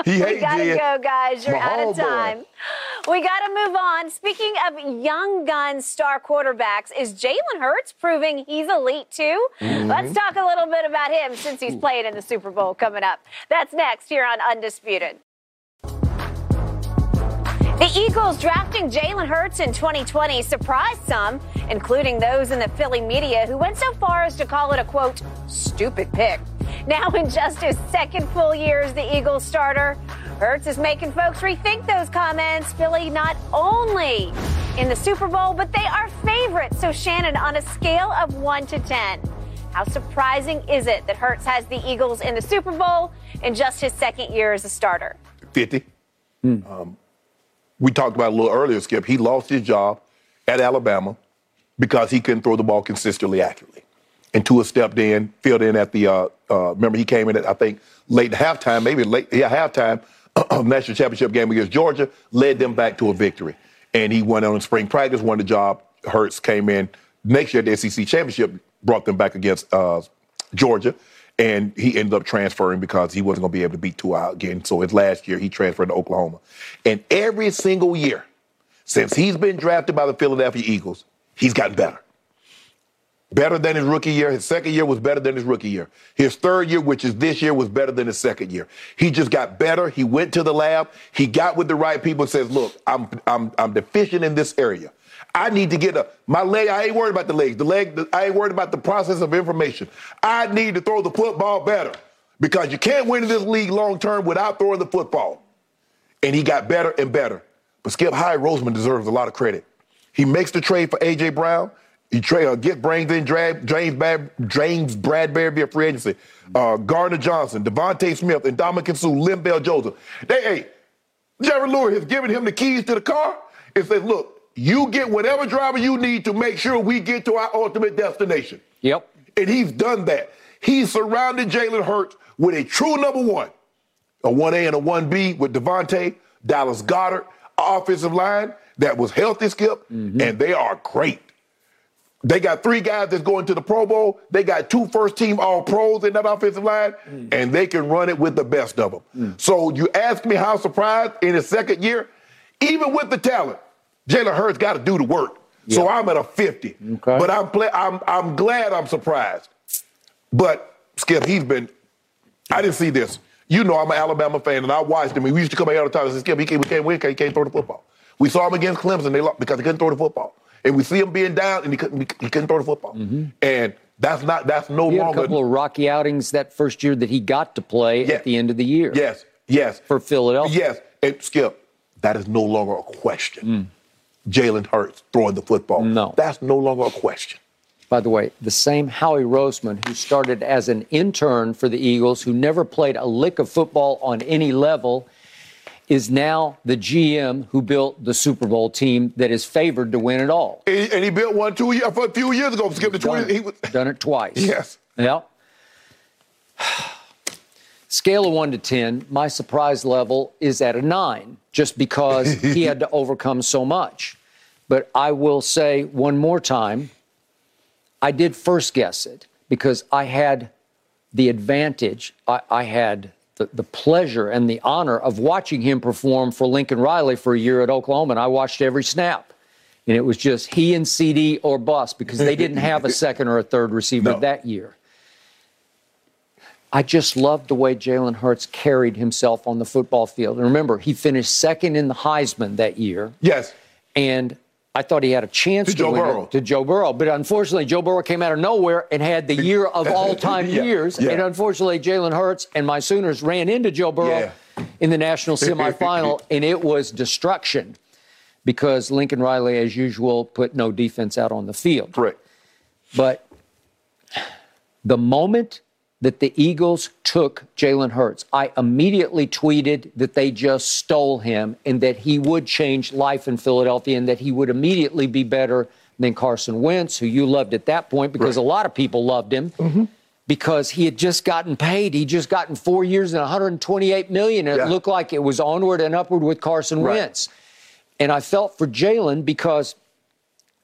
We gotta go, guys. You're out of time. We gotta move on. Speaking of young gun star quarterbacks, is Jalen Hurts proving he's elite too? Mm-hmm. Let's talk a little bit about him since he's playing in the Super Bowl coming up. That's next here on Undisputed. The Eagles drafting Jalen Hurts in 2020 surprised some, including those in the Philly media who went so far as to call it a, quote, stupid pick. Now in just his second full year as the Eagles starter, Hurts is making folks rethink those comments. Philly not only in the Super Bowl, but they are favorites. So, Shannon, on a scale of 1 to 10, how surprising is it that Hurts has the Eagles in the Super Bowl in just his second year as a starter? 50. We talked about it a little earlier, Skip. He lost his job at Alabama because he couldn't throw the ball consistently accurately. And Tua stepped in, filled in at the remember he came in at, I think, halftime, national championship game against Georgia, led them back to a victory. And he went on in spring practice, won the job. Hurts came in next year at the SEC championship, brought them back against Georgia. And he ended up transferring because he wasn't going to be able to beat Tua again. So his last year, he transferred to Oklahoma. And every single year since he's been drafted by the Philadelphia Eagles, he's gotten better. Better than his rookie year. His second year was better than his rookie year. His third year, which is this year, was better than his second year. He just got better. He went to the lab. He got with the right people and says, look, I'm deficient in this area. I need to get my leg. I ain't worried about the legs. I ain't worried about the process of information. I need to throw the football better because you can't win in this league long term without throwing the football. And he got better and better. But Skip, Howie Roseman deserves a lot of credit. He makes the trade for A.J. Brown. He brings in James Bradberry via free agency. Gardner Johnson, Devontae Smith, and Ndamukong Suh, Linval Joseph. Jerry Lewis has given him the keys to the car and says, look, you get whatever driver you need to make sure we get to our ultimate destination. Yep. And he's done that. He's surrounded Jalen Hurts with a true number one, a 1A and a 1B with Devontae, Dallas Goedert, offensive line that was healthy, Skip, and they are great. They got three guys that's going to the Pro Bowl. They got two first-team All-Pros in that offensive line, and they can run it with the best of them. So you ask me how surprised in his second year, even with the talent, Jalen Hurts got to do the work. Yeah. So I'm at a 50. Okay. But I'm glad I'm surprised. But, Skip, he's been I didn't see this. You know I'm an Alabama fan, and I watched him. We used to come out all the time and say, Skip, he can't win, he can't throw the football. We saw him against Clemson, they lost because he couldn't throw the football. And we see him being down, and he couldn't throw the football. Mm-hmm. And that's no longer. He had a couple of rocky outings that first year that he got to play at the end of the year. Yes. For Philadelphia. Yes. And, Skip, that is no longer a question. Jalen Hurts throwing the football. No. That's no longer a question. By the way, the same Howie Roseman who started as an intern for the Eagles, who never played a lick of football on any level, is now the GM who built the Super Bowl team that is favored to win it all. And he built one a few years ago. Skip the 20. He was done it twice. Yes. Yeah. Scale of 1 to 10, my surprise level is at a 9, just because he had to overcome so much. But I will say one more time, I did first guess it because I had the advantage. I had the pleasure and the honor of watching him perform for Lincoln Riley for a year at Oklahoma, and I watched every snap. And it was just he and CD or bust because they didn't have a second or a third receiver that year. I just loved the way Jalen Hurts carried himself on the football field. And remember, he finished second in the Heisman that year. Yes. And I thought he had a chance to win it to Joe Burrow. But unfortunately, Joe Burrow came out of nowhere and had the year of all-time years. Yeah. And unfortunately, Jalen Hurts and my Sooners ran into Joe Burrow in the national semifinal, and it was destruction because Lincoln Riley, as usual, put no defense out on the field. Correct. But the moment that the Eagles took Jalen Hurts, I immediately tweeted that they just stole him and that he would change life in Philadelphia and that he would immediately be better than Carson Wentz, who you loved at that point because a lot of people loved him because he had just gotten paid. He'd just gotten 4 years and $128 million, and it looked like it was onward and upward with Carson Wentz. And I felt for Jalen because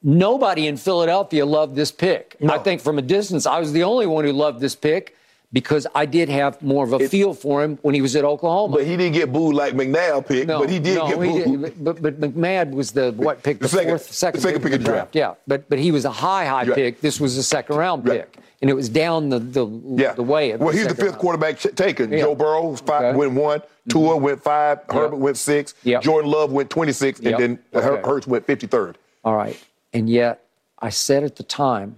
nobody in Philadelphia loved this pick. No. I think from a distance, I was the only one who loved this pick, because I did have more of a feel for him when he was at Oklahoma. But he didn't get booed like McNabb picked, but he did get booed. But McNabb was the pick? The second pick of the draft. Yeah, but he was a high pick. This was a second-round pick, and it was down the way. Well, he's the fifth quarterback taken. Yeah. Joe Burrow, 5, went 1. Tua went 5. Herbert went 6. Jordan Love went 26, and then Hurts went 53rd. All right, and yet I said at the time,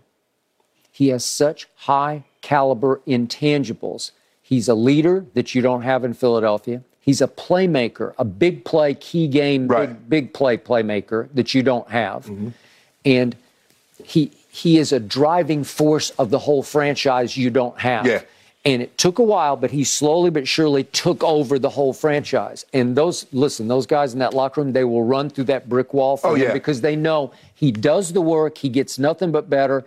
he has such high caliber intangibles. He's a leader that you don't have in Philadelphia. He's a playmaker, a big play, key game, big play playmaker that you don't have. Mm-hmm. And he is a driving force of the whole franchise you don't have. Yeah. And it took a while, but he slowly but surely took over the whole franchise. And those guys in that locker room, they will run through that brick wall for him because they know he does the work, he gets nothing but better.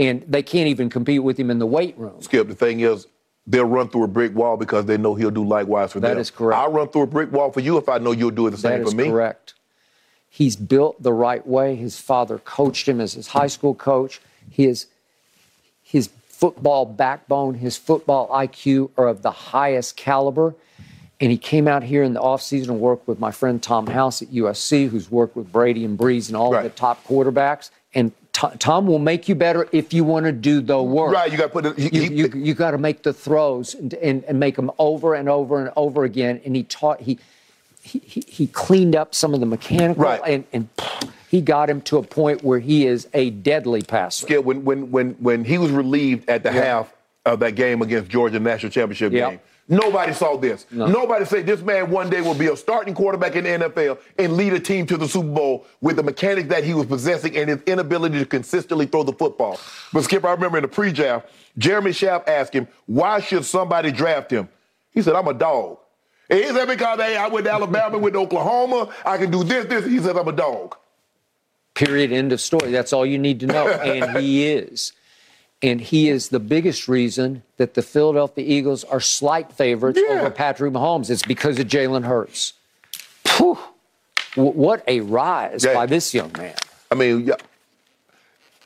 And they can't even compete with him in the weight room. Skip, the thing is, they'll run through a brick wall because they know he'll do likewise for them. That is correct. I'll run through a brick wall for you if I know you'll do it the same for me. That is correct. He's built the right way. His father coached him as his high school coach. His football backbone, his football IQ are of the highest caliber. And he came out here in the offseason and worked with my friend Tom House at USC, who's worked with Brady and Breeze and all of the top quarterbacks. And Tom will make you better if you want to do the work. Right, you got to put it. You got to make the throws and make them over and over and over again. And he taught. He cleaned up some of the mechanical and he got him to a point where he is a deadly passer. Skip, when he was relieved at the half of that game against Georgia national championship game. Nobody saw this. No. Nobody said this man one day will be a starting quarterback in the NFL and lead a team to the Super Bowl with the mechanics that he was possessing and his inability to consistently throw the football. But, Skip, I remember in the pre-draft, Jeremy Schaaf asked him, why should somebody draft him? He said, I'm a dog. And he said, because hey, I went to Alabama, went to Oklahoma, I can do this. He said, I'm a dog. Period, end of story. That's all you need to know. And he is. And he is the biggest reason that the Philadelphia Eagles are slight favorites over Patrick Mahomes. It's because of Jalen Hurts. Whew. What a rise by this young man. I mean,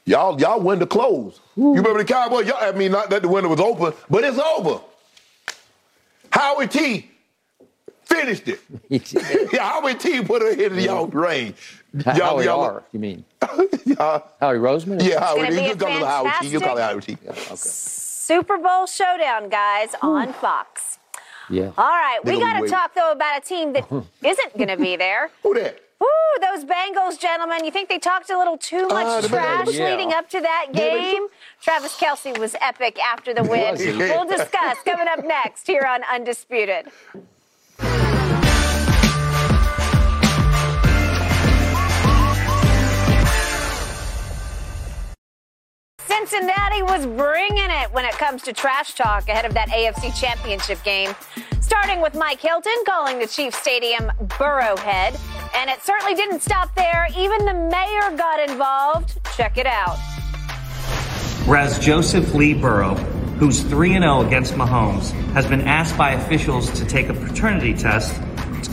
y'all window closed. Ooh. You remember the Cowboys? I mean, not that the window was open, but it's over. Howie T finished it. Howie T put her in y'all range. You mean? Howie Roseman? Yeah, Howie T. You call it Howie T. Super Bowl showdown, guys, on Fox. Yeah. All right, we got to talk, though, about a team that isn't going to be there. Who that? Ooh, those Bengals, gentlemen. You think they talked a little too much trash leading up to that game? Travis Kelce was epic after the win. We'll discuss coming up next here on Undisputed. Cincinnati was bringing it when it comes to trash talk ahead of that AFC Championship game. Starting with Mike Hilton calling the Chiefs Stadium Burrowhead. And it certainly didn't stop there. Even the mayor got involved. Check it out. Whereas Joseph Lee Burrow, who's 3-0 against Mahomes, has been asked by officials to take a paternity test,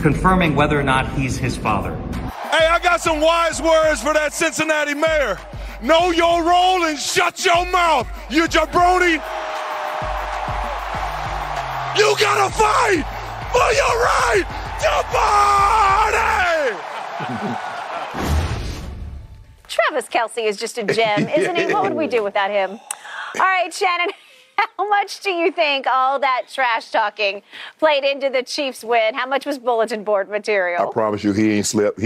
confirming whether or not he's his father. Hey, I got some wise words for that Cincinnati mayor. Know your role and shut your mouth, you jabroni. You gotta fight for your right to party! Travis Kelce is just a gem, isn't he? What would we do without him? All right, Shannon, how much do you think all that trash talking played into the Chiefs' win? How much was bulletin board material? I promise you, he ain't slept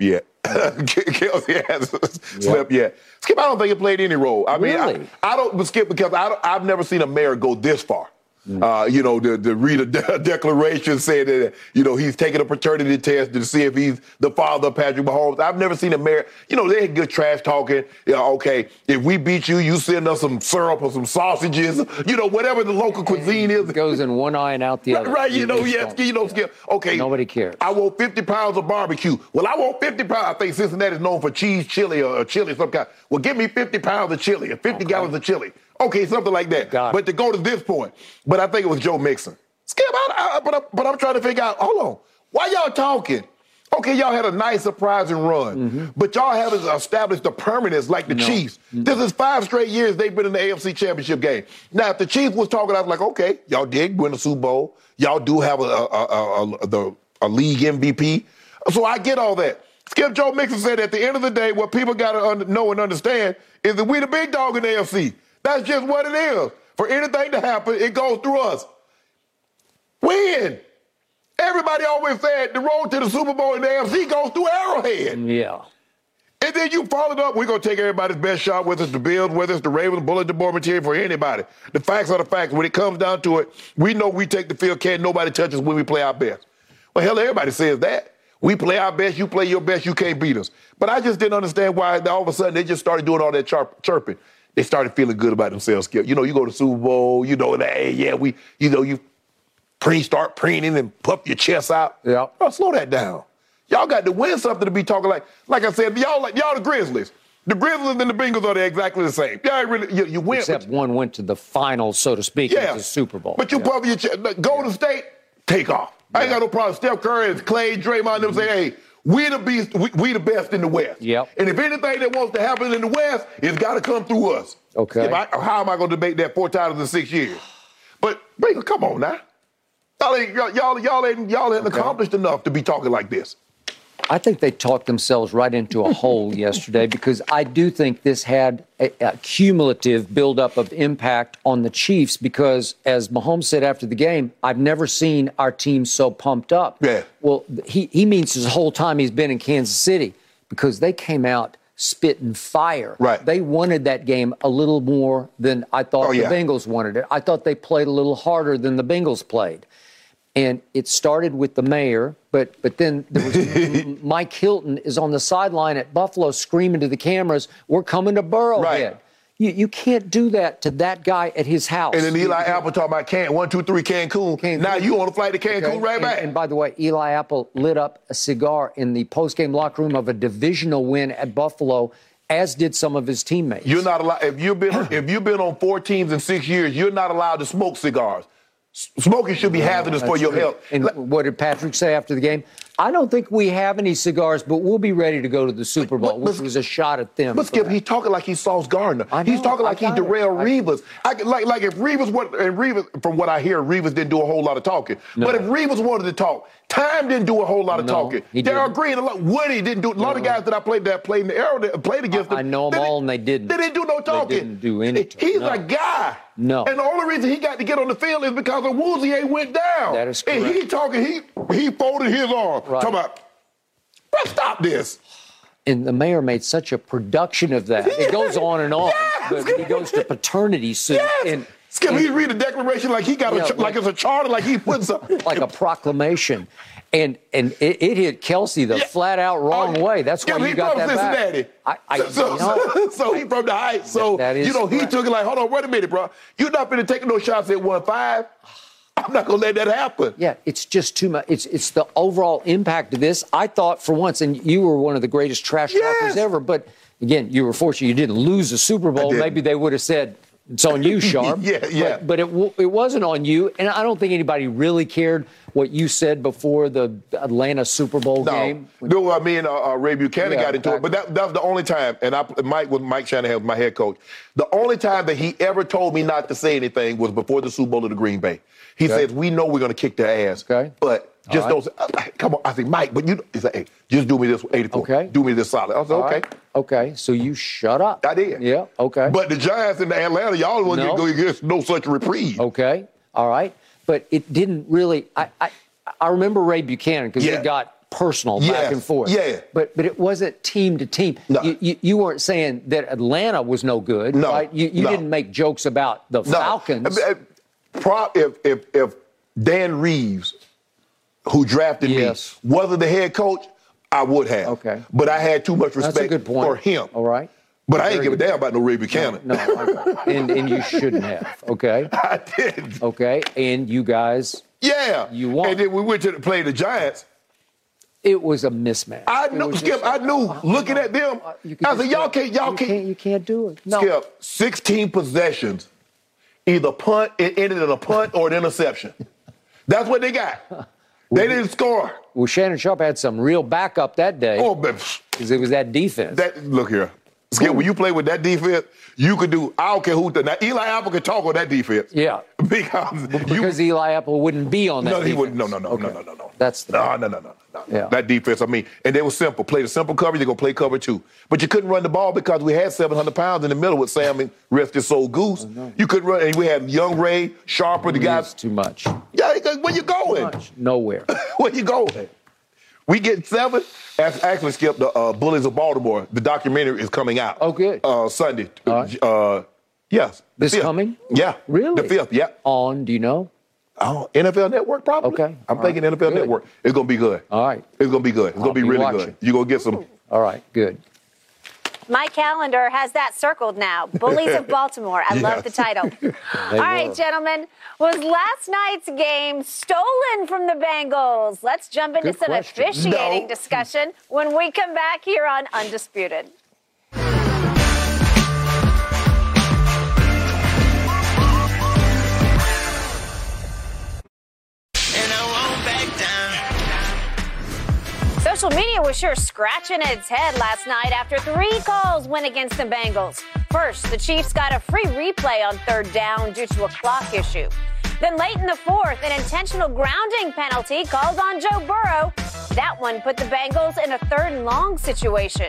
yet. Kelce hasn't slept yet. Skip, I don't think it played any role. I mean, really? I don't, but Skip, because I've never seen a mayor go this far. You know, to read a declaration saying that, you know, he's taking a paternity test to see if he's the father of Patrick Mahomes. I've never seen a mayor, you know, they had good trash talking. You know, okay, if we beat you, you send us some syrup or some sausages, you know, whatever the local cuisine is. It goes in one eye and out the other. Right, you know, Skip. Okay. Nobody cares. I want 50 pounds of barbecue. Well, I want 50 pounds. I think Cincinnati's known for cheese, chili, or chili of some kind. Well, give me 50 pounds of chili or 50 gallons of chili. Okay, something like that. But to go to this point, but I think it was Joe Mixon. Skip, I'm trying to figure out, hold on, why y'all talking? Okay, y'all had a nice surprising run, but y'all haven't established the permanence like the Chiefs. This is 5 straight years they've been in the AFC Championship game. Now, if the Chiefs was talking, I was like, okay, y'all did win the Super Bowl. Y'all do have a league MVP. So I get all that. Skip, Joe Mixon said at the end of the day, what people got to know and understand is that we the big dog in the AFC. That's just what it is. For anything to happen, it goes through us. When? Everybody always said the road to the Super Bowl in the AFC goes through Arrowhead. Yeah. And then you followed up, we're going to take everybody's best shot, whether it's the Bills, whether it's the Ravens, bulletin board material for anybody. The facts are the facts. When it comes down to it, we know we take the field, can't nobody touch us when we play our best. Well, hell, everybody says that. We play our best, you play your best, you can't beat us. But I just didn't understand why all of a sudden they just started doing all that chirping. They started feeling good about themselves, Skip. You know, you go to the Super Bowl, you know, hey, yeah, we, you know, you start preening and puff your chest out. Yeah. Bro, slow that down. Y'all got to win something to be talking like I said, y'all the Grizzlies. The Grizzlies and the Bengals are exactly the same. Y'all really, you win. Except one went to the final, so to speak, yeah, the Super Bowl. But you puff your chest. Look, Golden State, take off. I ain't got no problem. Steph Curry and Clay, Draymond, them say, hey, we the best in the West. Yep. And if anything that wants to happen in the West, it's got to come through us. Okay. How am I going to debate that 4 times in 6 years? But, come on now. Y'all ain't accomplished enough to be talking like this. I think they talked themselves right into a hole yesterday because I do think this had a cumulative buildup of impact on the Chiefs because, as Mahomes said after the game, I've never seen our team so pumped up. Yeah. Well, he means his whole time he's been in Kansas City because they came out spitting fire. Right. They wanted that game a little more than I thought the Bengals wanted it. I thought they played a little harder than the Bengals played. And it started with the mayor, but then there was Mike Hilton is on the sideline at Buffalo screaming to the cameras, we're coming to Burrowhead. Right. You can't do that to that guy at his house. And then Eli Apple talking about 1, 2, 3 Cancun. Now you on a flight to Cancun right back. And by the way, Eli Apple lit up a cigar in the postgame locker room of a divisional win at Buffalo, as did some of his teammates. You're not allowed, if you've been on 4 teams in 6 years, you're not allowed to smoke cigars. Smoking should be hazardous for your health. And what did Patrick say after the game? I don't think we have any cigars, but we'll be ready to go to the Super Bowl, which was a shot at them. But Skip, he's talking like he's Sauce Gardner. He's talking like he's Darrelle Revis. Like if Revis, from what I hear, Revis didn't do a whole lot of talking. No. But if Revis wanted to talk, Time didn't do a whole lot of talking. Darrell Green, Woody didn't do a lot of guys that I played in the era that played against them. I know them all, and they didn't. They didn't do no talking. They didn't do anything. He's a guy. No. And the only reason he got to get on the field is because of Woolsey went down. That is correct. And he talking, he folded his arm. Right. Talking about, let's stop this. And the mayor made such a production of that. It goes on and on. Yes. But he goes to paternity soon. Yes. And, Skip, he read the declaration like he got like it's a charter, like he puts something. Like a proclamation. And it hit Kelce the flat-out wrong way. That's why you got that back. He's from Cincinnati. So he's from the Heights. So, he took it like, hold on, wait a minute, bro. You're not going to take no shots at 1-5. I'm not going to let that happen. Yeah, it's just too much. It's the overall impact of this. I thought for once, and you were one of the greatest trash talkers ever, but, again, you were fortunate you didn't lose the Super Bowl. Maybe they would have said, it's on you, Sharp. But it wasn't on you, and I don't think anybody really cared what you said before the Atlanta Super Bowl game. No, I mean, Ray Buchanan got into it, but that was the only time, and Mike Shanahan was my head coach. The only time that he ever told me not to say anything was before the Super Bowl of the Green Bay. He says, we know we're going to kick their ass, but just don't come on. I think, Mike, but you, he's like, hey, just do me this 84. Okay. Do me this solid. I was like, okay, so you shut up. I did. Yeah, okay. But the Giants in Atlanta, y'all wasn't going to get no such reprieve. Okay, all right. But it didn't really – I remember Ray Buchanan because it got personal back and forth. Yeah. But it wasn't team to team. No. You weren't saying that Atlanta was no good. No. Right? You didn't make jokes about the Falcons. I mean, if Dan Reeves, who drafted me, wasn't the head coach – I would have. Okay. But I had too much respect for him. All right. But I ain't give a damn about no Ray Buchanan. No. And you shouldn't have. Okay. I didn't. Okay. And you guys. Yeah. You won. And then we went to play the Giants. It was a mismatch. I knew, Skip. I knew. Looking at them, I was like, y'all can't. You can't do it. No. Skip, 16 possessions, either punt. It ended in a punt or an interception. That's what they got. They didn't score. Well, Shannon Sharp had some real backup that day. Oh, because it was that defense. Look here. Skip, when you play with that defense, you could do, I don't care who. Now, Eli Apple could talk on that defense. Yeah. Because Eli Apple wouldn't be on that defense. No, he wouldn't. No. That's the problem. No. Yeah. That defense, I mean, and they were simple. Play the simple cover, they're going to play cover two. But you couldn't run the ball because we had 700 pounds in the middle with Sam and rest his old goose. Oh, no. You couldn't run, and we had young Ray, Sharper, the guys. Too much. Yeah, where you going? Too much. Nowhere. Where you going? We get 7. Actually, Skip, the Bullies of Baltimore, the documentary is coming out. Oh, good. Sunday. Right. Yes. This 5th. Coming? Yeah. Really? The 5th, yeah. On, do you know? Oh, NFL Network probably. Okay. I'm thinking NFL Network. It's going to be good. All right. It's going to be good. It's going to be really good. You're going to get some. All right, good. My calendar has that circled now. Bullies of Baltimore. I love the title. All right, gentlemen. Was last night's game stolen from the Bengals? Let's jump into some officiating discussion when we come back here on Undisputed. Social media was sure scratching its head last night after 3 calls went against the Bengals. First, the Chiefs got a free replay on 3rd down due to a clock issue. Then late in the 4th, an intentional grounding penalty called on Joe Burrow. That one put the Bengals in a 3rd and long situation.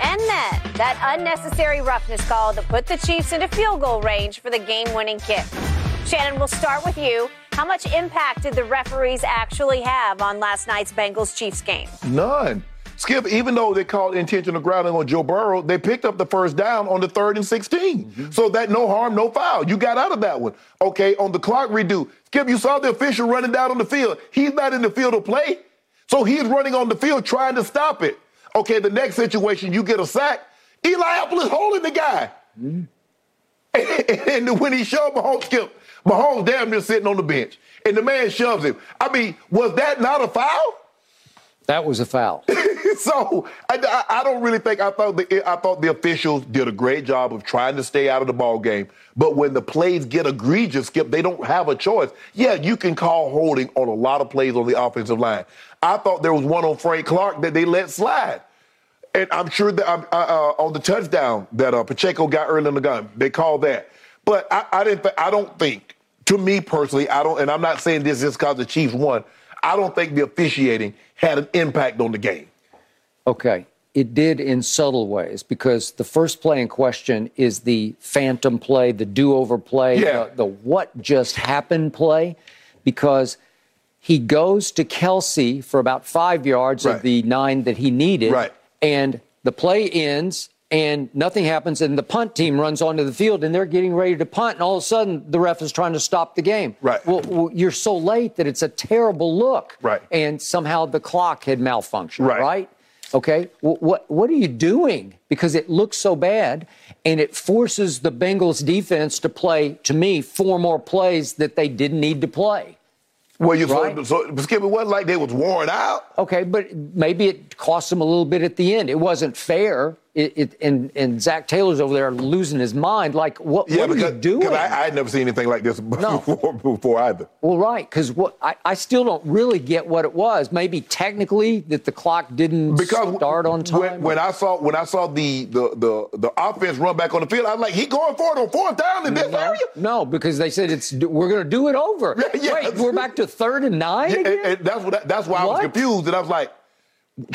And then that unnecessary roughness call that put the Chiefs into field goal range for the game-winning kick. Shannon, we'll start with you. How much impact did the referees actually have on last night's Bengals-Chiefs game? None. Skip, even though they called intentional grounding on Joe Burrow, they picked up the 1st down on the 3rd and 16. So that no harm, no foul. You got out of that one. Okay, on the clock redo, Skip, you saw the official running down on the field. He's not in the field of play, so he's running on the field trying to stop it. Okay, the next situation, you get a sack. Eli Apple is holding the guy. And when he showed Mahomes, Skip, Mahomes damn near sitting on the bench, and the man shoves him. I mean, was that not a foul? That was a foul. So I don't really think I thought the officials did a great job of trying to stay out of the ball game. But when the plays get egregious, Skip, they don't have a choice. Yeah, you can call holding on a lot of plays on the offensive line. I thought there was one on Frank Clark that they let slide. And I'm sure that on the touchdown that Pacheco got early in the game, they called that. But I don't think, to me personally, and I'm not saying this just because the Chiefs won, I don't think the officiating had an impact on the game. Okay. It did in subtle ways, because the first play in question is the phantom play, the do-over play, the what just happened play, because he goes to Kelce for about 5 yards of the 9 that he needed, and the play ends, and nothing happens, and the punt team runs onto the field, and they're getting ready to punt, and all of a sudden the ref is trying to stop the game. Right. Well, you're so late that it's a terrible look. Right. And somehow the clock had malfunctioned, right? Okay. Well, what are you doing? Because it looks so bad, and it forces the Bengals defense to play, to me, 4 more plays that they didn't need to play. Well, you Skip, it wasn't like they was worn out. Okay, but maybe it cost them a little bit at the end. It wasn't fair. And Zach Taylor's over there losing his mind. Like, what are you doing? Because I had never seen anything like this before either. Well, right, because I still don't really get what it was. Maybe technically that the clock didn't start on time. When I saw the offense run back on the field, I was like, he going for it on 4th down in this area? No, because they said we're going to do it over. Wait, we're back to 3rd and 9 again? And that's why I was confused, and I was like,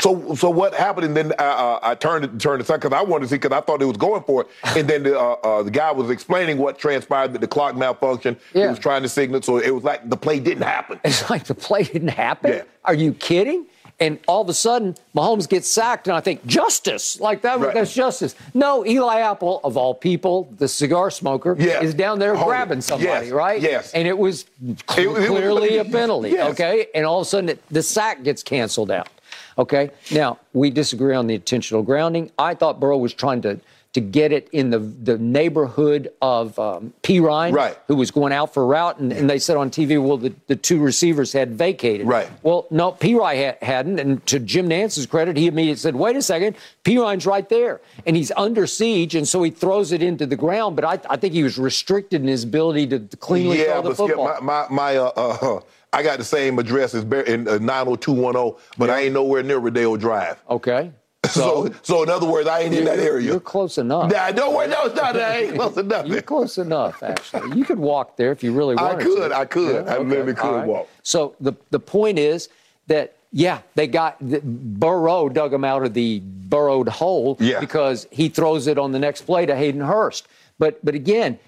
So what happened? And then I turned to because I wanted to see, because I thought it was going for it. And then the guy was explaining what transpired, that the clock malfunctioned. Yeah. He was trying to signal, so it was like the play didn't happen. It's like the play didn't happen? Yeah. Are you kidding? And all of a sudden, Mahomes gets sacked, and I think, justice! Like, that's justice. No, Eli Apple, of all people, the cigar smoker, is down there grabbing somebody, right? Yes. And it was clearly a penalty, okay? And all of a sudden, the sack gets canceled out. Okay, now, we disagree on the intentional grounding. I thought Burrow was trying to get it in the neighborhood of P. Ryan, who was going out for a route, and they said on TV, well, the 2 receivers had vacated. Right. Well, no, P. Ryan hadn't, and to Jim Nance's credit, he immediately said, wait a second, P. Ryan's right there, and he's under siege, and so he throws it into the ground, but I think he was restricted in his ability to cleanly throw the football. Yeah, but I got the same address as 90210, but I ain't nowhere near Rodeo Drive. Okay. So in other words, I ain't in that area. You're close enough. Nah, don't worry. No, it's not. I ain't close enough. You're close enough, actually. You could walk there if you really wanted to. I could. Yeah? I literally could walk. So the point is that, they got Burrow dug him out of the burrowed hole because he throws it on the next play to Hayden Hurst. But again,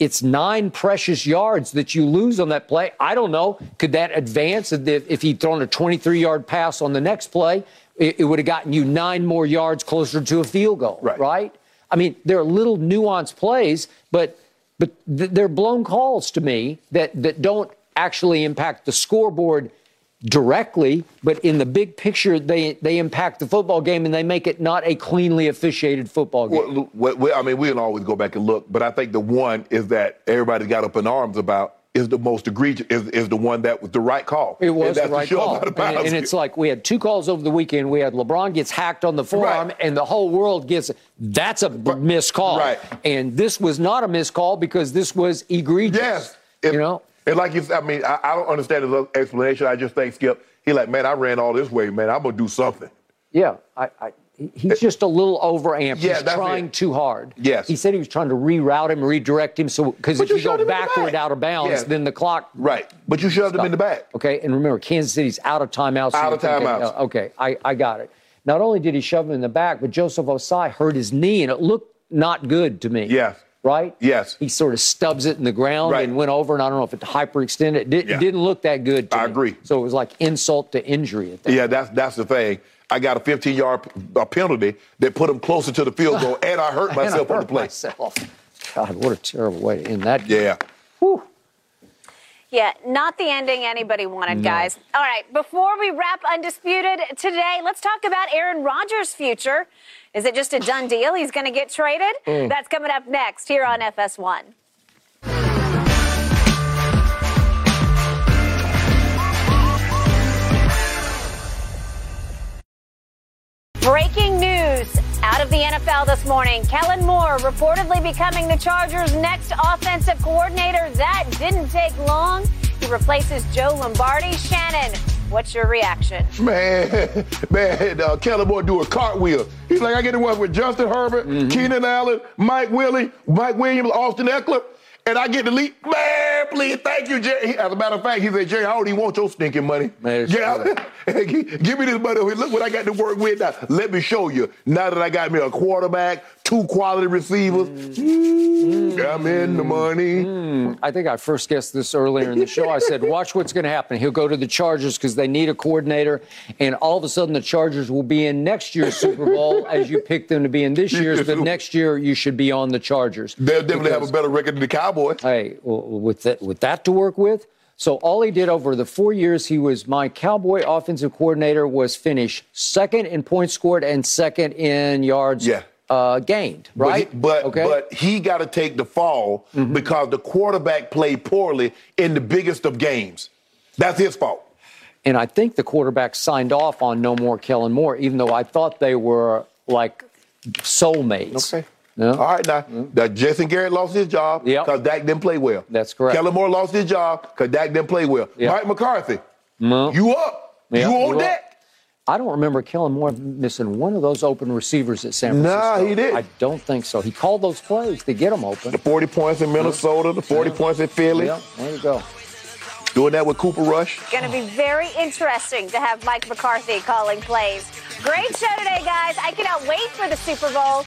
It's 9 precious yards that you lose on that play. I don't know. Could that advance? If he'd thrown a 23-yard pass on the next play, it would have gotten you 9 more yards closer to a field goal, right? I mean, there are little nuanced plays, but they're blown calls to me that don't actually impact the scoreboard directly, but in the big picture, they impact the football game, and they make it not a cleanly officiated football game. Well, I mean, we can always go back and look, but I think the one is that everybody got up in arms about is the most egregious, is the one that was the right call. It was the right call. And it's like we had 2 calls over the weekend. We had LeBron gets hacked on the forearm, and the whole world gets, that's a missed call. Right. And this was not a missed call because this was egregious. Yes. And like you said, I mean, I don't understand his explanation. I just think, Skip, he like, man, I ran all this way, man. I'm going to do something. Yeah. He's just a little overamped. Yeah, he's trying too hard. Yes. He said he was trying to reroute him, redirect him, because if you go backward out of bounds, then the clock. Right. But you shoved him in the back. Okay. And remember, Kansas City's out of timeouts. Okay. I got it. Not only did he shove him in the back, but Joseph Osai hurt his knee, and it looked not good to me. Yeah. Right? Yes. He sort of stubs it in the ground and went over, and I don't know if it hyperextended. It didn't look that good to me. I agree. So it was like insult to injury at that point. That's the thing. I got a 15-yard penalty that put him closer to the field goal, and I hurt myself on the play. God, what a terrible way to end that game. Yeah. Whew. Yeah, not the ending anybody wanted, guys. All right, before we wrap Undisputed today, let's talk about Aaron Rodgers' future. Is it just a done deal? He's going to get traded? That's coming up next here on FS1. Out of the NFL this morning, Kellen Moore reportedly becoming the Chargers' next offensive coordinator. That didn't take long. He replaces Joe Lombardi. Shannon, what's your reaction? Man, Kellen Moore do a cartwheel. He's like, I get to work with Justin Herbert, Keenan Allen, Mike Willie, Mike Williams, Austin Eckler, and I get to lead. Man, please, thank you, Jerry. As a matter of fact, he said, Jerry, I already want your stinking money. Man, yeah, give me this money. Look what I got to work with now. Let me show you. Now that I got me a quarterback, two quality receivers, I'm in the money. I think I first guessed this earlier in the show. I said, watch what's going to happen. He'll go to the Chargers because they need a coordinator, and all of a sudden the Chargers will be in next year's Super Bowl as you pick them to be in this year's, but next year you should be on the Chargers. They'll definitely have a better record than the Cowboys. Hey, with that to work with. So all he did over the 4 years he was my Cowboy offensive coordinator was finish second in points scored and second in yards gained, right? But he got to take the fall because the quarterback played poorly in the biggest of games. That's his fault. And I think the quarterback signed off on no more Kellen Moore, even though I thought they were like soulmates. Okay. Yeah. All right, now, Jason Garrett lost his job because Dak didn't play well. That's correct. Kellen Moore lost his job because Dak didn't play well. Yep. Mike McCarthy, you up. Yep. You on Dak. I don't remember Kellen Moore missing one of those open receivers at San Francisco. No, he didn't. I don't think so. He called those plays to get them open. The 40 points in Minnesota, the 40 points in Philly. Yeah, there you go. Doing that with Cooper Rush. Going to be very interesting to have Mike McCarthy calling plays. Great show today, guys. I cannot wait for the Super Bowl.